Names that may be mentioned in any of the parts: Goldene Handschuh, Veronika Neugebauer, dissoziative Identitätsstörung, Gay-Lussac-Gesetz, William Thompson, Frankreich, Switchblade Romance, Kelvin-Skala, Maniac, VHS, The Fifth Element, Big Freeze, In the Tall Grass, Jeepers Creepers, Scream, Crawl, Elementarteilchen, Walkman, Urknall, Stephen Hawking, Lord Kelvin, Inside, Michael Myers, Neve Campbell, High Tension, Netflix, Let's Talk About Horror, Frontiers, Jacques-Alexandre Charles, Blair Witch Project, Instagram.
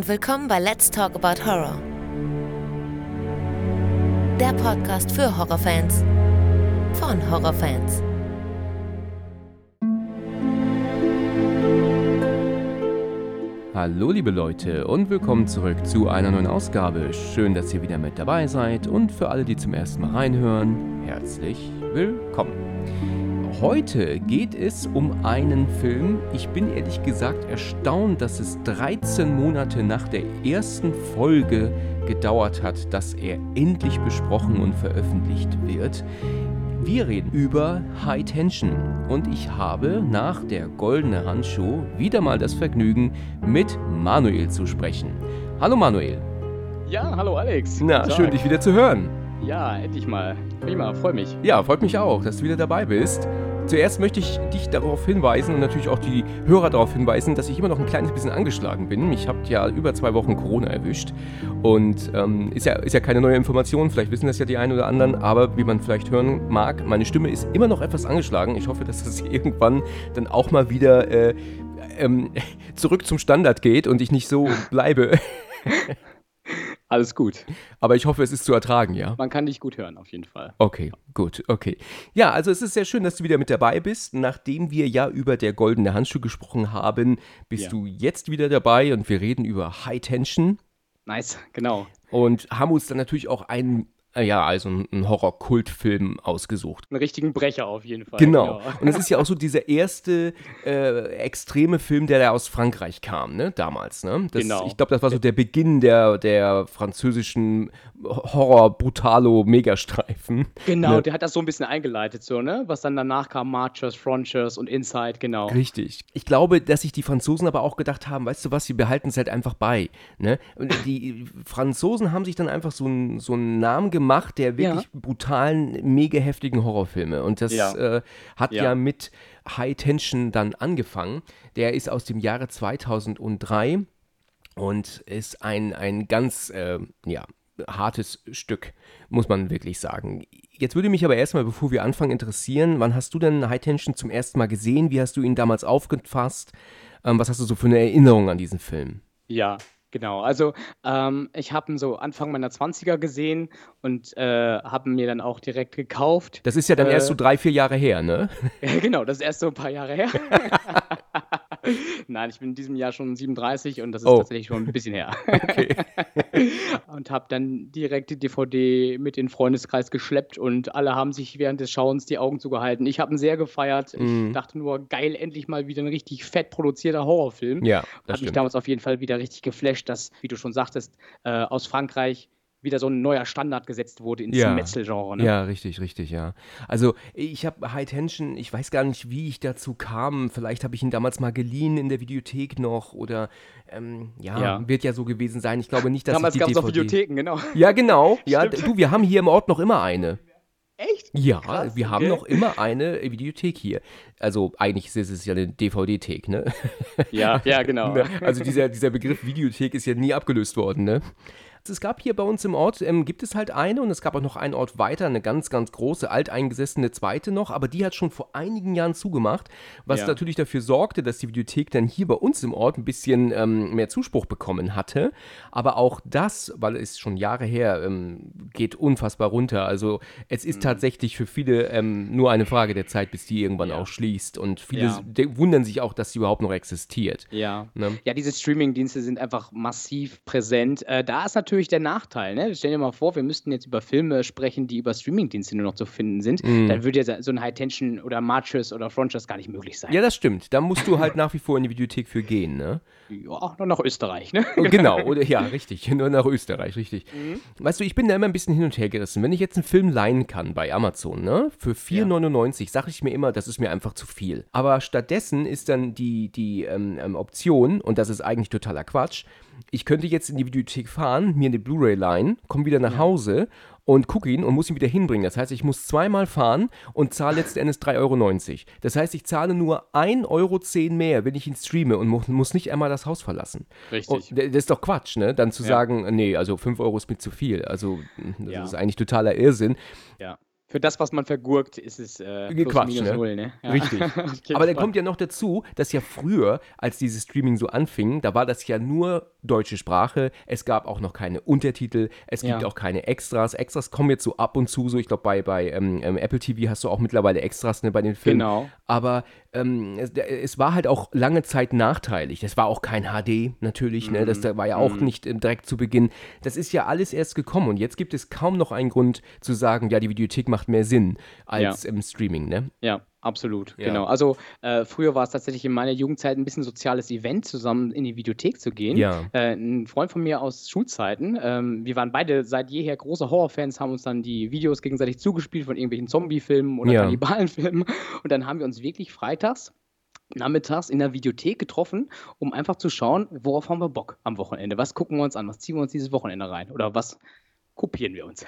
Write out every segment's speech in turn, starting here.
und willkommen bei Let's Talk About Horror. Der Podcast für Horrorfans von Horrorfans. Hallo liebe Leute und willkommen zurück zu einer neuen Ausgabe. Schön, dass ihr wieder mit dabei seid und für alle, die zum ersten Mal reinhören, herzlich willkommen. Heute geht es um einen Film. Ich bin ehrlich gesagt erstaunt, dass es 13 Monate nach der ersten Folge gedauert hat, dass er endlich besprochen und veröffentlicht wird. Wir reden über High Tension und ich habe nach der Goldene Handschuh wieder mal das Vergnügen, mit Manuel zu sprechen. Hallo Manuel. Ja, hallo Alex. Na, schön dich wieder zu hören. Ja, endlich mal. Prima, freue mich. Ja, freut mich auch, dass du wieder dabei bist. Zuerst möchte ich dich darauf hinweisen und natürlich auch die Hörer darauf hinweisen, dass ich immer noch ein kleines bisschen angeschlagen bin. Mich habt ja über 2 Wochen Corona erwischt und ist ja keine neue Information, vielleicht wissen das ja die einen oder anderen, aber wie man vielleicht hören mag, meine Stimme ist immer noch etwas angeschlagen. Ich hoffe, dass das irgendwann dann auch mal wieder zurück zum Standard geht und ich nicht so bleibe. Alles gut. Aber ich hoffe, es ist zu ertragen, ja? Man kann dich gut hören, auf jeden Fall. Okay, gut, okay. Ja, also es ist sehr schön, dass du wieder mit dabei bist. Nachdem wir ja über der Goldene Handschuh gesprochen haben, bist du jetzt wieder dabei und wir reden über High Tension. Nice, genau. Und haben uns dann natürlich auch einen Horror-Kultfilm ausgesucht. Einen richtigen Brecher auf jeden Fall. Genau. Und das ist ja auch so dieser erste extreme Film, der da aus Frankreich kam, ne, damals, ne? Genau. Ich glaube, das war so der Beginn der französischen Horror-Brutalo-Megastreifen. Genau, ne? Der hat das so ein bisschen eingeleitet, so, ne? Was dann danach kam, Marchers, Frontiers und Inside, genau. Richtig. Ich glaube, dass sich die Franzosen aber auch gedacht haben, weißt du was, sie behalten es halt einfach bei, ne? Und die Franzosen haben sich dann einfach so einen Namen gemacht, der wirklich brutalen, mega heftigen Horrorfilme. Und das hat mit High Tension dann angefangen. Der ist aus dem Jahre 2003 und ist ein ganz, hartes Stück, muss man wirklich sagen. Jetzt würde mich aber erstmal, bevor wir anfangen, interessieren, wann hast du denn High Tension zum ersten Mal gesehen? Wie hast du ihn damals aufgefasst? Was hast du so für eine Erinnerung an diesen Film? Ja, genau, also ich habe ihn so Anfang meiner 20er gesehen und habe ihn mir dann auch direkt gekauft. Das ist ja dann erst so 3-4 Jahre her, ne? Genau, das ist erst so ein paar Jahre her. Nein, ich bin in diesem Jahr schon 37 und das ist tatsächlich schon ein bisschen her. Okay. Und habe dann direkt die DVD mit in den Freundeskreis geschleppt und alle haben sich während des Schauens die Augen zugehalten. Ich habe ihn sehr gefeiert. Ich dachte nur, geil, endlich mal wieder ein richtig fett produzierter Horrorfilm. Ja, das hat mich damals auf jeden Fall wieder richtig geflasht, dass, wie du schon sagtest, aus Frankreich wieder so ein neuer Standard gesetzt wurde ins Metzelgenre. Ne? Ja, richtig, richtig, ja. Also ich habe High Tension, ich weiß gar nicht, wie ich dazu kam. Vielleicht habe ich ihn damals mal geliehen in der Videothek noch oder wird ja so gewesen sein. Ich glaube nicht, dass damals ich die DVD... Damals gab es noch Videotheken, genau. Ja, genau. Ja, du, wir haben hier im Ort noch immer eine. Echt? Ja, krass, wir haben noch immer eine Videothek hier. Also eigentlich ist es ja eine DVD-Thek, ne? Ja, ja, genau. Also dieser Begriff Videothek ist ja nie abgelöst worden, ne? Es gab hier bei uns im Ort, gibt es halt eine und es gab auch noch einen Ort weiter, eine ganz, ganz große, alteingesessene zweite noch, aber die hat schon vor einigen Jahren zugemacht, was natürlich dafür sorgte, dass die Videothek dann hier bei uns im Ort ein bisschen mehr Zuspruch bekommen hatte, aber auch das, weil es schon Jahre her, geht unfassbar runter, also es ist tatsächlich für viele nur eine Frage der Zeit, bis die irgendwann auch schließt und viele wundern sich auch, dass sie überhaupt noch existiert. Ja, ne? Ja, diese Streaming-Dienste sind einfach massiv präsent, da ist natürlich der Nachteil, ne? Stell dir mal vor, wir müssten jetzt über Filme sprechen, die über Streamingdienste nur noch zu finden sind, dann würde ja so ein High Tension oder Marchers oder Frontiers gar nicht möglich sein. Ja, das stimmt. Da musst du halt nach wie vor in die Videothek für gehen, ne? Ja, nur nach Österreich, ne? Genau, oder ja, richtig, nur nach Österreich, richtig. Mhm. Weißt du, ich bin da immer ein bisschen hin und her gerissen. Wenn ich jetzt einen Film leihen kann bei Amazon, ne? Für 4,99 sage ich mir immer, das ist mir einfach zu viel. Aber stattdessen ist dann die Option, und das ist eigentlich totaler Quatsch, ich könnte jetzt in die Videothek fahren, mir eine Blu-ray leihen, komme wieder nach Hause und gucke ihn und muss ihn wieder hinbringen. Das heißt, ich muss zweimal fahren und zahle letzten Endes 3,90 €. Das heißt, ich zahle nur 1,10 € mehr, wenn ich ihn streame und muss nicht einmal das Haus verlassen. Richtig. Und das ist doch Quatsch, ne? Dann zu sagen, nee, also 5 € ist mir zu viel. Also das ist eigentlich totaler Irrsinn. Ja. Für das, was man vergurkt, ist es minus null, ne? Ja. Richtig. Aber da kommt ja noch dazu, dass ja früher, als dieses Streaming so anfing, da war das ja nur deutsche Sprache. Es gab auch noch keine Untertitel. Es gibt auch keine Extras. Extras kommen jetzt so ab und zu so. Ich glaube, bei Apple TV hast du auch mittlerweile Extras, ne, bei den Filmen. Genau. Aber es war halt auch lange Zeit nachteilig. Das war auch kein HD natürlich. Ne? Das war ja auch nicht direkt zu Beginn. Das ist ja alles erst gekommen. Und jetzt gibt es kaum noch einen Grund zu sagen, ja, die Videothek macht mehr Sinn als im Streaming, ne? Ja, absolut, genau. Also früher war es tatsächlich in meiner Jugendzeit ein bisschen soziales Event, zusammen in die Videothek zu gehen. Ja. Ein Freund von mir aus Schulzeiten, wir waren beide seit jeher große Horrorfans, haben uns dann die Videos gegenseitig zugespielt von irgendwelchen Zombie-Filmen oder Kannibalenfilmen. Und dann haben wir uns wirklich nachmittags in der Videothek getroffen, um einfach zu schauen, worauf haben wir Bock am Wochenende? Was gucken wir uns an? Was ziehen wir uns dieses Wochenende rein? Oder was kopieren wir uns.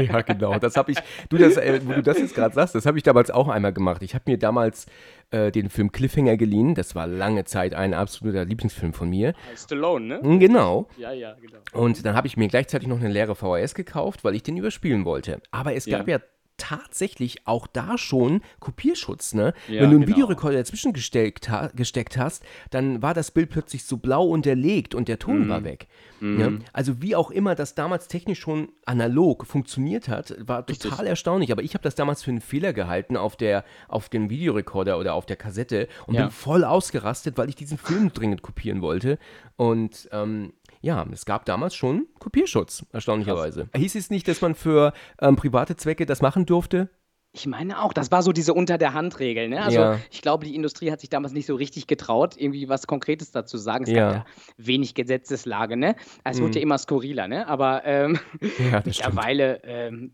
Ja, genau. Das habe ich, wo du das jetzt gerade sagst, das habe ich damals auch einmal gemacht. Ich habe mir damals den Film Cliffhanger geliehen. Das war lange Zeit ein absoluter Lieblingsfilm von mir. Stallone, ne? Genau. Ja, genau. Und dann habe ich mir gleichzeitig noch eine leere VHS gekauft, weil ich den überspielen wollte. Aber es gab ja tatsächlich auch da schon Kopierschutz, ne? Ja, wenn du einen Videorekorder dazwischen gesteckt hast, dann war das Bild plötzlich so blau unterlegt und der Ton war weg. Ja? Also wie auch immer das damals technisch schon analog funktioniert hat, war total erstaunlich. Aber ich habe das damals für einen Fehler gehalten auf dem Videorekorder oder auf der Kassette und bin voll ausgerastet, weil ich diesen Film dringend kopieren wollte. Und es gab damals schon Kopierschutz, erstaunlicherweise. Krass. Hieß es nicht, dass man für private Zwecke das machen durfte? Ich meine auch, das war so diese Unter-der-Hand-Regel, ne? Also ich glaube, die Industrie hat sich damals nicht so richtig getraut, irgendwie was Konkretes dazu zu sagen. Es gab ja wenig Gesetzeslage, ne? Es wurde ja immer skurriler, ne? Aber mittlerweile...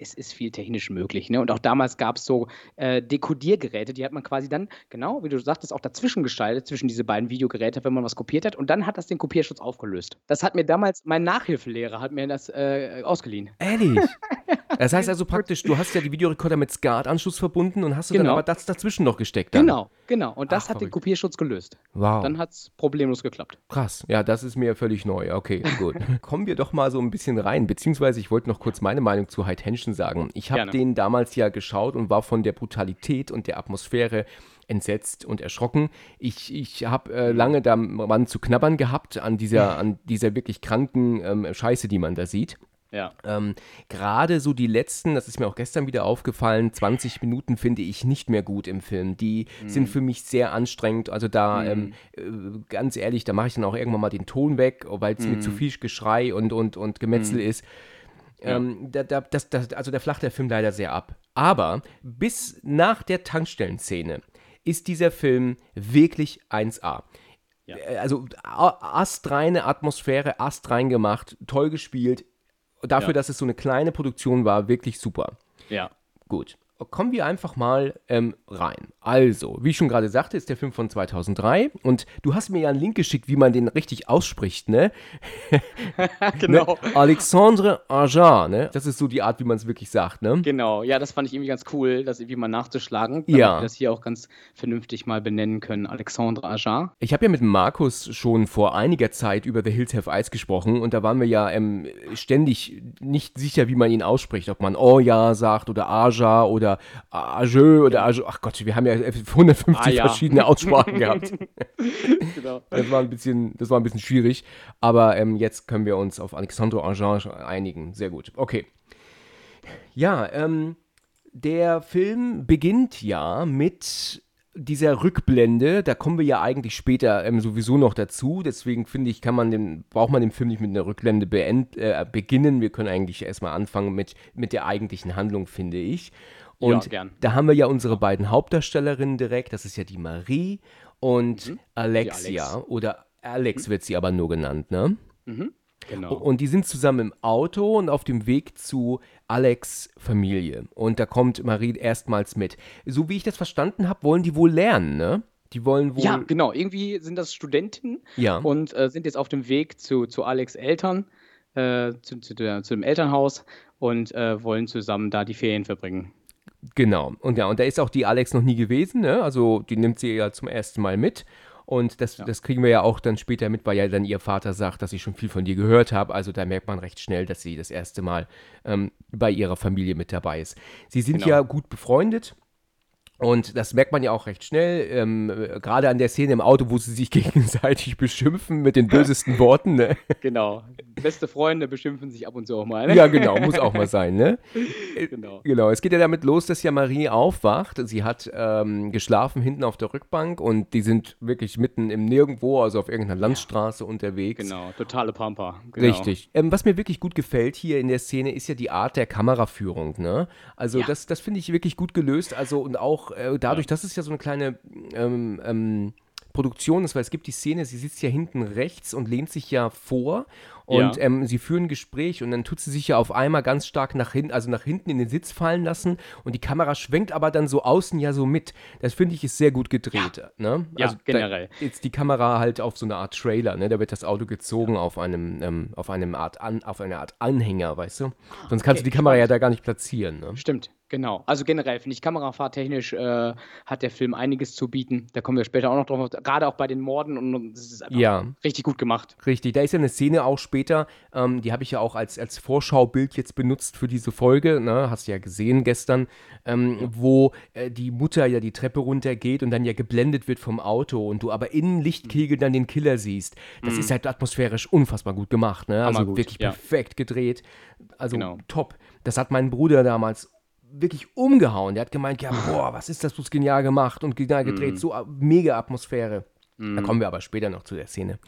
Es ist viel technisch möglich, ne? Und auch damals gab es so Dekodiergeräte, die hat man quasi dann, genau, wie du sagtest, auch dazwischen geschaltet, zwischen diese beiden Videogeräte, wenn man was kopiert hat. Und dann hat das den Kopierschutz aufgelöst. Das hat mir damals, mein Nachhilfelehrer hat mir das ausgeliehen. Ehrlich? Das heißt also praktisch, du hast ja die Videorekorder mit SCART-Anschluss verbunden und hast du dann aber das dazwischen noch gesteckt. Dann. Genau. Und das hat den Kopierschutz gelöst. Wow. Dann hat es problemlos geklappt. Krass. Ja, das ist mir völlig neu. Okay, gut. Kommen wir doch mal so ein bisschen rein. Beziehungsweise ich wollte noch kurz meine Meinung zu High Tension sagen. Ich habe den damals ja geschaut und war von der Brutalität und der Atmosphäre entsetzt und erschrocken. Ich habe lange daran zu knabbern gehabt, an dieser wirklich kranken Scheiße, die man da sieht. Ja. Gerade so die letzten, das ist mir auch gestern wieder aufgefallen, 20 Minuten finde ich nicht mehr gut im Film. Die sind für mich sehr anstrengend. Also da, ganz ehrlich, da mache ich dann auch irgendwann mal den Ton weg, weil es mir zu viel Geschrei und Gemetzel ist. Ja. Da flacht der Film leider sehr ab. Aber bis nach der Tankstellenszene ist dieser Film wirklich 1A. Ja. Also astreine Atmosphäre, astrein gemacht, toll gespielt. Dafür, dass es so eine kleine Produktion war, wirklich super. Ja. Gut. Kommen wir einfach mal rein. Also, wie ich schon gerade sagte, ist der Film von 2003 und du hast mir ja einen Link geschickt, wie man den richtig ausspricht, ne? Genau. Ne? Alexandre Aja, ne? Das ist so die Art, wie man es wirklich sagt, ne? Genau, ja, das fand ich irgendwie ganz cool, das irgendwie mal nachzuschlagen, damit wir das hier auch ganz vernünftig mal benennen können, Alexandre Aja. Ich habe ja mit Markus schon vor einiger Zeit über The Hills Have Eyes gesprochen und da waren wir ja ständig nicht sicher, wie man ihn ausspricht, ob man Oja sagt oder Aja oder Ajö oder Ajö. Ach Gott, wir haben ja 150 verschiedene Aussprachen gehabt. Genau. Das war ein bisschen schwierig, aber jetzt können wir uns auf Alexandre Aja einigen. Sehr gut. Okay. Ja, der Film beginnt ja mit dieser Rückblende, da kommen wir ja eigentlich später sowieso noch dazu, deswegen finde ich, braucht man den Film nicht mit einer Rückblende beginnen, wir können eigentlich erstmal anfangen mit der eigentlichen Handlung, finde ich. Und da haben wir ja unsere beiden Hauptdarstellerinnen direkt, das ist ja die Marie und Alexia, oder Alex wird sie aber nur genannt, ne? Mhm. Genau. Und die sind zusammen im Auto und auf dem Weg zu Alex' Familie. Und da kommt Marie erstmals mit. So wie ich das verstanden habe, wollen die wohl lernen, ne? Die wollen wohl... Ja, genau. Irgendwie sind das Studenten und sind jetzt auf dem Weg zu Alex' Eltern, zu dem Elternhaus und wollen zusammen da die Ferien verbringen. Genau. Und da ist auch die Alex noch nie gewesen, ne? Also die nimmt sie ja zum ersten Mal mit. Und das kriegen wir ja auch dann später mit, weil ja dann ihr Vater sagt, dass ich schon viel von dir gehört habe. Also da merkt man recht schnell, dass sie das erste Mal bei ihrer Familie mit dabei ist. Sie sind ja gut befreundet. Und das merkt man ja auch recht schnell, gerade an der Szene im Auto, wo sie sich gegenseitig beschimpfen mit den bösesten Worten. Ne? Genau, beste Freunde beschimpfen sich ab und zu auch mal. Ne? Ja, genau, muss auch mal sein. Ne? Genau, es geht ja damit los, dass ja Marie aufwacht. Sie hat geschlafen hinten auf der Rückbank und die sind wirklich mitten im Nirgendwo, also auf irgendeiner Landstraße unterwegs. Genau, totale Pampa. Genau. Richtig. Was mir wirklich gut gefällt hier in der Szene ist ja die Art der Kameraführung. Ne? Also das finde ich wirklich gut gelöst. Also und auch dadurch, dass es ja so eine kleine Produktion ist, weil es gibt die Szene, sie sitzt ja hinten rechts und lehnt sich ja vor und sie führen ein Gespräch und dann tut sie sich ja auf einmal ganz stark nach hinten in den Sitz fallen lassen und die Kamera schwenkt aber dann so außen ja so mit. Das finde ich ist sehr gut gedreht. Ja, ne? Also ja, generell. Jetzt die Kamera halt auf so eine Art Trailer, ne? Da wird das Auto gezogen auf eine Art Anhänger, weißt du? Sonst kannst du die Kamera ja da gar nicht platzieren. Ne? Stimmt. Genau, also generell finde ich, kamerafahrtechnisch hat der Film einiges zu bieten. Da kommen wir später auch noch drauf, gerade auch bei den Morden und das ist einfach richtig gut gemacht. Richtig, da ist ja eine Szene auch später, die habe ich ja auch als Vorschaubild jetzt benutzt für diese Folge, ne? Hast du ja gesehen gestern, wo die Mutter ja die Treppe runtergeht und dann ja geblendet wird vom Auto und du aber in Lichtkegel dann den Killer siehst. Das ist halt atmosphärisch unfassbar gut gemacht, ne? Also wirklich perfekt gedreht, also top. Das hat mein Bruder damals wirklich umgehauen. Der hat gemeint, ja, boah, was ist das, du hast genial gemacht und genial gedreht, so mega Atmosphäre. Da kommen wir aber später noch zu der Szene.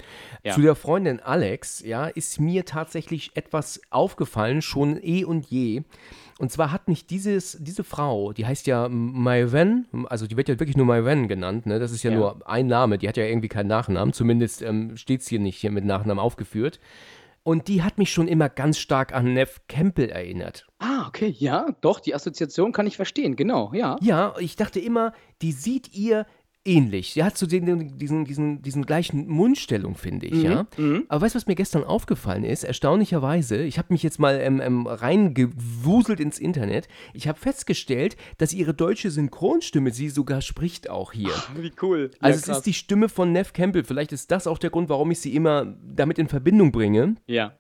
Ja. Zu der Freundin Alex, ist mir tatsächlich etwas aufgefallen, schon eh und je. Und zwar hat mich diese Frau, die heißt ja Maïwenn, also die wird ja wirklich nur Maïwenn genannt, ne? Das ist ja nur ein Name, die hat ja irgendwie keinen Nachnamen, zumindest steht es hier nicht hier mit Nachnamen aufgeführt. Und die hat mich schon immer ganz stark an Neve Campbell erinnert. Ah, okay, ja, doch, die Assoziation kann ich verstehen, genau, ja. Ja, ich dachte immer, die sieht ihr ähnlich. Sie hat so diesen gleichen Mundstellung, finde ich, Aber weißt du, was mir gestern aufgefallen ist? Erstaunlicherweise, ich habe mich jetzt mal reingewuselt ins Internet. Ich habe festgestellt, dass ihre deutsche Synchronstimme sie sogar spricht auch hier. Ach, wie cool. Also es ist die Stimme von Neve Campbell. Vielleicht ist das auch der Grund, warum ich sie immer damit in Verbindung bringe. Ja.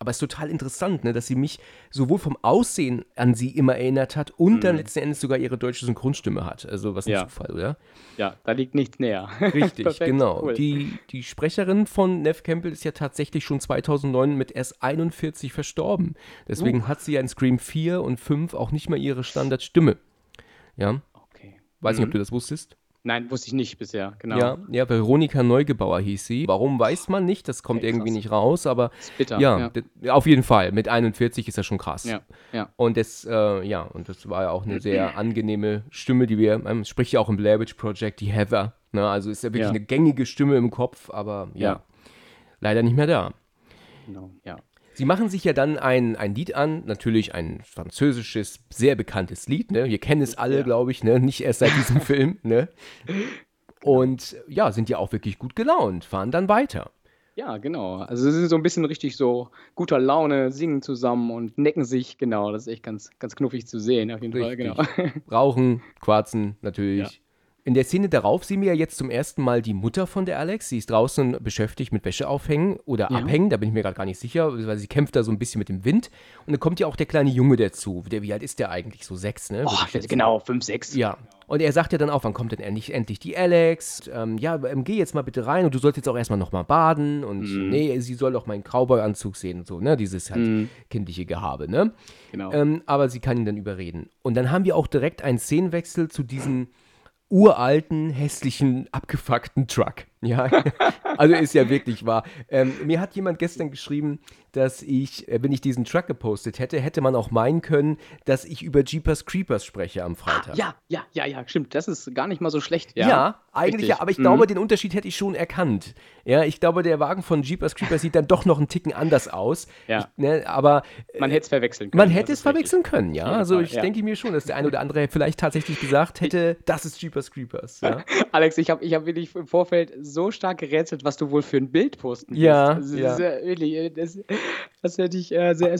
Aber es ist total interessant, ne, dass sie mich sowohl vom Aussehen an sie immer erinnert hat und dann letzten Endes sogar ihre deutsche Synchronstimme hat. Also was ein Zufall, oder? Ja, da liegt nichts näher. Richtig, perfekt, genau. Cool. Die Sprecherin von Neve Campbell ist ja tatsächlich schon 2009 mit erst 41 verstorben. Deswegen hat sie ja in Scream 4 und 5 auch nicht mehr ihre Standardstimme. Ja. Okay. Weiß nicht, ob du das wusstest. Nein, wusste ich nicht bisher, genau. Ja, Veronika Neugebauer hieß sie. Warum, weiß man nicht, das kommt irgendwie nicht raus, aber ist bitter, auf jeden Fall, mit 41 ist das schon krass. Ja. Und das war ja auch eine sehr angenehme Stimme, die wir, spricht ja auch im Blair Witch Project, die Heather, ne? Also ist ja wirklich eine gängige Stimme im Kopf, aber leider nicht mehr da. Genau, Sie machen sich ja dann ein Lied an, natürlich ein französisches, sehr bekanntes Lied, ne? Wir kennen es alle, glaube ich, ne? Nicht erst seit diesem Film, ne? Und sind ja auch wirklich gut gelaunt, fahren dann weiter. Ja, genau. Also sie sind so ein bisschen richtig so guter Laune, singen zusammen und necken sich, genau. Das ist echt ganz, ganz knuffig zu sehen, auf jeden Fall, genau. Rauchen, quarzen, natürlich. Ja. In der Szene darauf sehen wir ja jetzt zum ersten Mal die Mutter von der Alex. Sie ist draußen beschäftigt mit Wäsche aufhängen oder abhängen, da bin ich mir gerade gar nicht sicher, weil sie kämpft da so ein bisschen mit dem Wind. Und dann kommt ja auch der kleine Junge dazu. Wie alt ist der eigentlich? So 6, ne? Oh, genau, 5, 6. Ja. Und er sagt ja dann auch, wann kommt denn endlich die Alex? Geh jetzt mal bitte rein und du sollst jetzt auch erstmal nochmal baden. Und sie soll doch meinen Cowboy-Anzug sehen und so, ne? Dieses halt kindliche Gehabe, ne? Genau. Aber sie kann ihn dann überreden. Und dann haben wir auch direkt einen Szenenwechsel zu diesen uralten, hässlichen, abgefuckten Truck. Ja, also ist ja wirklich wahr. Mir hat jemand gestern geschrieben, dass ich, wenn ich diesen Truck gepostet hätte, hätte man auch meinen können, dass ich über Jeepers Creepers spreche am Freitag. Ja, stimmt. Das ist gar nicht mal so schlecht. Ja, eigentlich ja, aber ich glaube, den Unterschied hätte ich schon erkannt. Ja, ich glaube, der Wagen von Jeepers Creepers sieht dann doch noch einen Ticken anders aus. Ja. Aber man hätte es verwechseln können. Ja. Also ich denke mir schon, dass der eine oder andere vielleicht tatsächlich gesagt hätte, das ist Jeepers Creepers. Ja? Alex, ich hab wirklich im Vorfeld so stark gerätselt, was du wohl für ein Bild posten willst. Das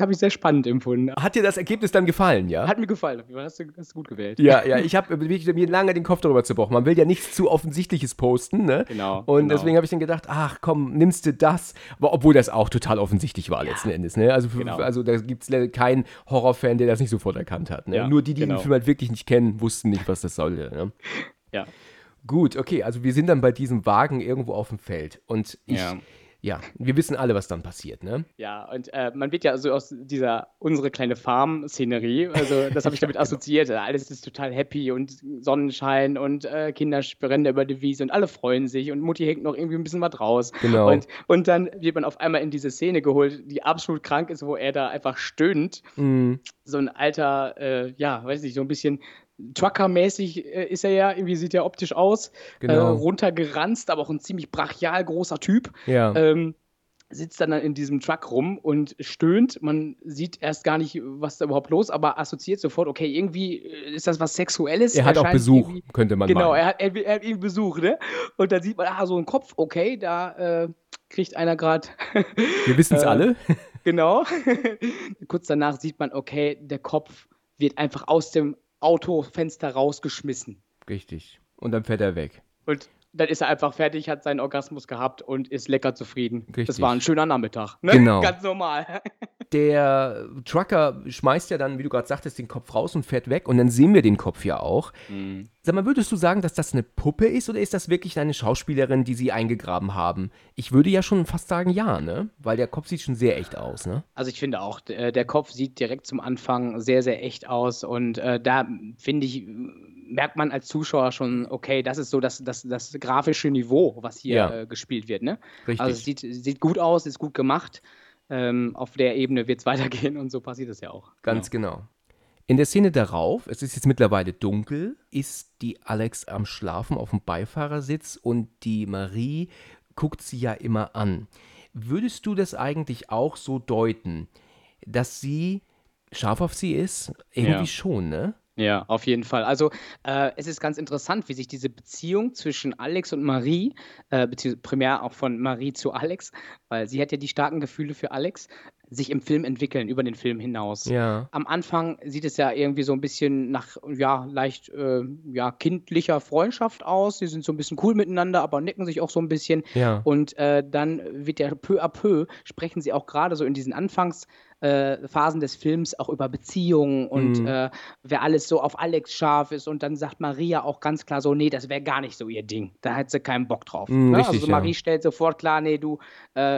habe ich sehr spannend empfunden. Hat dir das Ergebnis dann gefallen, ja? Hat mir gefallen. Hast du gut gewählt. Ja, ich habe mir lange den Kopf darüber zerbrochen. Man will ja nichts zu Offensichtliches posten, ne? Genau. Und deswegen habe ich dann gedacht, ach komm, nimmst du das? Aber obwohl das auch total offensichtlich war letzten Endes, ne? Also da gibt es keinen Horrorfan, der das nicht sofort erkannt hat, ne? Ja, nur die den Film halt wirklich nicht kennen, wussten nicht, was das sollte, ne? Ja. Gut, okay, also wir sind dann bei diesem Wagen irgendwo auf dem Feld und wir wissen alle, was dann passiert, ne? Ja, und man wird ja so aus dieser unsere kleine Farm-Szenerie, also das habe ich damit assoziiert, alles ist total happy und Sonnenschein und Kinder rennen über die Wiese und alle freuen sich und Mutti hängt noch irgendwie ein bisschen was raus. Genau. Und dann wird man auf einmal in diese Szene geholt, die absolut krank ist, wo er da einfach stöhnt, so ein alter, so ein bisschen Trucker-mäßig ist er ja, irgendwie sieht er optisch aus, runtergeranzt, aber auch ein ziemlich brachial großer Typ, sitzt dann in diesem Truck rum und stöhnt, man sieht erst gar nicht, was da überhaupt los, aber assoziiert sofort, okay, irgendwie ist das was Sexuelles. Er hat auch Besuch, könnte man meinen. Genau, er hat irgendwie Besuch, ne? Und dann sieht man, so ein Kopf, okay, da kriegt einer gerade... Wir wissen es alle. Genau. Kurz danach sieht man, okay, der Kopf wird einfach aus dem Autofenster rausgeschmissen. Richtig. Und dann fährt er weg. Und dann ist er einfach fertig, hat seinen Orgasmus gehabt und ist lecker zufrieden. Richtig. Das war ein schöner Nachmittag. Ne? Genau. Ganz normal. Der Trucker schmeißt ja dann, wie du gerade sagtest, den Kopf raus und fährt weg. Und dann sehen wir den Kopf ja auch. Mhm. Sag mal, würdest du sagen, dass das eine Puppe ist oder ist das wirklich eine Schauspielerin, die sie eingegraben haben? Ich würde ja schon fast sagen, ja, ne? Weil der Kopf sieht schon sehr echt aus, ne? Also ich finde auch, der Kopf sieht direkt zum Anfang sehr, sehr echt aus. Und da, finde ich, merkt man als Zuschauer schon, okay, das ist so das grafische Niveau, was hier gespielt wird, ne? Richtig. Also es sieht gut aus, ist gut gemacht. Auf der Ebene wird es weitergehen und so passiert es ja auch. Ganz genau. In der Szene darauf, es ist jetzt mittlerweile dunkel, ist die Alex am Schlafen auf dem Beifahrersitz und die Marie guckt sie ja immer an. Würdest du das eigentlich auch so deuten, dass sie scharf auf sie ist? Irgendwie schon, ne? Ja, auf jeden Fall. Also es ist ganz interessant, wie sich diese Beziehung zwischen Alex und Marie, beziehungsweise primär auch von Marie zu Alex, weil sie hat ja die starken Gefühle für Alex, sich im Film entwickeln, über den Film hinaus. Ja. Am Anfang sieht es ja irgendwie so ein bisschen nach, leicht kindlicher Freundschaft aus. Sie sind so ein bisschen cool miteinander, aber necken sich auch so ein bisschen. Ja. Und dann wird ja peu à peu, sprechen sie auch gerade so in diesen Anfangs- Phasen des Films auch über Beziehungen und wer alles so auf Alex scharf ist und dann sagt Maria auch ganz klar so, nee, das wäre gar nicht so ihr Ding. Da hätte sie keinen Bock drauf. Ne? Richtig, also Marie stellt sofort klar, nee, du,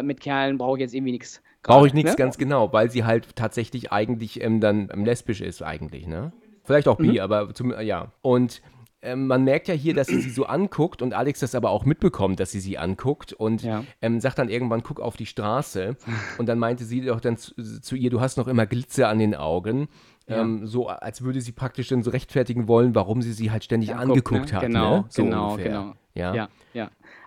mit Kerlen brauche ich jetzt irgendwie nichts. Brauche ich nichts, ne? Ganz genau, weil sie halt tatsächlich eigentlich dann lesbisch ist eigentlich, ne? Vielleicht auch bi, aber ja. Und man merkt ja hier, dass sie sie so anguckt und Alex das aber auch mitbekommt, dass sie sie anguckt und sagt dann irgendwann, guck auf die Straße und dann meinte sie doch dann zu ihr, du hast noch immer Glitzer an den Augen, so als würde sie praktisch dann so rechtfertigen wollen, warum sie halt ständig angeguckt hat. Genau, ne? So genau. Ja.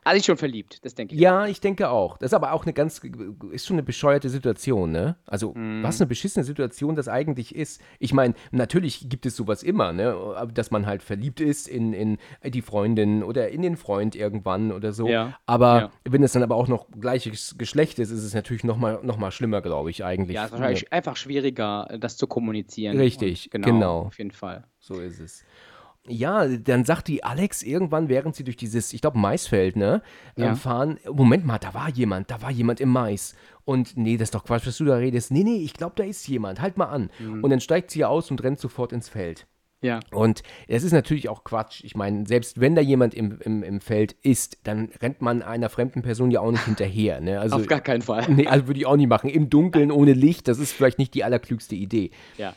Also ich schon verliebt, das denke ich. Ja, ich denke auch. Das ist aber auch ist schon eine bescheuerte Situation, ne? Also was eine beschissene Situation das eigentlich ist. Ich meine, natürlich gibt es sowas immer, ne? Dass man halt verliebt ist in die Freundin oder in den Freund irgendwann oder so. Ja. Aber wenn es dann aber auch noch gleiches Geschlecht ist, ist es natürlich noch mal schlimmer, glaube ich, eigentlich. Ja, es ist wahrscheinlich einfach schwieriger, das zu kommunizieren. Richtig, und genau. Auf jeden Fall. So ist es. Ja, dann sagt die Alex irgendwann, während sie durch dieses, ich glaube, Maisfeld, ne, fahren, Moment mal, da war jemand im Mais. Und nee, das ist doch Quatsch, was du da redest. Nee, ich glaube, da ist jemand, halt mal an. Mhm. Und dann steigt sie aus und rennt sofort ins Feld. Ja. Und es ist natürlich auch Quatsch. Ich meine, selbst wenn da jemand im Feld ist, dann rennt man einer fremden Person ja auch nicht hinterher. Ne? Also, auf gar keinen Fall. Nee, also würde ich auch nicht machen. Im Dunkeln, ohne Licht, das ist vielleicht nicht die allerklügste Idee. Ja.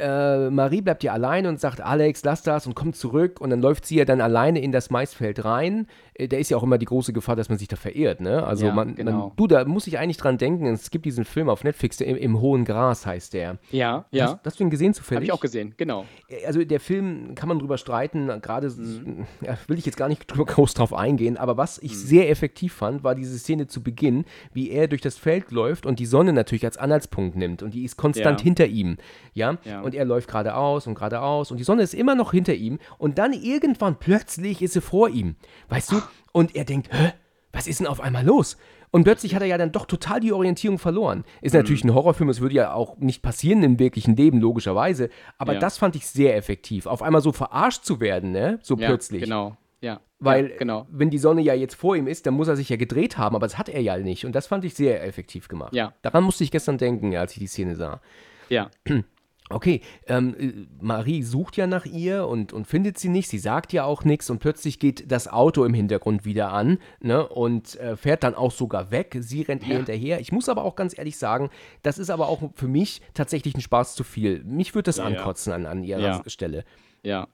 Marie bleibt ja alleine und sagt, Alex, lass das und kommt zurück und dann läuft sie ja dann alleine in das Maisfeld rein. Da ist ja auch immer die große Gefahr, dass man sich da verirrt, ne? Also da muss ich eigentlich dran denken, es gibt diesen Film auf Netflix, der im hohen Gras heißt der. Ja. Hast du ihn gesehen zufällig? Habe ich auch gesehen, genau. Also der Film, kann man drüber streiten, gerade will ich jetzt gar nicht groß drauf eingehen, aber was ich sehr effektiv fand, war diese Szene zu Beginn, wie er durch das Feld läuft und die Sonne natürlich als Anhaltspunkt nimmt und die ist konstant hinter ihm, ja. Ja. Und er läuft geradeaus und die Sonne ist immer noch hinter ihm und dann irgendwann plötzlich ist sie vor ihm, weißt du? Und er denkt, hä, was ist denn auf einmal los? Und plötzlich hat er ja dann doch total die Orientierung verloren. Ist natürlich ein Horrorfilm, es würde ja auch nicht passieren im wirklichen Leben, logischerweise. Aber das fand ich sehr effektiv, auf einmal so verarscht zu werden, ne? So plötzlich. Genau. Ja, weil, wenn die Sonne ja jetzt vor ihm ist, dann muss er sich ja gedreht haben, aber das hat er ja nicht. Und das fand ich sehr effektiv gemacht. Ja. Daran musste ich gestern denken, als ich die Szene sah. Ja. Okay, Marie sucht ja nach ihr und findet sie nicht, sie sagt ja auch nichts und plötzlich geht das Auto im Hintergrund wieder an, ne, und fährt dann auch sogar weg, sie rennt ihr hinterher. Ich muss aber auch ganz ehrlich sagen, das ist aber auch für mich tatsächlich ein Spaß zu viel. Mich würde das ankotzen an ihrer Stelle. Ja,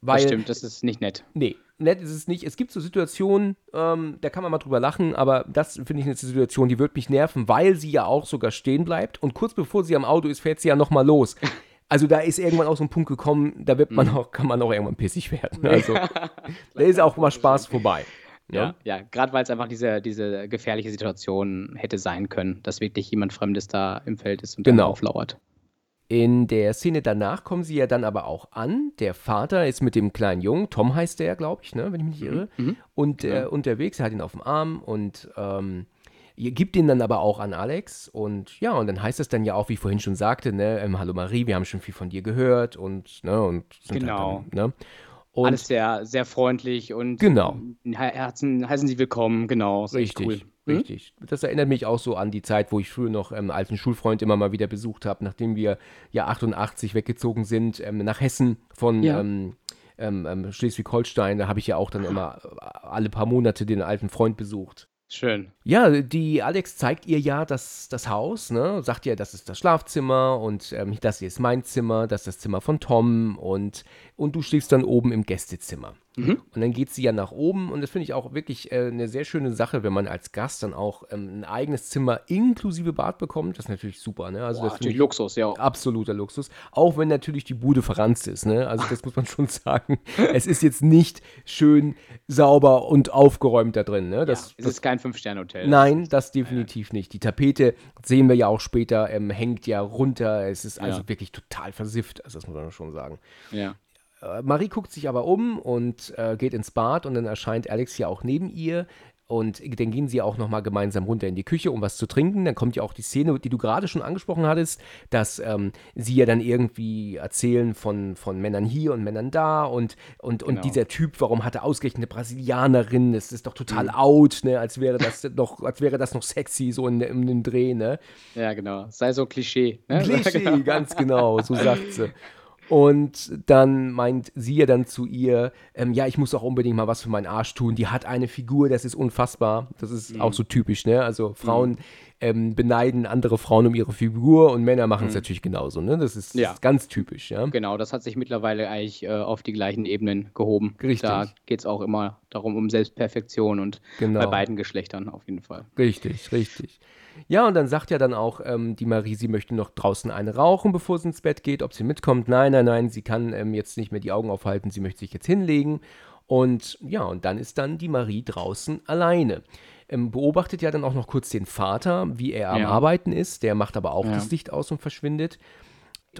weil, das stimmt, das ist nicht nett. Nee. Nett ist es nicht. Es gibt so Situationen, da kann man mal drüber lachen, aber das finde ich eine Situation, die wird mich nerven, weil sie ja auch sogar stehen bleibt und kurz bevor sie am Auto ist, fährt sie ja nochmal los. Also da ist irgendwann auch so ein Punkt gekommen, da wird man auch, kann man auch irgendwann pissig werden. Also da ist auch mal Spaß vorbei. Ja, ja, gerade weil es einfach diese gefährliche Situation hätte sein können, dass wirklich jemand Fremdes da im Feld ist und dann auflauert. In der Szene danach kommen sie ja dann aber auch an. Der Vater ist mit dem kleinen Jungen, Tom heißt der, glaube ich, ne, wenn ich mich nicht irre, und unterwegs, er hat ihn auf dem Arm und gibt ihn dann aber auch an Alex. Und ja, und dann heißt es dann ja auch, wie ich vorhin schon sagte, ne, hallo Marie, wir haben schon viel von dir gehört und, ne, und sind dann, ne? Und alles sehr, sehr freundlich und Herzen heißen sie willkommen, das richtig, ist echt cool. Richtig. Das erinnert mich auch so an die Zeit, wo ich früher noch einen alten Schulfreund immer mal wieder besucht habe, nachdem wir ja 88 weggezogen sind, nach Hessen von Schleswig-Holstein. Da habe ich ja auch dann immer alle paar Monate den alten Freund besucht. Schön. Ja, die Alex zeigt ihr ja das Haus, ne? Sagt ihr, das ist das Schlafzimmer und das hier ist mein Zimmer, das ist das Zimmer von Tom und du schläfst dann oben im Gästezimmer. Mhm. Und dann geht sie ja nach oben und das finde ich auch wirklich eine sehr schöne Sache, wenn man als Gast dann auch ein eigenes Zimmer inklusive Bad bekommt. Das ist natürlich super, ne? Also boah, das natürlich Luxus, ja. Absoluter Luxus. Auch wenn natürlich die Bude verranzt ist, ne? Also das muss man schon sagen. Es ist jetzt nicht schön sauber und aufgeräumt da drin, ne? Das, ja, es ist kein 5-Sterne-Hotel. Nein, das definitiv nicht. Die Tapete, sehen wir ja auch später, hängt ja runter. Es ist also wirklich total versifft, also das muss man schon sagen. Ja. Marie guckt sich aber um und geht ins Bad und dann erscheint Alex ja auch neben ihr und dann gehen sie auch nochmal gemeinsam runter in die Küche, um was zu trinken. Dann kommt ja auch die Szene, die du gerade schon angesprochen hattest, dass sie ja dann irgendwie erzählen von Männern hier und Männern da und dieser Typ, warum hat er ausgerechnet eine Brasilianerin, das ist doch total out, ne? als wäre das noch sexy, so in dem Dreh, ne? Ja, genau, sei so Klischee. Ne? Klischee, ganz genau, so sagt sie. Und dann meint sie ja dann zu ihr, ich muss auch unbedingt mal was für meinen Arsch tun. Die hat eine Figur, das ist unfassbar. Das ist auch so typisch, ne? Also Frauen beneiden andere Frauen um ihre Figur und Männer machen es natürlich genauso, ne? Das ist ganz typisch, ja. Genau, das hat sich mittlerweile eigentlich auf die gleichen Ebenen gehoben. Richtig. Da geht es auch immer darum, um Selbstperfektion und bei beiden Geschlechtern auf jeden Fall. Richtig, richtig. Ja, und dann sagt ja dann auch die Marie, sie möchte noch draußen eine rauchen, bevor sie ins Bett geht, ob sie mitkommt. Nein, sie kann jetzt nicht mehr die Augen aufhalten, sie möchte sich jetzt hinlegen. Und ja, und dann ist dann die Marie draußen alleine. Beobachtet ja dann auch noch kurz den Vater, wie er am Arbeiten ist. Der macht aber auch das Licht aus und verschwindet.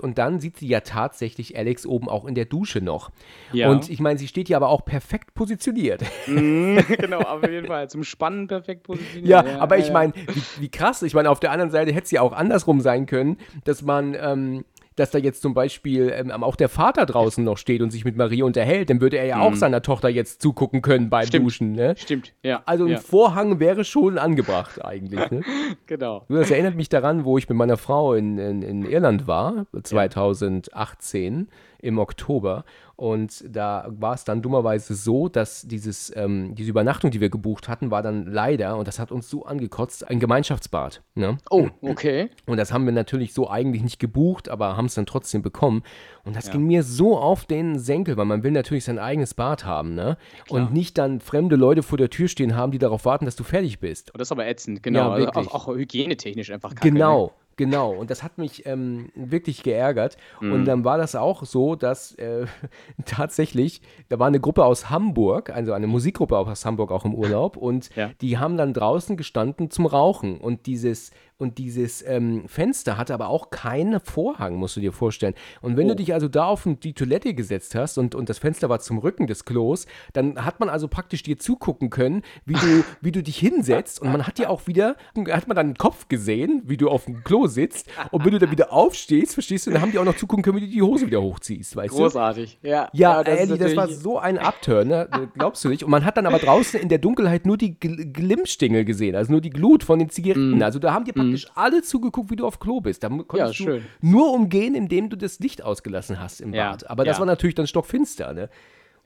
Und dann sieht sie ja tatsächlich Alex oben auch in der Dusche noch. Ja. Und ich meine, sie steht ja aber auch perfekt positioniert. Genau, auf jeden Fall. Zum Spannen perfekt positioniert. Ja, aber ich meine, wie krass. Ich meine, auf der anderen Seite hätte es ja auch andersrum sein können, dass man... dass da jetzt zum Beispiel auch der Vater draußen noch steht und sich mit Marie unterhält, dann würde er ja auch seiner Tochter jetzt zugucken können beim Duschen. Ne? Stimmt, ja. Also ein Vorhang wäre schon angebracht eigentlich. Ne? Genau. Das erinnert mich daran, wo ich mit meiner Frau in Irland war, 2018 im Oktober. Und da war es dann dummerweise so, dass diese Übernachtung, die wir gebucht hatten, war dann leider, und das hat uns so angekotzt, ein Gemeinschaftsbad. Ne? Oh, okay. Und das haben wir natürlich so eigentlich nicht gebucht, aber haben es dann trotzdem bekommen. Und das ging mir so auf den Senkel, weil man will natürlich sein eigenes Bad haben, ne? Und nicht dann fremde Leute vor der Tür stehen haben, die darauf warten, dass du fertig bist. Und das ist aber ätzend, genau. Ja, also auch hygienetechnisch einfach kacke. Genau. Genau, und das hat mich wirklich geärgert. Mhm. Und dann war das auch so, dass tatsächlich, da war eine Gruppe aus Hamburg, also eine Musikgruppe aus Hamburg auch im Urlaub, und die haben dann draußen gestanden zum Rauchen. Und Und dieses Fenster hatte aber auch keinen Vorhang, musst du dir vorstellen. Und wenn du dich also da auf die Toilette gesetzt hast und das Fenster war zum Rücken des Klos, dann hat man also praktisch dir zugucken können, wie du dich hinsetzt. Und man hat dir auch wieder, hat man deinen Kopf gesehen, wie du auf dem Klo sitzt. Und wenn du dann wieder aufstehst, verstehst du, dann haben die auch noch zugucken können, wie du die Hose wieder hochziehst, weißt Großartig. Du? Großartig, ja. Ja, ehrlich, das war so ein Upturn, ne? Glaubst du nicht. Und man hat dann aber draußen in der Dunkelheit nur die Glimmstängel gesehen, also nur die Glut von den Zigaretten. Also da haben die praktisch alle zugeguckt, wie du auf Klo bist. Da konntest du nur umgehen, indem du das Licht ausgelassen hast im Bad. Aber das war natürlich dann stockfinster, ne?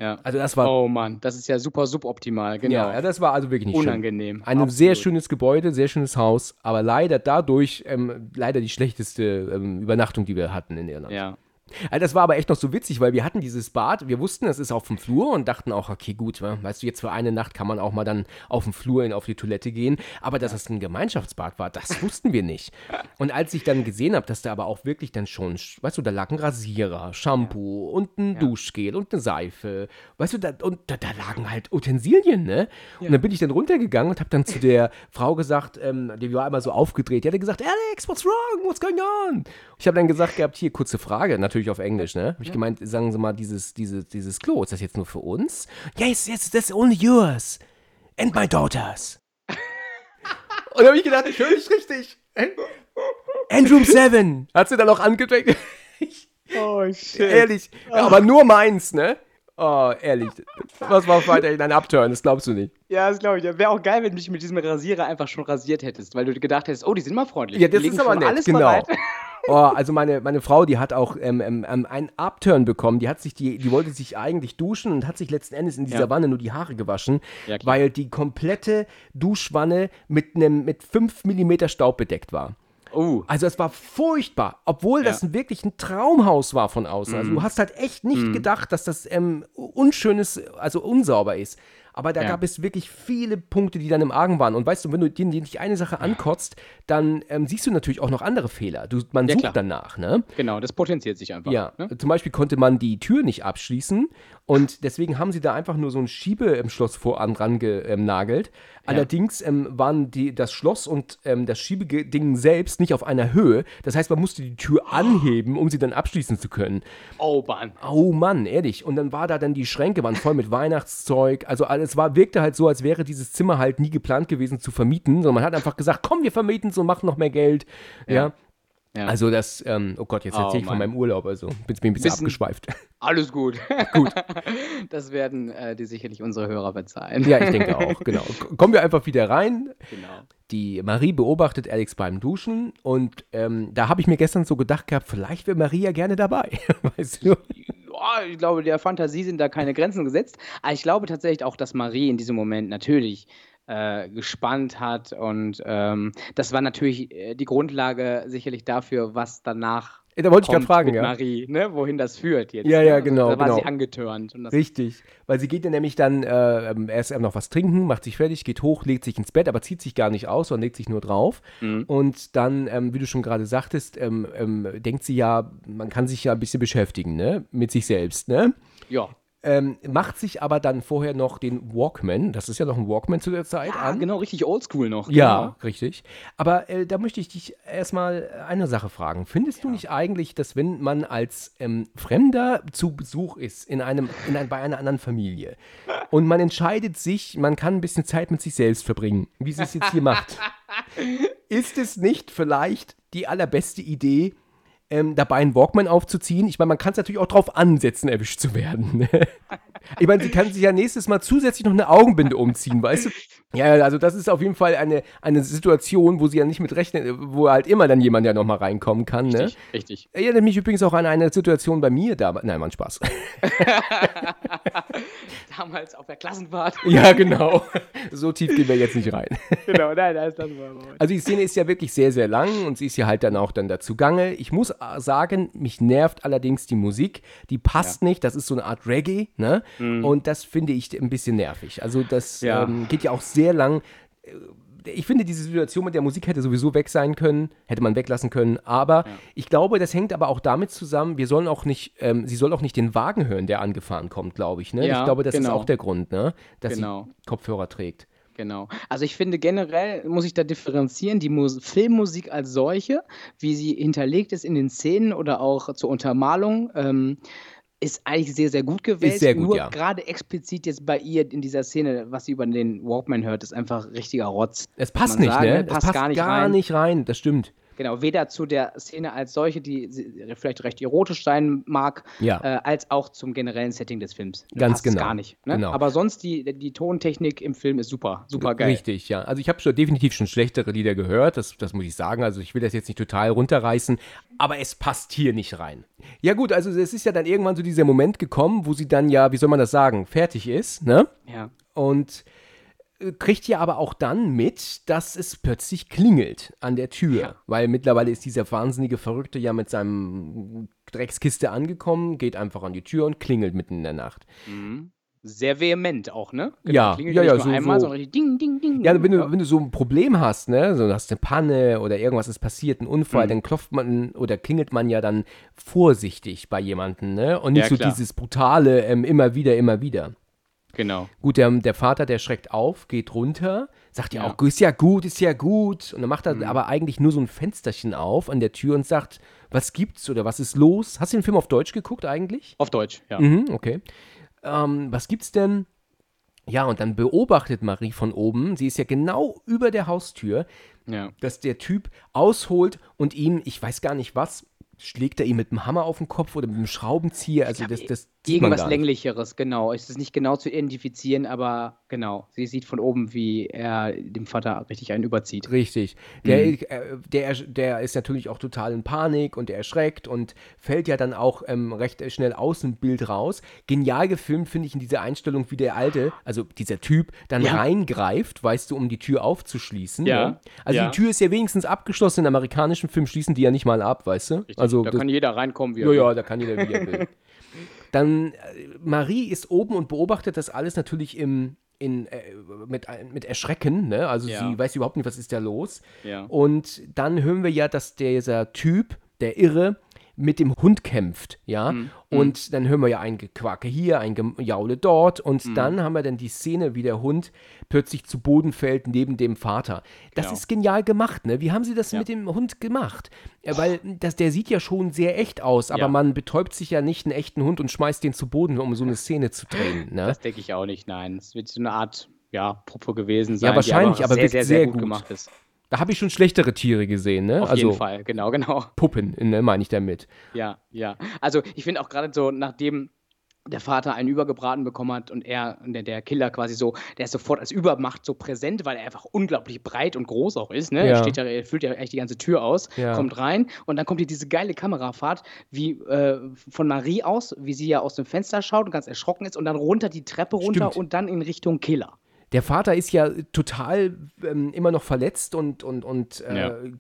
Ja. Also das war, oh Mann, das ist ja super suboptimal, genau. Ja, das war also wirklich nicht unangenehm. Schön. Ein absolut. Sehr schönes Gebäude, sehr schönes Haus, aber leider dadurch, leider die schlechteste Übernachtung, die wir hatten in Irland. Ja. Also das war aber echt noch so witzig, weil wir hatten dieses Bad, wir wussten, das ist auf dem Flur und dachten auch, okay, gut, weißt du, jetzt für eine Nacht kann man auch mal dann auf dem Flur auf die Toilette gehen, aber dass das ein Gemeinschaftsbad war, das wussten wir nicht. Und als ich dann gesehen habe, dass da aber auch wirklich dann schon, weißt du, da lag ein Rasierer, Shampoo und ein Duschgel und eine Seife, weißt du, da lagen halt Utensilien, ne? Und dann bin ich dann runtergegangen und habe dann zu der Frau gesagt, die war immer so aufgedreht, die hat gesagt, Alex, what's wrong, what's going on? Ich habe dann gesagt gehabt, hier, kurze Frage, natürlich auf Englisch, ne? Hab ich gemeint, sagen Sie mal, dieses Klo, ist das jetzt nur für uns? Yes, that's only yours. And my daughters. Und da hab ich gedacht, ich höre dich richtig. And room 7. Hat sie dann auch angedrückt? Oh, shit. Ehrlich. Ja, aber nur meins, ne? Oh, ehrlich. Was war weiterhin ein Upturn? Das glaubst du nicht. Ja, das glaube ich. Wäre auch geil, wenn du dich mit diesem Rasierer einfach schon rasiert hättest, weil du gedacht hättest, oh, die sind mal freundlich. Ja, das ist aber nett. Alles bereit. Genau. Oh, also meine Frau, die hat auch einen Upturn bekommen. Die wollte sich eigentlich duschen und hat sich letzten Endes in dieser Wanne nur die Haare gewaschen, weil die komplette Duschwanne mit 5 mm Staub bedeckt war. Also es war furchtbar, obwohl das wirklich ein Traumhaus war von außen. Also du hast halt echt nicht gedacht, dass das unschönes, also unsauber ist. Aber da gab es wirklich viele Punkte, die dann im Argen waren. Und weißt du, wenn du dir nicht eine Sache ankotzt, dann siehst du natürlich auch noch andere Fehler. Man sucht danach, ne? Genau, das potenziert sich einfach. Ja, ne? Zum Beispiel konnte man die Tür nicht abschließen und deswegen haben sie da einfach nur so ein Schiebeschloss voran rangenagelt. Allerdings waren das Schloss und das Schiebeding selbst nicht auf einer Höhe. Das heißt, man musste die Tür anheben, um sie dann abschließen zu können. Oh Mann. Oh Mann, ehrlich. Und dann war dann die Schränke waren voll mit Weihnachtszeug, also alles. Es wirkte halt so, als wäre dieses Zimmer halt nie geplant gewesen zu vermieten, sondern man hat einfach gesagt, komm, wir vermieten es und machen noch mehr Geld. Ja. Also das, oh Gott, jetzt erzähle ich von meinem Urlaub, also bin ein bisschen abgeschweift. Alles gut. Gut. Das werden die sicherlich unsere Hörer verzeihen. Ja, ich denke auch, genau. Kommen wir einfach wieder rein. Genau. Die Marie beobachtet Alex beim Duschen und da habe ich mir gestern so gedacht gehabt, vielleicht wäre Marie ja gerne dabei, weißt du? Ich glaube, der Fantasie sind da keine Grenzen gesetzt. Aber ich glaube tatsächlich auch, dass Marie in diesem Moment natürlich gespannt hat. Und das war natürlich die Grundlage sicherlich dafür, was danach da wollte ich gerade fragen, Marie, ne? Wohin das führt jetzt. Ja, genau. Also, da war sie angetörnt. Richtig, weil sie geht ja nämlich dann erst noch was trinken, macht sich fertig, geht hoch, legt sich ins Bett, aber zieht sich gar nicht aus, sondern legt sich nur drauf. Und dann, wie du schon gerade sagtest, denkt sie ja, man kann sich ja ein bisschen beschäftigen, ne? Mit sich selbst, ne? Ja. Macht sich aber dann vorher noch den Walkman, das ist ja noch ein Walkman zu der Zeit, an. Genau, richtig oldschool noch. Genau. Ja, richtig. Aber da möchte ich dich erstmal eine Sache fragen. Findest du nicht eigentlich, dass wenn man als Fremder zu Besuch ist bei einer anderen Familie und man entscheidet sich, man kann ein bisschen Zeit mit sich selbst verbringen, wie sie es jetzt hier macht, ist es nicht vielleicht die allerbeste Idee, dabei einen Walkman aufzuziehen? Ich meine, man kann es natürlich auch drauf ansetzen, erwischt zu werden. Ich meine, sie kann sich ja nächstes Mal zusätzlich noch eine Augenbinde umziehen, weißt du? Ja, also das ist auf jeden Fall eine Situation, wo sie ja nicht mit rechnet, wo halt immer dann jemand ja nochmal reinkommen kann, ne? Richtig. Erinnert mich übrigens auch an eine Situation bei mir damals. Nein, Mann, Spaß. Damals auf der Klassenfahrt. Ja, genau. So tief gehen wir jetzt nicht rein. Genau, nein, da ist das mal. Also die Szene ist ja wirklich sehr, sehr lang und sie ist ja halt dann auch dann dazu gange. Ich muss sagen, mich nervt allerdings die Musik. Die passt nicht, das ist so eine Art Reggae, ne? Und das finde ich ein bisschen nervig. Also das geht ja auch sehr lang. Ich finde, diese Situation mit der Musik hätte sowieso weg sein können, hätte man weglassen können, aber ich glaube, das hängt aber auch damit zusammen, sie soll auch nicht den Wagen hören, der angefahren kommt, glaube ich, ne? Ja, ich glaube, das ist auch der Grund, ne? Dass sie Kopfhörer trägt. Genau. Also ich finde generell, muss ich da differenzieren, die Filmmusik als solche, wie sie hinterlegt ist in den Szenen oder auch zur Untermalung, ist eigentlich sehr, sehr gut gewählt. Ist sehr gut, nur gerade explizit jetzt bei ihr in dieser Szene, was sie über den Walkman hört, ist einfach richtiger Rotz. Es passt nicht, sagen, ne? Passt gar nicht rein, das stimmt. Genau, weder zu der Szene als solche, die vielleicht recht erotisch sein mag, als auch zum generellen Setting des Films. Ganz genau. Gar nicht. Ne? Genau. Aber sonst die Tontechnik im Film ist super, super geil. Richtig, ja. Also ich habe definitiv schon schlechtere Lieder gehört, das muss ich sagen. Also ich will das jetzt nicht total runterreißen, aber es passt hier nicht rein. Ja gut, also es ist ja dann irgendwann so dieser Moment gekommen, wo sie dann ja, wie soll man das sagen, fertig ist, ne? Ja. Und kriegt ihr aber auch dann mit, dass es plötzlich klingelt an der Tür. Ja. Weil mittlerweile ist dieser wahnsinnige Verrückte ja mit seinem Dreckskiste angekommen, geht einfach an die Tür und klingelt mitten in der Nacht. Mhm. Sehr vehement auch, ne? Genau, ja, klingelt nicht nur so, einmal, sondern richtig ding, ding, ding. Ja, wenn du so ein Problem hast, ne? So, du hast eine Panne oder irgendwas ist passiert, ein Unfall, dann klopft man oder klingelt man ja dann vorsichtig bei jemandem, ne? Und nicht so dieses brutale immer wieder. Genau. Gut, der Vater, der schreckt auf, geht runter, sagt ja auch, ist ja gut. Und dann macht er aber eigentlich nur so ein Fensterchen auf an der Tür und sagt, was gibt's oder was ist los? Hast du den Film auf Deutsch geguckt eigentlich? Auf Deutsch, ja. Mhm, okay. Was gibt's denn? Ja, und dann beobachtet Marie von oben, sie ist ja genau über der Haustür, dass der Typ ausholt und ihm, ich weiß gar nicht was, schlägt er ihm mit dem Hammer auf den Kopf oder mit dem Schraubenzieher? Also das irgendwas Länglicheres, genau. Es ist nicht genau zu identifizieren, aber genau. Sie sieht von oben, wie er dem Vater richtig einen überzieht. Richtig. Der ist natürlich auch total in Panik und erschreckt und fällt ja dann auch recht schnell aus dem Bild raus. Genial gefilmt, finde ich, in dieser Einstellung, wie der Alte, also dieser Typ, dann reingreift, weißt du, um die Tür aufzuschließen. Ja. Ne? Also die Tür ist ja wenigstens abgeschlossen. In amerikanischen Filmen schließen die ja nicht mal ab, weißt du? Richtig. Also, da kann jeder reinkommen, wie er will. Ja, da kann jeder, wie er will. Dann, Marie ist oben und beobachtet das alles natürlich mit Erschrecken, ne? Also sie weiß überhaupt nicht, was ist da los. Ja. Und dann hören wir ja, dass dieser Typ, der Irre, mit dem Hund kämpft, ja. Mhm. Und dann hören wir ja ein Gequake hier, ein Gejaule dort. Und dann haben wir dann die Szene, wie der Hund plötzlich zu Boden fällt neben dem Vater. Das ist genial gemacht, ne? Wie haben sie das mit dem Hund gemacht? Weil der sieht ja schon sehr echt aus, aber man betäubt sich ja nicht einen echten Hund und schmeißt den zu Boden, um so eine Szene zu drehen, ne? Das denke ich auch nicht, nein. Es wird so eine Art, Puppe gewesen sein. Ja, wahrscheinlich, die aber sehr, sehr, sehr gut gemacht ist. Da habe ich schon schlechtere Tiere gesehen, ne? Auf jeden Fall, genau. Puppen, ne, meine ich damit. Ja. Also ich finde auch gerade so, nachdem der Vater einen übergebraten bekommen hat und der Killer quasi so, der ist sofort als Übermacht so präsent, weil er einfach unglaublich breit und groß auch ist, ne? Ja. Er füllt ja echt die ganze Tür aus, kommt rein und dann kommt hier diese geile Kamerafahrt, wie von Marie aus, wie sie ja aus dem Fenster schaut und ganz erschrocken ist und dann runter die Treppe runter und dann in Richtung Killer. Der Vater ist ja total immer noch verletzt und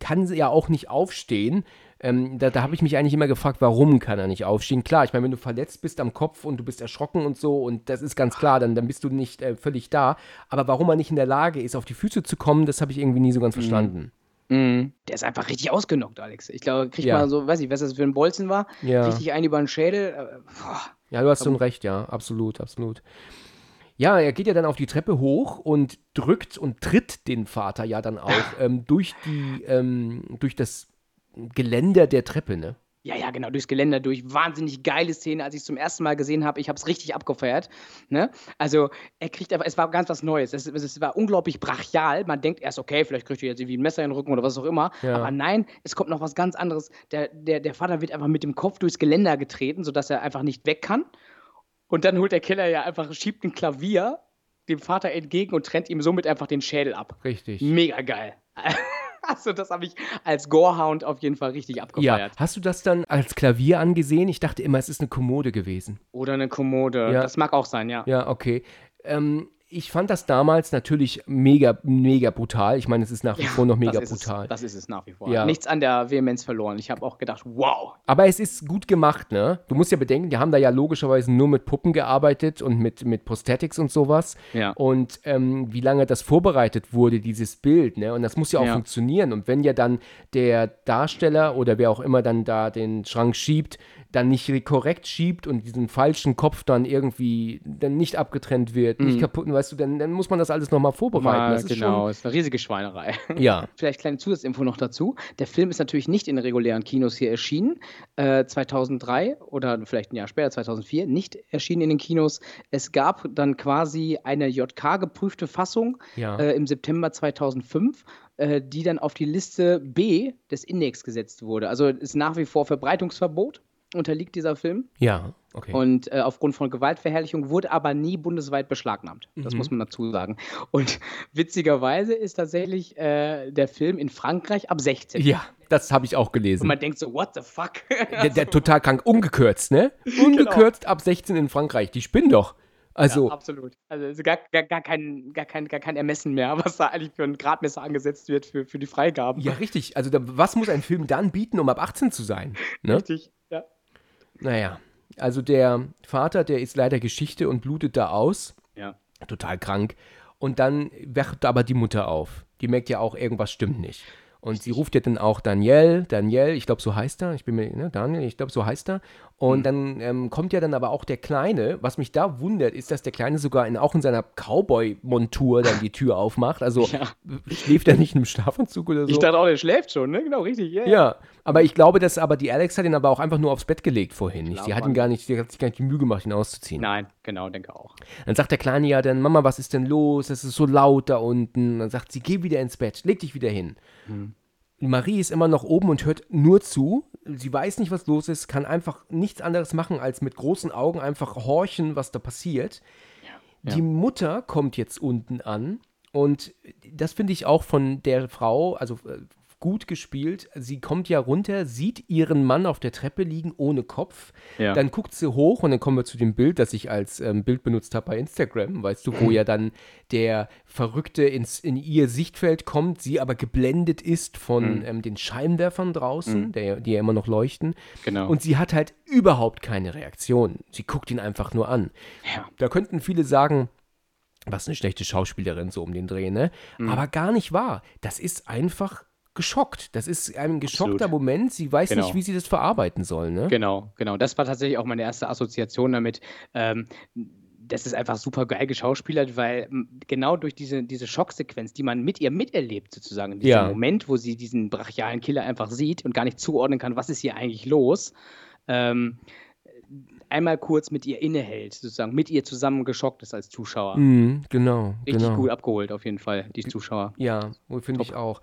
kann ja auch nicht aufstehen. Da habe ich mich eigentlich immer gefragt, warum kann er nicht aufstehen? Klar, ich meine, wenn du verletzt bist am Kopf und du bist erschrocken und so, und das ist ganz klar, dann bist du nicht völlig da. Aber warum er nicht in der Lage ist, auf die Füße zu kommen, das habe ich irgendwie nie so ganz verstanden. Der ist einfach richtig ausgenockt, Alex. Ich glaube, kriegt man so, weiß ich, was das für ein Bolzen war, richtig einen über den Schädel. Ja, du hast schon recht, ja, absolut, absolut. Ja, er geht ja dann auf die Treppe hoch und drückt und tritt den Vater ja dann auch durch das Geländer der Treppe, ne? Ja, genau, durchs Geländer durch. Wahnsinnig geile Szene, als ich es zum ersten Mal gesehen habe. Ich habe es richtig abgefeiert. Ne? Also, er kriegt einfach, es war ganz was Neues. Es war unglaublich brachial. Man denkt erst, okay, vielleicht kriegt er jetzt irgendwie ein Messer in den Rücken oder was auch immer. Ja. Aber nein, es kommt noch was ganz anderes. Der Vater wird einfach mit dem Kopf durchs Geländer getreten, sodass er einfach nicht weg kann. Und dann holt der Killer ja einfach, schiebt ein Klavier dem Vater entgegen und trennt ihm somit einfach den Schädel ab. Richtig. Mega geil. Also das habe ich als Gorehound auf jeden Fall richtig abgefeiert. Ja. Hast du das dann als Klavier angesehen? Ich dachte immer, es ist eine Kommode gewesen. Oder eine Kommode. Ja. Das mag auch sein, ja. Ja, okay. Ich fand das damals natürlich mega, mega brutal. Ich meine, es ist nach wie vor noch mega brutal. Das ist es nach wie vor. Ja. Nichts an der Vehemenz verloren. Ich habe auch gedacht, wow. Aber es ist gut gemacht, ne? Du musst ja bedenken, die haben da ja logischerweise nur mit Puppen gearbeitet und mit Prosthetics und sowas. Ja. Und wie lange das vorbereitet wurde, dieses Bild, ne? Und das muss ja auch funktionieren. Und wenn ja dann der Darsteller oder wer auch immer dann da den Schrank schiebt, dann nicht korrekt schiebt und diesen falschen Kopf dann irgendwie dann nicht abgetrennt wird, nicht kaputt, weißt du, dann muss man das alles nochmal vorbereiten. Ja, das genau, ist eine riesige Schweinerei. Ja. Vielleicht kleine Zusatzinfo noch dazu. Der Film ist natürlich nicht in regulären Kinos hier erschienen, 2003 oder vielleicht ein Jahr später, 2004, nicht erschienen in den Kinos. Es gab dann quasi eine JK-geprüfte Fassung im September 2005, die dann auf die Liste B des Index gesetzt wurde. Also ist nach wie vor Verbreitungsverbot, unterliegt dieser Film. Ja, okay. Und aufgrund von Gewaltverherrlichung wurde aber nie bundesweit beschlagnahmt. Das muss man dazu sagen. Und witzigerweise ist tatsächlich der Film in Frankreich ab 16. Ja, das habe ich auch gelesen. Und man denkt so, what the fuck? Der total krank, ungekürzt, ne? Ungekürzt genau. Ab 16 in Frankreich. Die spinnen doch. Also, ja, absolut. Also gar kein Ermessen mehr, was da eigentlich für ein Gradmesser angesetzt wird für die Freigaben. Ja, richtig. Also was muss ein Film dann bieten, um ab 18 zu sein? Ne? Richtig, ja. Naja, also der Vater, der ist leider Geschichte und blutet da aus. Ja. Total krank. Und dann wacht aber die Mutter auf. Die merkt ja auch, irgendwas stimmt nicht. Und sie ruft ja dann auch Daniel, ich glaube, so heißt er. Und dann kommt ja dann aber auch der Kleine. Was mich da wundert, ist, dass der Kleine sogar auch in seiner Cowboy-Montur dann die Tür aufmacht. Also schläft er nicht in einem Schlafanzug oder so? Ich dachte auch, der schläft schon, ne? Genau, richtig. Yeah. Ja, aber ich glaube, dass aber die Alex hat ihn aber auch einfach nur aufs Bett gelegt vorhin. Klar, die hat sich gar nicht die Mühe gemacht, ihn auszuziehen. Nein, genau, denke auch. Dann sagt der Kleine ja dann, Mama, was ist denn los? Es ist so laut da unten. Dann sagt sie, geh wieder ins Bett, leg dich wieder hin. Marie ist immer noch oben und hört nur zu. Sie weiß nicht, was los ist, kann einfach nichts anderes machen, als mit großen Augen einfach horchen, was da passiert. Ja. Die Mutter kommt jetzt unten an und das finde ich auch von der Frau, also gut gespielt. Sie kommt ja runter, sieht ihren Mann auf der Treppe liegen, ohne Kopf. Ja. Dann guckt sie hoch und dann kommen wir zu dem Bild, das ich als Bild benutzt habe bei Instagram, weißt du, wo ja dann der Verrückte in ihr Sichtfeld kommt, sie aber geblendet ist von den Scheinwerfern draußen, die ja immer noch leuchten. Genau. Und sie hat halt überhaupt keine Reaktion. Sie guckt ihn einfach nur an. Ja. Da könnten viele sagen, was eine schlechte Schauspielerin so um den Dreh, ne? Aber gar nicht wahr. Das ist einfach geschockt. Das ist ein geschockter Moment. Sie weiß nicht, wie sie das verarbeiten soll. Ne? Genau. Das war tatsächlich auch meine erste Assoziation damit. Das ist einfach super geil geschauspielert, weil genau durch diese Schocksequenz, die man mit ihr miterlebt sozusagen, in diesem Moment, wo sie diesen brachialen Killer einfach sieht und gar nicht zuordnen kann, was ist hier eigentlich los, einmal kurz mit ihr innehält, sozusagen mit ihr zusammen geschockt ist als Zuschauer. Richtig gut abgeholt auf jeden Fall, die Zuschauer. Ja, finde ich auch.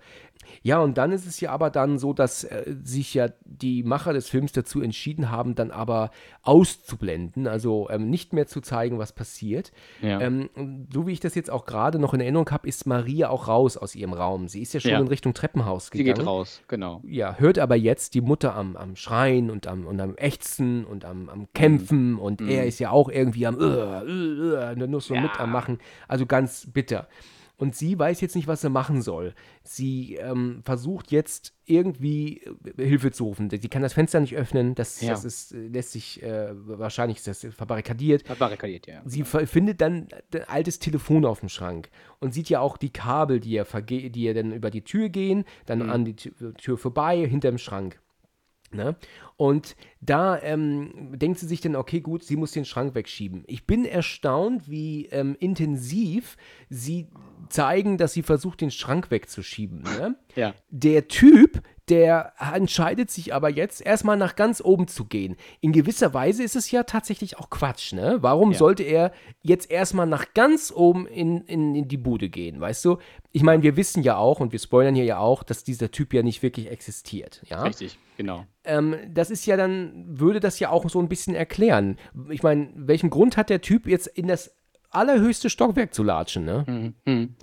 Ja, und dann ist es ja aber dann so, dass sich ja die Macher des Films dazu entschieden haben, dann aber auszublenden, also nicht mehr zu zeigen, was passiert. Ja. So wie ich das jetzt auch gerade noch in Erinnerung habe, ist Maria auch raus aus ihrem Raum. Sie ist ja schon in Richtung Treppenhaus gegangen. Sie geht raus, genau. Ja, hört aber jetzt die Mutter am Schreien und am Ächzen und am Kämpfen und er ist ja auch irgendwie am nur so mit am Machen. Also ganz bitter. Und sie weiß jetzt nicht, was sie machen soll. Sie versucht jetzt irgendwie Hilfe zu rufen. Sie kann das Fenster nicht öffnen. Das ist, lässt sich, wahrscheinlich ist das verbarrikadiert. Verbarrikadiert, ja. Sie findet dann ein altes Telefon auf dem Schrank und sieht ja auch die Kabel, die ja dann über die Tür gehen, dann an die Tür vorbei, hinterm Schrank. Ne? Und da denkt sie sich dann, okay, gut, sie muss den Schrank wegschieben. Ich bin erstaunt, wie intensiv sie zeigen, dass sie versucht, den Schrank wegzuschieben. Ne? Ja. Der Typ, der entscheidet sich aber jetzt, erstmal nach ganz oben zu gehen. In gewisser Weise ist es ja tatsächlich auch Quatsch, ne? Warum sollte er jetzt erstmal nach ganz oben in die Bude gehen, weißt du? Ich meine, wir wissen ja auch und wir spoilern hier ja auch, dass dieser Typ ja nicht wirklich existiert. Ja? Richtig, genau. Das ist ja dann, würde das ja auch so ein bisschen erklären. Ich meine, welchen Grund hat der Typ jetzt in das allerhöchste Stockwerk zu latschen, ne?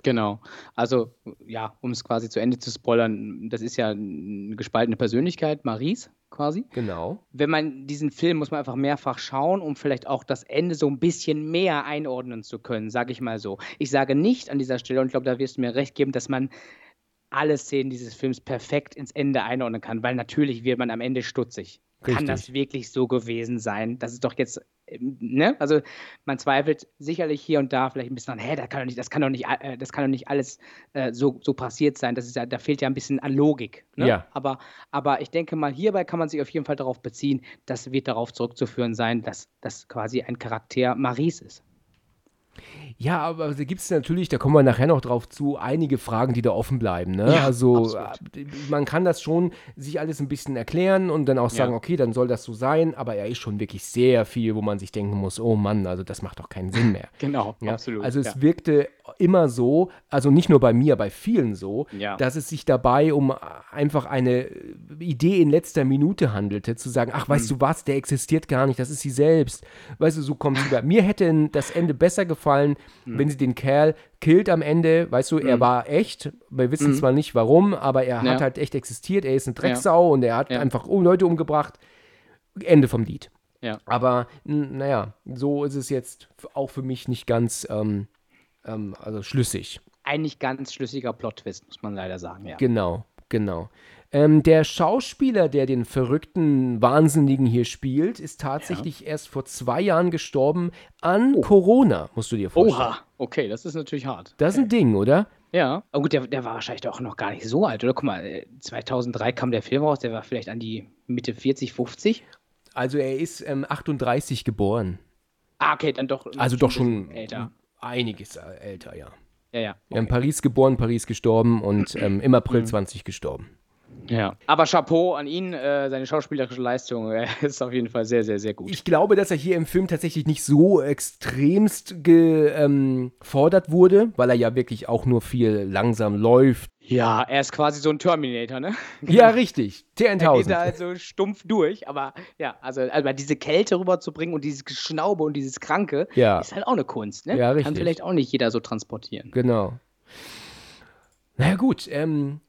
Genau. Also, ja, um es quasi zu Ende zu spoilern, das ist ja eine gespaltene Persönlichkeit, Maries quasi. Genau. Wenn man diesen Film, muss man einfach mehrfach schauen, um vielleicht auch das Ende so ein bisschen mehr einordnen zu können, sage ich mal so. Ich sage nicht an dieser Stelle, und ich glaube, da wirst du mir recht geben, dass man alle Szenen dieses Films perfekt ins Ende einordnen kann, weil natürlich wird man am Ende stutzig. Richtig. Kann das wirklich so gewesen sein? Das ist doch jetzt ne? Also man zweifelt sicherlich hier und da vielleicht ein bisschen an, das kann doch nicht alles so passiert sein. Das ist ja, da fehlt ja ein bisschen an Logik. Ne? Ja. Aber ich denke mal, hierbei kann man sich auf jeden Fall darauf beziehen, das wird darauf zurückzuführen sein, dass das quasi ein Charakter Maries ist. Ja, aber da gibt es natürlich, da kommen wir nachher noch drauf zu, einige Fragen, die da offen bleiben. Ne? Ja, also man kann das schon sich alles ein bisschen erklären und dann auch sagen, okay, dann soll das so sein, aber ist schon wirklich sehr viel, wo man sich denken muss, oh Mann, also das macht doch keinen Sinn mehr. Genau, ja? Absolut. Also es wirkte immer so, also nicht nur bei mir, bei vielen so, dass es sich dabei um einfach eine Idee in letzter Minute handelte, zu sagen, ach, weißt du was, der existiert gar nicht, das ist sie selbst. Weißt du, so kommt sie über. Mir hätte das Ende besser gefallen, wenn sie den Kerl killt am Ende, weißt du, er war echt, wir wissen zwar nicht warum, aber er hat halt echt existiert, er ist eine Drecksau und er hat einfach Leute umgebracht. Ende vom Lied. Ja. Aber naja, so ist es jetzt auch für mich nicht ganz also schlüssig. Ein nicht ganz schlüssiger Plot-Twist, muss man leider sagen, ja. Genau. Der Schauspieler, der den verrückten Wahnsinnigen hier spielt, ist tatsächlich erst vor 2 Jahren gestorben an Corona, musst du dir vorstellen. Oha, okay, das ist natürlich hart. Das ist ein Ding, oder? Ja, aber gut, der war wahrscheinlich auch noch gar nicht so alt, oder? Guck mal, 2003 kam der Film raus, der war vielleicht an die Mitte 40, 50. Also er ist 38 geboren. Ah, okay, dann doch. Also doch schon älter. Einiges älter, ja. Ja. Okay. In Paris geboren, Paris gestorben und im April 20 gestorben. Ja, aber Chapeau an ihn, seine schauspielerische Leistung ist auf jeden Fall sehr, sehr, sehr gut. Ich glaube, dass er hier im Film tatsächlich nicht so extremst gefordert wurde, weil er ja wirklich auch nur viel langsam läuft. Ja, er ist quasi so ein Terminator, ne? Ja, richtig. T-1000. Er geht da also stumpf durch, aber ja, also diese Kälte rüberzubringen und dieses Geschnaube und dieses Kranke ist halt auch eine Kunst, ne? Ja, richtig. Kann vielleicht auch nicht jeder so transportieren. Genau. Na gut,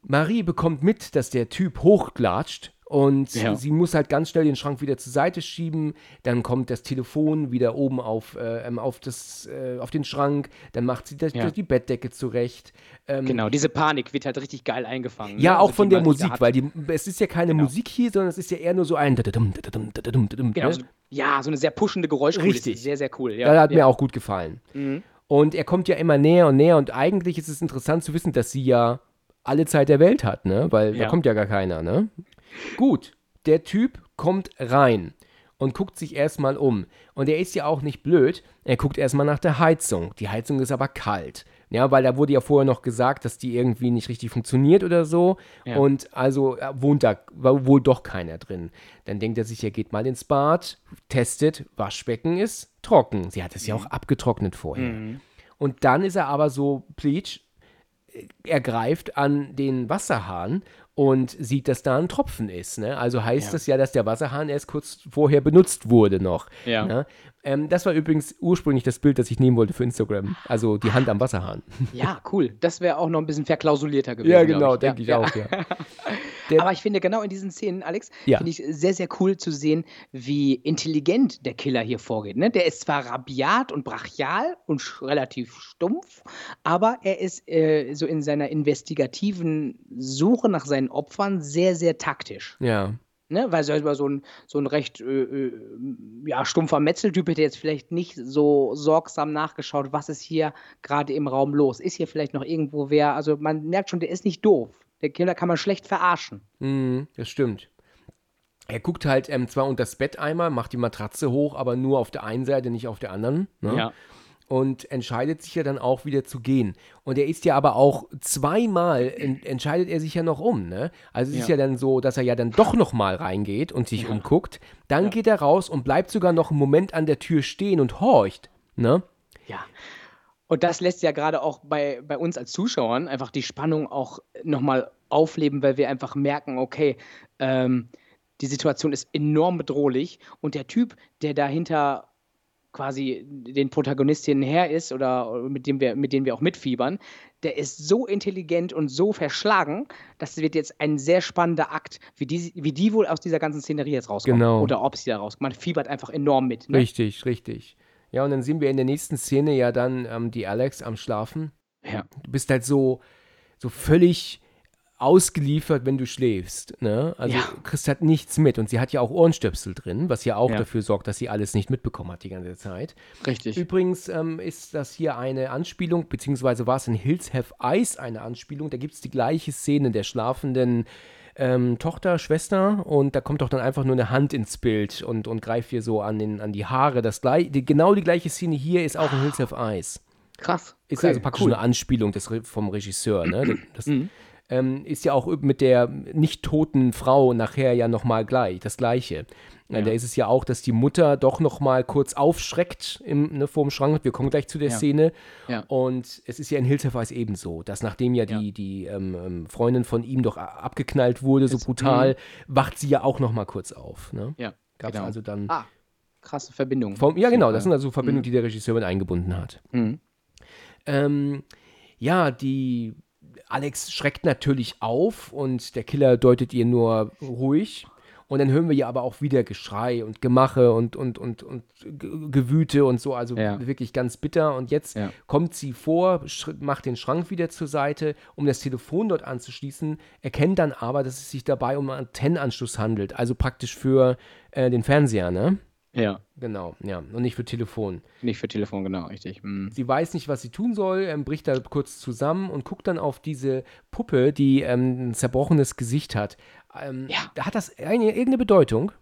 Marie bekommt mit, dass der Typ hochklatscht und sie muss halt ganz schnell den Schrank wieder zur Seite schieben, dann kommt das Telefon wieder oben auf den Schrank, dann macht sie die Bettdecke zurecht. Genau, diese Panik wird halt richtig geil eingefangen. Ja, ne? Auch also von der Musik, weil es ist ja keine Musik hier, sondern es ist ja eher nur so ein genau, so eine sehr pushende Geräuschkulisse. Richtig. Sehr, sehr cool. Ja, das hat mir auch gut gefallen. Mhm. Und er kommt ja immer näher und näher und eigentlich ist es interessant zu wissen, dass sie ja alle Zeit der Welt hat, ne? Weil da kommt ja gar keiner, ne? Gut, der Typ kommt rein und guckt sich erstmal um. Und er ist ja auch nicht blöd, er guckt erstmal nach der Heizung. Die Heizung ist aber kalt, ja, weil da wurde ja vorher noch gesagt, dass die irgendwie nicht richtig funktioniert oder so. Ja. Und also wohnt da wohl doch keiner drin. Dann denkt er sich, er geht mal ins Bad, testet, Waschbecken ist trocken. Sie hat es ja auch abgetrocknet vorher. Mhm. Und dann ist er aber so pleatsch, er greift an den Wasserhahn und sieht, dass da ein Tropfen ist. Ne? Also heißt das ja, dass der Wasserhahn erst kurz vorher benutzt wurde noch. Ja. Ne? Das war übrigens ursprünglich das Bild, das ich nehmen wollte für Instagram. Also die Hand am Wasserhahn. Ja, cool. Das wäre auch noch ein bisschen verklausulierter gewesen. Ja, genau, denke ich auch, ja. Aber ich finde genau in diesen Szenen, Alex, finde ich sehr, sehr cool zu sehen, wie intelligent der Killer hier vorgeht. Ne? Der ist zwar rabiat und brachial und relativ stumpf, aber er ist so in seiner investigativen Suche nach seinen Opfern sehr, sehr taktisch. Ja. Ne? Weil so ein recht stumpfer Metzeltyp hätte jetzt vielleicht nicht so sorgsam nachgeschaut, was ist hier gerade im Raum los. Ist hier vielleicht noch irgendwo wer? Also man merkt schon, der ist nicht doof. Der Kinder kann man schlecht verarschen. Das stimmt. Er guckt halt zwar unter das Bett einmal, macht die Matratze hoch, aber nur auf der einen Seite, nicht auf der anderen. Ne? Ja. Und entscheidet sich ja dann auch wieder zu gehen. Und er ist ja aber auch zweimal, entscheidet er sich ja noch um. Ne? Also es ist ja dann so, dass er ja dann doch nochmal reingeht und sich umguckt. Dann geht er raus und bleibt sogar noch einen Moment an der Tür stehen und horcht. Ne? Ja. Und das lässt ja gerade auch bei uns als Zuschauern einfach die Spannung auch nochmal aufleben, weil wir einfach merken, okay, die Situation ist enorm bedrohlich und der Typ, der dahinter quasi den Protagonistinnen her ist oder mit denen wir auch mitfiebern, der ist so intelligent und so verschlagen, das wird jetzt ein sehr spannender Akt, wie die wohl aus dieser ganzen Szenerie jetzt rauskommen. Genau. Oder ob sie da rauskommen. Man fiebert einfach enorm mit. Ne? Richtig, richtig. Ja, und dann sehen wir in der nächsten Szene ja dann die Alex am Schlafen. Ja. Du bist halt so völlig ausgeliefert, wenn du schläfst, ne? Also ja. Chris hat nichts mit und sie hat ja auch Ohrenstöpsel drin, was ja auch dafür sorgt, dass sie alles nicht mitbekommen hat die ganze Zeit. Richtig. Übrigens ist das hier eine Anspielung, beziehungsweise war es in Hills Have Eyes eine Anspielung, da gibt es die gleiche Szene der schlafenden Tochter, Schwester, und da kommt doch dann einfach nur eine Hand ins Bild und greift hier so an die Haare. Genau die gleiche Szene hier ist auch in Hills Have Eyes. Krass. Ist okay, also praktisch eine Anspielung vom Regisseur, ne? Das ist ja auch mit der nicht toten Frau nachher ja nochmal gleich, das Gleiche. Ja. Da ist es ja auch, dass die Mutter doch nochmal kurz aufschreckt vor dem Schrank. Wir kommen gleich zu der Szene. Ja. Und es ist ja in Hills Have Eyes ebenso, dass nachdem ja die Freundin von ihm doch abgeknallt wurde, so brutal, wacht sie ja auch nochmal kurz auf. Ne? Ja, gab's genau. Also dann krasse Verbindung. Ja, genau, das sind also Verbindungen, die der Regisseur mit eingebunden hat. Mhm. Die Alex schreckt natürlich auf und der Killer deutet ihr nur ruhig. Und dann hören wir ja aber auch wieder Geschrei und Gemache und Gewüte und so, also wirklich ganz bitter. Und jetzt kommt sie vor, macht den Schrank wieder zur Seite, um das Telefon dort anzuschließen, erkennt dann aber, dass es sich dabei um einen Antennenanschluss handelt, also praktisch für den Fernseher, ne? Ja. Genau, ja. Und nicht für Telefon. Nicht für Telefon, genau, richtig. Mhm. Sie weiß nicht, was sie tun soll, bricht da kurz zusammen und guckt dann auf diese Puppe, die ein zerbrochenes Gesicht hat. Hat das irgendeine Bedeutung?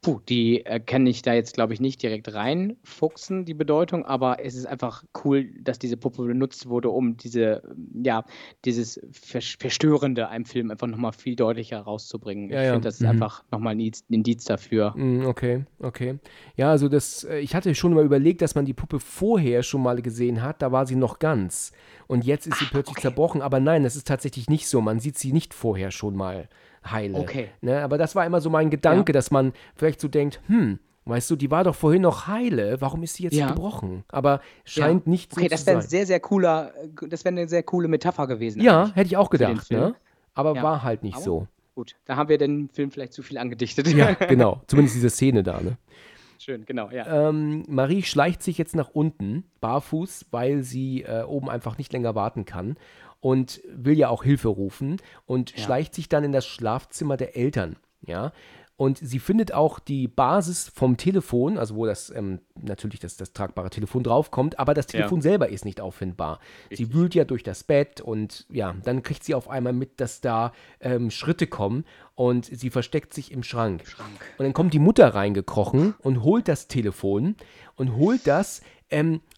Puh, die kann ich da jetzt, glaube ich, nicht direkt reinfuchsen, die Bedeutung, aber es ist einfach cool, dass diese Puppe benutzt wurde, um dieses Verstörende einem Film einfach nochmal viel deutlicher rauszubringen. Ich finde, das ist einfach nochmal ein Indiz dafür. Okay. Ja, also ich hatte schon mal überlegt, dass man die Puppe vorher schon mal gesehen hat, da war sie noch ganz und jetzt ist sie plötzlich zerbrochen, aber nein, das ist tatsächlich nicht so, man sieht sie nicht vorher schon mal heile. Okay. Ne? Aber das war immer so mein Gedanke, dass man vielleicht so denkt, weißt du, die war doch vorhin noch heile, warum ist sie jetzt gebrochen? Aber scheint nicht so zu sein. Okay, das wäre eine sehr coole Metapher gewesen. Ja, eigentlich. Hätte ich auch gedacht, ne? Aber war halt nicht so. Gut, da haben wir den Film vielleicht zu viel angedichtet. Ja, genau, zumindest diese Szene da, ne? Schön, genau, ja. Marie schleicht sich jetzt nach unten, barfuß, weil sie oben einfach nicht länger warten kann. Und will ja auch Hilfe rufen und schleicht sich dann in das Schlafzimmer der Eltern, ja. Und sie findet auch die Basis vom Telefon, also wo das natürlich das tragbare Telefon draufkommt, aber das Telefon selber ist nicht auffindbar. Richtig. Sie wühlt ja durch das Bett und dann kriegt sie auf einmal mit, dass da Schritte kommen und sie versteckt sich im Schrank. Und dann kommt die Mutter reingekrochen und holt das Telefon und holt das,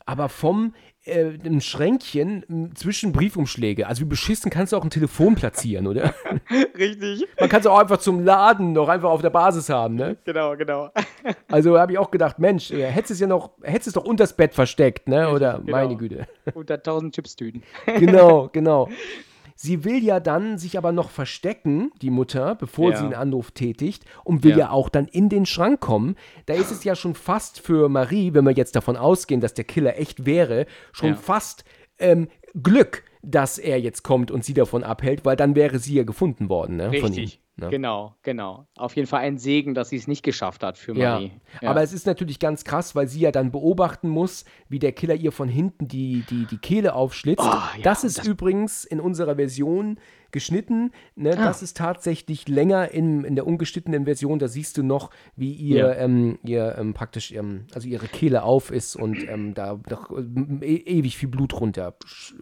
aber vom ein Schränkchen zwischen Briefumschläge. Also wie beschissen kannst du auch ein Telefon platzieren, oder? Richtig. Man kann es auch einfach zum Laden noch einfach auf der Basis haben, ne? Genau. Also habe ich auch gedacht, Mensch, hättest es doch unters Bett versteckt, ne? Oder meine Güte. Unter 1000 Chipstüten. Genau. Sie will ja dann sich aber noch verstecken, die Mutter, bevor sie einen Anruf tätigt und will ja auch dann in den Schrank kommen. Da ist es ja schon fast für Marie, wenn wir jetzt davon ausgehen, dass der Killer echt wäre, schon fast Glück, dass er jetzt kommt und sie davon abhält, weil dann wäre sie ja gefunden worden, ne, von ihm. Richtig. Ne? Genau. Auf jeden Fall ein Segen, dass sie es nicht geschafft hat für Marie. Ja. Aber es ist natürlich ganz krass, weil sie ja dann beobachten muss, wie der Killer ihr von hinten die Kehle aufschlitzt. Das ist übrigens in unserer Version geschnitten. Ne? Das ist tatsächlich länger in der ungeschnittenen Version. Da siehst du noch, wie ihr praktisch, also ihre Kehle auf ist und da noch ewig viel Blut runter